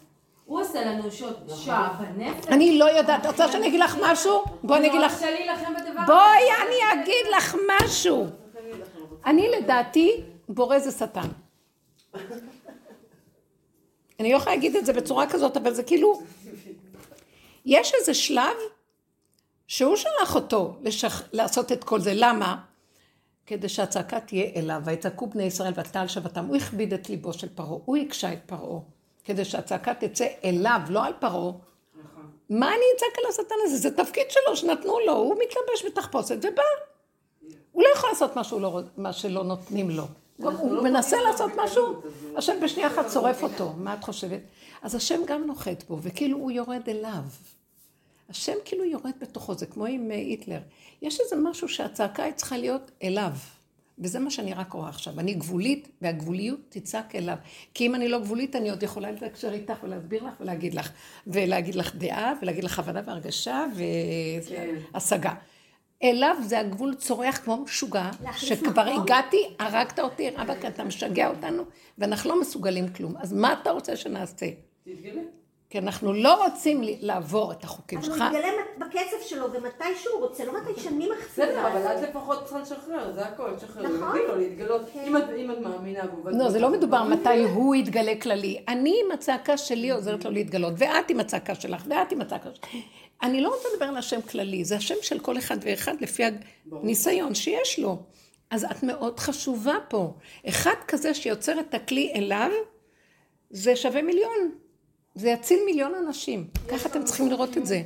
הוא עושה לנו שואה בנפש. אני לא יודעת, רוצה שאני אגיד לך משהו? בואי אני אגיד לך. בואי אני אגיד לך משהו. אני לדעתי בורא זה שטן. אני לא יכולה להגיד את זה בצורה כזאת, אבל זה כאילו, יש איזה שלב שהוא שלח אותו לעשות את כל זה. למה? כדי שהצעקה תהיה אליו, ויצעקו בני ישראל ותעל שבתם. הוא הכביד את ליבו של פרעה, הוא הקשה את פרעה, כדי שהצעקה תצא אליו, לא על פרעה. מה אני אצעק על השטן הזה? זה תפקיד שלו שנתנו לו, הוא מתלבש בתחפושת ובא. הוא לא יכול לעשות מה שלא נותנים לו. הוא מנסה לעשות משהו, השם בשנייה אחת צורף אותו. מה את חושבת? אז השם גם נוחת בו, וכאילו הוא יורד אליו. השם כאילו יורד בתוכו, זה כמו עם היטלר. יש איזה משהו שהצעקה היא צריכה להיות אליו. וזה מה שאני רק רואה עכשיו. אני גבולית, והגבוליות תצעק אליו. כי אם אני לא גבולית, אני עוד יכולה לתקשר איתך ולהסביר לך ולהגיד לך. ולהגיד לך דעה, ולהגיד לך הבנה והרגשה והשגה. אליו זה הגבול צורח כמו משוגע, שכבר הגעתי, הרגת אותי, רבק, אתה משגע אותנו, ואנחנו לא מסוגלים כלום. אז מה אתה רוצה שנעשה? תתגלה. כי אנחנו לא רוצים לעבור את החוקים שלך. אבל הוא מתגלה בקצב שלו, ומתי שהוא רוצה, לא מתי שאני מחצה. בסדר, אבל עד לפחות צריך לשחרר, זה הכל, לשחרר. נכון. תגיד לו להתגלות, אם את מאמינה בו. לא, זה לא מדובר מתי הוא יתגלה כללי. אני עם הצעקה שלי עוזרת לו להתגלות, ואת עם הצעקה שלך, ואת עם הצעקה שלך. אני לא רוצה לדבר על השם כללי, זה השם של כל אחד ואחד לפי הניסיון שיש לו. אז את מאוד חשובה פה. אחד כזה שיוצר את הכלי אליו, זה שווה מיליון. זה יציל מיליון אנשים. ככה אתם צריכים לראות את זה.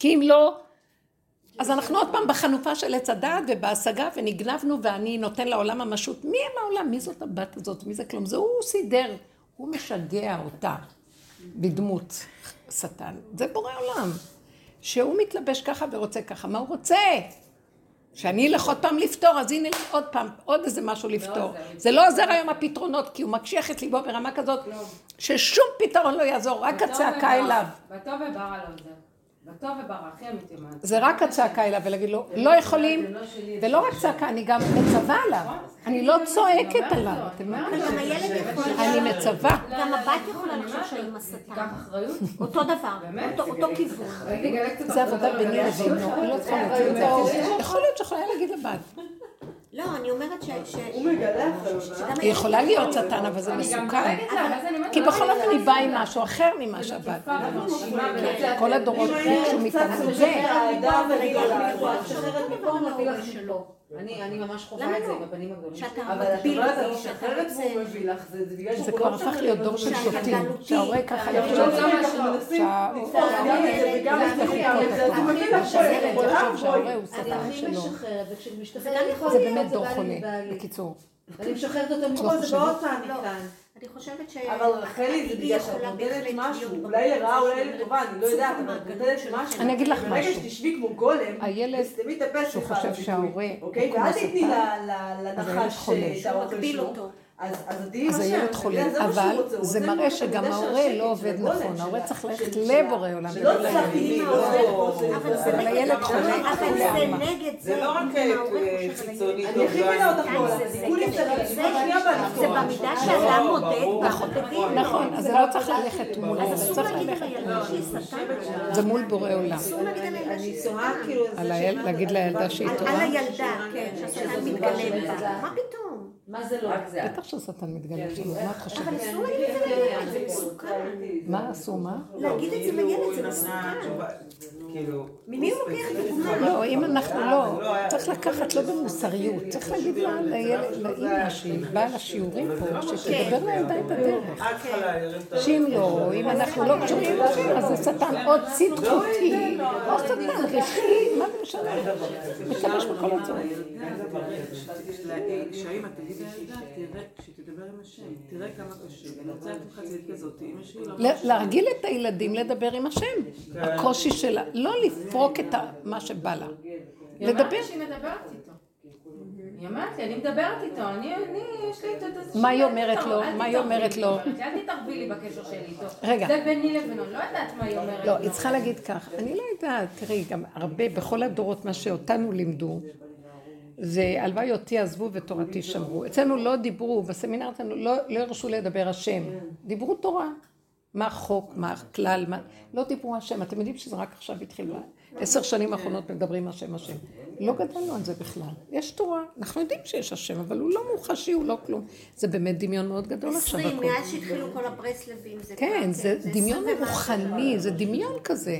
כי אם לא, אז אנחנו עוד פעם בחנופה של עץ הדעת ובהשגה ונגנבנו, ואני נותן לעולם המשות. מי הם העולם? מי זאת הבת הזאת? מי זה כלום? זה הוא סידר. הוא משגע אותה בדמות שטן. זה בורא עולם. שהוא מתלבש ככה ורוצה ככה. מה הוא רוצה? שאני אלך עוד פעם לפתור, אז הנה לי עוד פעם, עוד איזה משהו לפתור. זה לא עוזר היום הפתרונות, כי הוא מקשיח את ליבו ברמה כזאת, ששום פתרון לא יעזור, רק הצעקה אליו. בטוב וברע לא עוזר. בטוב וברע, הכי המתימן. זה רק הצעקה אליו, ולהגיד לו, לא יכולים, ולא רק צעקה, אני גם מצווה עליו. אני לא צועקת עליו. אני מצווה. גם הבת יכולה לחשוב שהיא מסתה. אותו דבר, אותו כיוון. זה עבודה ביני לבינו. יכול להיות שיכולה להגיד לבת. לא, אני אומרת היא יכולה להיות שטן, אבל זה מסוכן. כי בכל אופן היא באה עם משהו אחר ממה שהבת. כל הדורות ביקשו מכאן את זה. אני ממש חובה את זה עם הבנים הגדולים. אבל אתה לא יודעת, היא שחררת והוא מביא לך. זה כבר הפך להיות דור של שופטים. שההורה ככה יחשוב. שההורה הוא שטן שלו. זה באמת דור חולה, בקיצור. אני משחררת אותו מפה, זה בעוד פעם מכאן. אני חושבת ש... אבל רחלי, זה בגלל שאת מגדלת משהו, אולי לרעה, אולי לטובה, אני לא יודעת, אבל מגדלת משהו. אני אגיד לך משהו. ברגע שתשבי כמו גולם, תסתמי את הפה שלך. שהוא חושב שההורה... אוקיי, ואל תתני לנחש את המקביל אותו. אז הדין מה שם, אבל זה מראה שגם ההורה לא עובד נכון, ההורה צריך ללכת לבורא עולם. שלא צריך להגיד ההורה, אבל הילד חולה. אבל זה נגד זה. זה לא רק חיצוני. אני הכי מלא אותך בעולם. זה במידה שאדם מודד, נכון, נכון, אז זה לא צריך ללכת מול. אז אסור להגיד על הילדה שהיא סתם. זה מול בורא עולם. אסור להגיד על הילדה שהיא סתם. להגיד לילדה שהיא טובה. על הילדה, כן, שהסתם מתגלם בה. מה פתאום? מה זה לא רק זה? בטח שסתן מתגלב שלו, מה את חושבת? אבל אסור להגיד את זה לילד, זה מסוכן. מה עשו, מה? להגיד את זה לילד, זה מסוכן. ממי הוא לוקח את התמונה? לא, אם אנחנו לא, צריך לקחת לא במוסריות, צריך להגיד לאמא שהיא באה לשיעורים פה, שתדבר לילדה את הדרך. שאם לא, אם אנחנו לא קשורים, אז זה סתן עוד צדקותי, עוד סתן רכי, מה זה משנה? מתלבש בכל הצורה. כשהאמא תגיד, כשתדבר עם השם, תראה כמה קשה, אני רוצה לתוך חצית כזאת, אמא שלי לא... להרגיל את הילדים לדבר עם השם, הקושי שלה, לא לפרוק את מה שבא לה, לדבר. היא אמרה שהיא מדברת איתו. היא אמרת לי, אני מדברת איתו, אני, יש לי איתו את השם. מה היא אומרת לו? מה היא אומרת לו? אל תתערבי לי בקשר שלי איתו. רגע. זה ביני לבינו, לא יודעת מה היא אומרת. לא, היא צריכה להגיד כך, אני לא יודעת, תראי, גם הרבה, בכל הדורות, מה שאותנו לימדו, זה הלוואי אותי עזבו ותורתי שמרו. אצלנו לא דיברו, בסמינר אצלנו לא הרשו לדבר השם. דיברו תורה. מה חוק, מה כלל, מה... לא דיברו השם. אתם יודעים שזה רק עכשיו התחיל. 10 שנים האחרונות מדברים השם השם. לא גדלנו על זה בכלל. יש תורה. אנחנו יודעים שיש השם, אבל הוא לא מוחשי, הוא לא כלום. זה באמת דמיון מאוד גדול עכשיו. 20, מאז שהתחילו כל הברסלבים. כן, זה דמיון רוחני, זה דמיון כזה.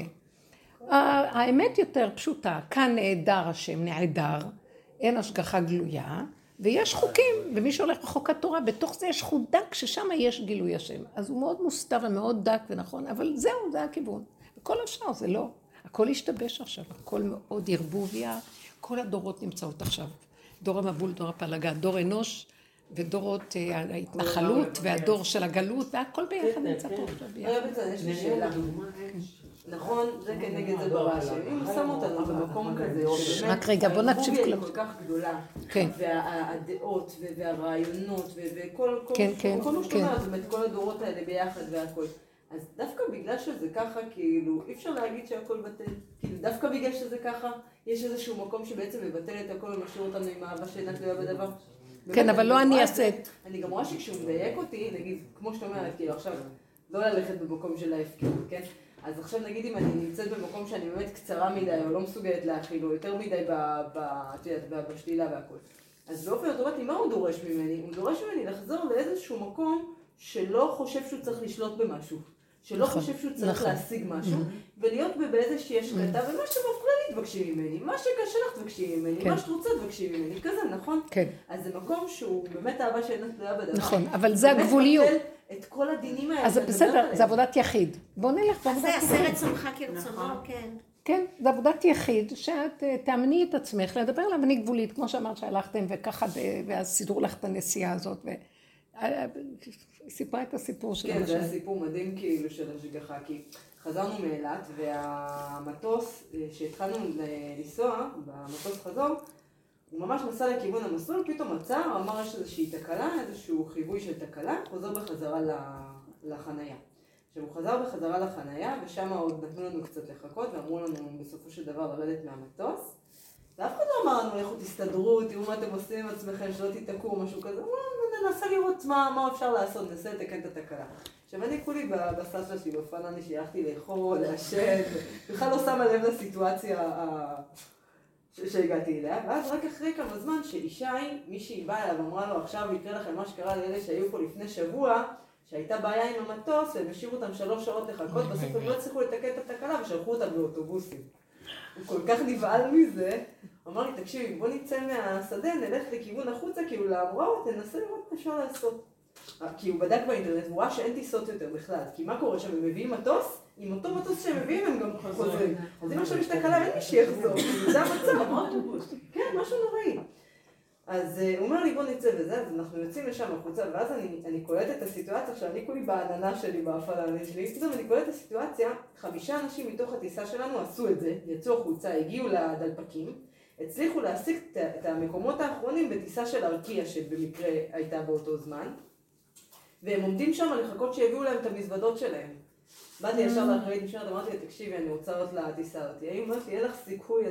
האמת יותר פשוטה. כאן נעדר השם, נעדר. אין השגחה גלויה, ויש חוקים, ומי שהולך בחוק התורה, בתוך זה יש חוק דק ששם יש גילוי השם. אז הוא מאוד מוסתר ומאוד דק ונכון, אבל זהו, זה הכיוון. וכל השאר זה לא. הכל השתבש עכשיו, הכל מאוד ערבוביה, כל הדורות נמצאות עכשיו. דור המבול, דור הפלגה, דור אנוש, ודורות ההתנחלות, והדור של הגלות, והכל ביחד נמצא פה עכשיו ביחד. יש לי שאלה. נכון, זה כנגד זה ברע שלי, אם שמו אותנו במקום כזה, רק רגע, בוא נקשיב כלום. היא כל כך גדולה, והדעות והרעיונות וכל מה שאומרת, זאת אומרת, כל הדורות האלה ביחד והכל. אז דווקא בגלל שזה ככה, כאילו, אי אפשר להגיד שהכל בטל, כאילו, דווקא בגלל שזה ככה, יש איזשהו מקום שבעצם מבטל את הכל ומשאיר אותנו עם אהבה שאינה תלויה בדבר. כן, אבל לא אני אעשה. אני גם רואה שכשהוא מדייק אותי, נגיד, כמו שאתה אומרת, כאילו, עכשיו, לא ללכת במקום של ההפקר, כן? אז עכשיו נגיד אם אני נמצאת במקום שאני באמת קצרה מדי או לא מסוגלת להכיל או יותר מדי בשלילה והכל. אז באופן אוטומטי, מה הוא דורש ממני? הוא דורש ממני לחזור לאיזשהו מקום שלא חושב שהוא צריך לשלוט במשהו, שלא חושב שהוא צריך להשיג משהו, ולהיות באיזושהי השקטה, ומה שמפריע לי תבקשי ממני, מה שקשה לך תבקשי ממני, מה שאת רוצה תבקשי ממני, כזה, נכון? כן. אז זה מקום שהוא באמת אהבה שאינה תלויה בדבר. נכון, אבל זה הגבוליות. את כל הדינים האלה. אז בסדר, זה עבודת יחיד. בוא נלך בעבודת יחיד. אז זה הסרט סומך כרצונו, כן. כן, זה עבודת יחיד, שאת תאמני את עצמך, לדבר עליו, אני גבולית, כמו שאמרת שהלכתם וככה, ואז סידרו לך את הנסיעה הזאת, והיא סיפרה את הסיפור שלה. כן, זה הסיפור מדהים כאילו של השגחה, כי חזרנו מאילת, והמטוס שהתחלנו לנסוע, במטוס חזור, הוא ממש נסע לכיוון המסלול, פתאום עצר, אמר יש איזושהי תקלה, איזשהו חיווי של תקלה, חוזר בחזרה לחנייה. עכשיו הוא חזר בחזרה לחנייה, ושם עוד נתנו לנו קצת לחכות, ואמרו לנו בסופו של דבר לרדת מהמטוס, ואף אחד לא אמר לנו, לכו תסתדרו, תראו מה אתם עושים עם עצמכם, שלא תתעקו או משהו כזה, אמרו, ננסה לראות מה אפשר לעשות, ננסה לתקן את התקלה. עכשיו אני כולי בסאסה שלי, בפנני שהלכתי לאכול, לאשן, בכלל לא שמה לב לסיטואציה שהגעתי אליה, ואז רק אחרי כמה זמן שאישי, מישהי באה אליו ואמרה לו עכשיו יקרה לכם מה שקרה לאלה שהיו פה לפני שבוע שהייתה בעיה עם המטוס, והם השאירו אותם 3 שעות לחכות, בסוף הם לא הצליחו לתקן את התקלה ושלחו אותם לאוטובוסים. הוא כל כך נבהל מזה, אמר לי תקשיבי בוא נצא מהשדה, נלך לכיוון החוצה כאילו להמראות, ננסה לראות מה אפשר לעשות. כי הוא בדק באינטרנט, הוא ראה שאין טיסות יותר בכלל, כי מה קורה שהם מביאים מטוס? עם אותו מטוס שהם מביאים הם גם חוזרים. אז אם עכשיו יש תקלה, אין מי שיחזור, זה המצב. כן, משהו נוראי. אז הוא אומר לי, בוא נצא וזה, אז אנחנו יוצאים לשם החוצה, ואז אני קולטת את הסיטואציה, שאני כולי בעננה שלי, בהפעלה שלי, פתאום אני קולטת את הסיטואציה, 5 אנשים מתוך הטיסה שלנו עשו את זה, יצאו החוצה, הגיעו לדלפקים, הצליחו להשיג את המקומות האחרונים בטיסה של ארקיע שבמקרה הייתה באותו זמן, והם עומדים שם לחכות שיביאו להם את המזוודות שלהם. באתי ישר לאחרית משרד, אמרתי, תקשיבי, אני רוצה עוד לטיסה הזאת. היא אומרת לי, אין לך סיכוי,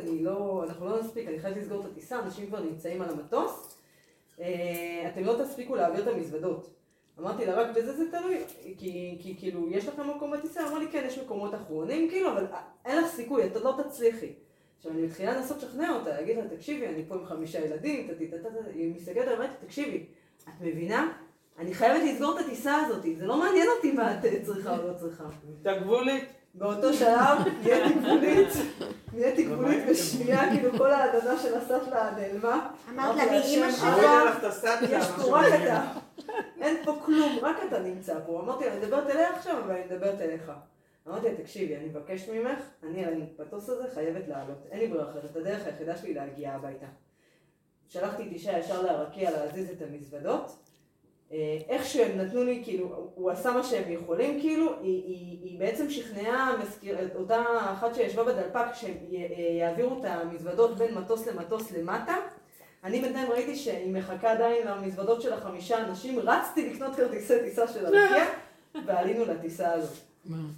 אנחנו לא נספיק, אני חייבת לסגור את הטיסה, אנשים כבר נמצאים על המטוס, אתם לא תספיקו להעביר את המזוודות. אמרתי לה, רק בזה זה תלוי, כי כאילו, יש לכם מקום בטיסה? אמרה לי, כן, יש מקומות אחרונים, כאילו, אבל אין לך סיכוי, את לא תצליחי. עכשיו, אני מתחילה לנסות לשכנע אותה, להגיד לה, תקשיבי, אני פה עם 5 ילדים, היא מסתכלת, אמרתי, תקשיבי, את מבינה? אני חייבת לסגור את הטיסה הזאת, זה לא מעניין אותי מה את צריכה או לא צריכה. נהייתה גבולית. באותו שלב, נהייתי גבולית בשנייה, כאילו כל ההדנה של הסטלה נעלמה. אמרת לה, מאמא שלה, יש פה רק אתה, אין פה כלום, רק אתה נמצא פה. אמרתי, אני מדברת אליה עכשיו, אבל אני מדברת אליך. אמרתי, תקשיבי, אני מבקש ממך, אני על המטוס הזה חייבת לעלות. אין לי ברירה אחרת, הדרך היחידה שלי להגיע הביתה. שלחתי את אישה ישר להרקיע להזיז את המזוודות. איך שהם נתנו לי, כאילו, הוא עשה מה שהם יכולים, כאילו, היא בעצם שכנעה אותה אחת שישבה בדלפק שהם יעבירו את המזוודות בין מטוס למטוס למטה. אני בינתיים ראיתי שהיא מחכה עדיין למזוודות של 5 אנשים, רצתי לקנות כרטיסי טיסה של הרקיע, ועלינו לטיסה הזאת.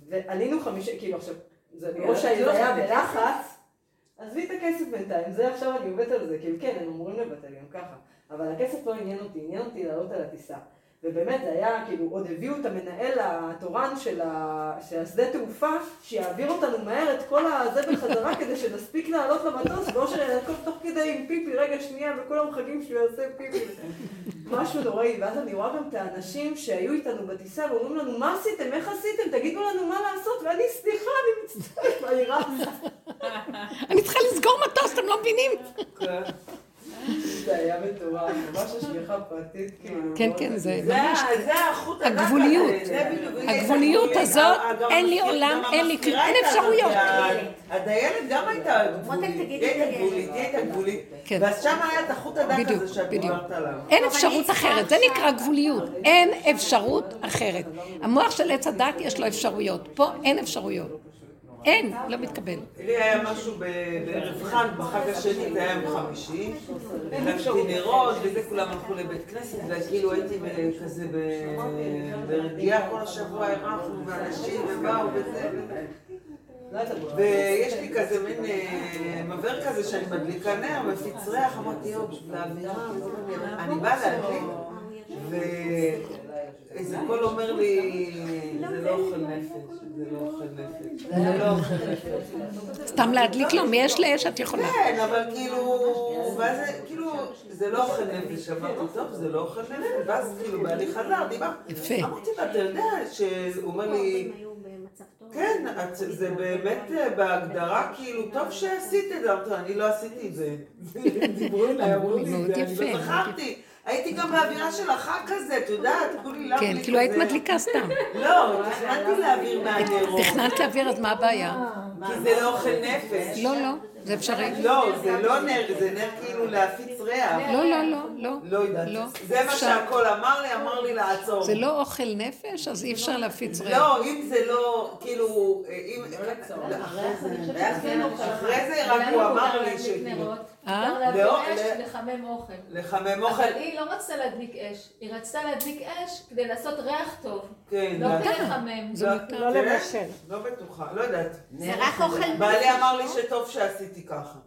ועלינו 5, כאילו עכשיו, זה בראש היה בלחץ, עזבי את הכסף בינתיים, זה עכשיו אני עובדת על זה, כאילו כן, הם אמורים לבטל גם ככה. אבל הכסף לא עניין אותי לעלות על הטיסה. ובאמת היה, כאילו, עוד הביאו את המנהל התורן של השדה תעופה, שיעביר אותנו מהר את כל הזה בחזרה כדי שנספיק לעלות למטוס, לא שנעקוב תוך כדי עם פיפי רגע שנייה, וכולם מחכים שהוא יעשה פיפי. משהו נוראי, ואז אני רואה גם את האנשים שהיו איתנו בטיסה, ואומרים לנו, מה עשיתם, איך עשיתם, תגידו לנו מה לעשות, ואני, סליחה, אני מצטערת, אני רצה. אני צריכה לסגור מטוס, אתם לא מבינים? זה היה מטורף, ממש השליחה פרטית, כאילו... כן, כן, זה ממש... זה החוט הדקה. הגבוליות, הגבוליות הזאת, אין לי עולם, אין אפשרויות. הדיילת גם הייתה גבולית, היא הייתה גבולית. ואז שם היה את החוט הדקה הזה שאת אמרת עליו. אין אפשרות אחרת, זה נקרא גבוליות. אין אפשרות אחרת. המוח של עץ הדת יש לו אפשרויות, פה אין אפשרויות. אין, לא מתקבל. לי היה משהו בערב חג, בחג השני, זה היה עם 50. לקחתי נרות, וזה כולם הלכו לבית כנסת, וכאילו הייתי כזה ברגיעה כל השבוע, הרחנו ואנשים ובאו וזה. ויש לי כזה מין מבר כזה שאני מדליקה נר, מפיץ ריח, אמרתי יום, לאווירה, אני באה להדליק, איזה קול אומר לי, זה לא אוכל נפש, זה לא אוכל נפש. סתם להדליק לו, מי יש לאש את יכולה. כן, אבל כאילו, זה לא אוכל נפש, אמרתי, טוב, זה לא אוכל נפש, ואז כאילו, בעלי חזר, דיבר. יפה. אמרתי לה, אתה יודע, שהוא אומר לי, כן, זה באמת בהגדרה, כאילו, טוב שעשית את זה, אני לא עשיתי את זה. דיברו אליי, אמרו לי, אני לא זכרתי. הייתי גם באווירה של החג כזה, את יודעת, כולי להבליק את זה. כן, כאילו היית מדליקה סתם. לא, תכננתי להעביר מהנרות. תכננת להעביר, אז מה הבעיה? כי זה לא אוכל נפש. לא, זה אפשרי. לא, זה לא נר, זה נר כאילו להפיץ ריח. לא. לא יודעת. זה מה שהכל אמר לי לעצור. זה לא אוכל נפש, אז אי אפשר להפיץ ריח. לא, אם זה לא, כאילו, אם... אחרי זה רק הוא אמר לי ש... אפשר להביא אש לחמם אוכל. לחמם אוכל. אבל היא לא רצתה להדליק אש, היא רצתה להדליק אש כדי לעשות ריח טוב. כן. לא לחמם. לא לבשל. לא בטוחה, לא יודעת. זה רק אוכל נפש. בעלי אמר לי שטוב שעשיתי ככה.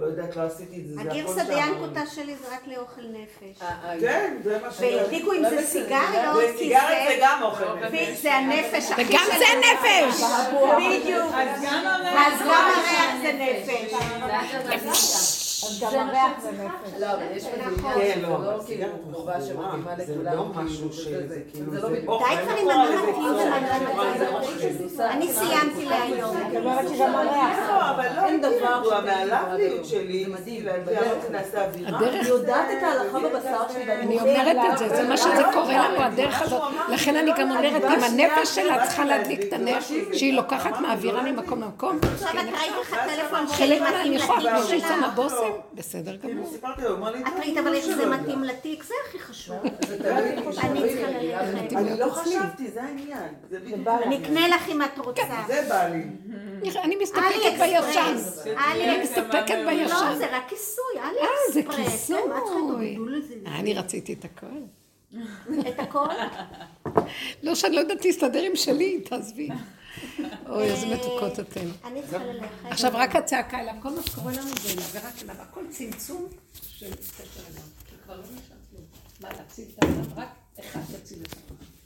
לא יודעת, לא עשיתי את זה. הגרסה דיאנקוטה שלי זה רק לאוכל נפש. כן, זה מה ש... והדליקו אם זה סיגריות, כי זה... סיגריות זה גם אוכל נפש. זה הנפש. וגם זה נפש! בדיוק. אז גם הריח זה נפש. אז גם הריח זה נפש. לא, אבל יש מדינה שלא כאילו קרובה שמתאימה לכולם. זה לא מתאימה. די כבר עם המנרתים. אני סיימתי להיום. אין דבר שבאלה. הלאפליות שלי, אני יודעת את ההלכה בבשר שלי. אני אומרת את זה, זה מה שזה קורה לנו, הדרך הזאת. לכן אני גם אומרת, אם הנפש שלה צריכה להדליק את הנר, שהיא לוקחת מעבירה ממקום למקום. עכשיו את ראית לך טלפון שלי, חלק מהניחות, לא שהיא שמה בוסר. בסדר גמור. הפריט, אבל איך זה מתאים לתיק, זה הכי חשוב. אני לא חשבתי, זה העניין. אני אקנה לך אם את רוצה. זה בא לי. אני מסתפקת בישן. אני מסתפקת בישן. לא, זה רק כיסוי, אלי אקספרס. אני רציתי את הכל. את הכל? לא, שאני לא יודעת להסתדר עם שלי, תעזבי. אוי, איזה מתוקות אתן. אני צריכה ללכת. עכשיו רק הצעקה אליו, כל מה שקורה לנו זה לעברה שלנו, הכל צמצום של ספר אליו. כבר לא נשאר כלום. מה, להציל את העולם? רק אחד יציל את העולם.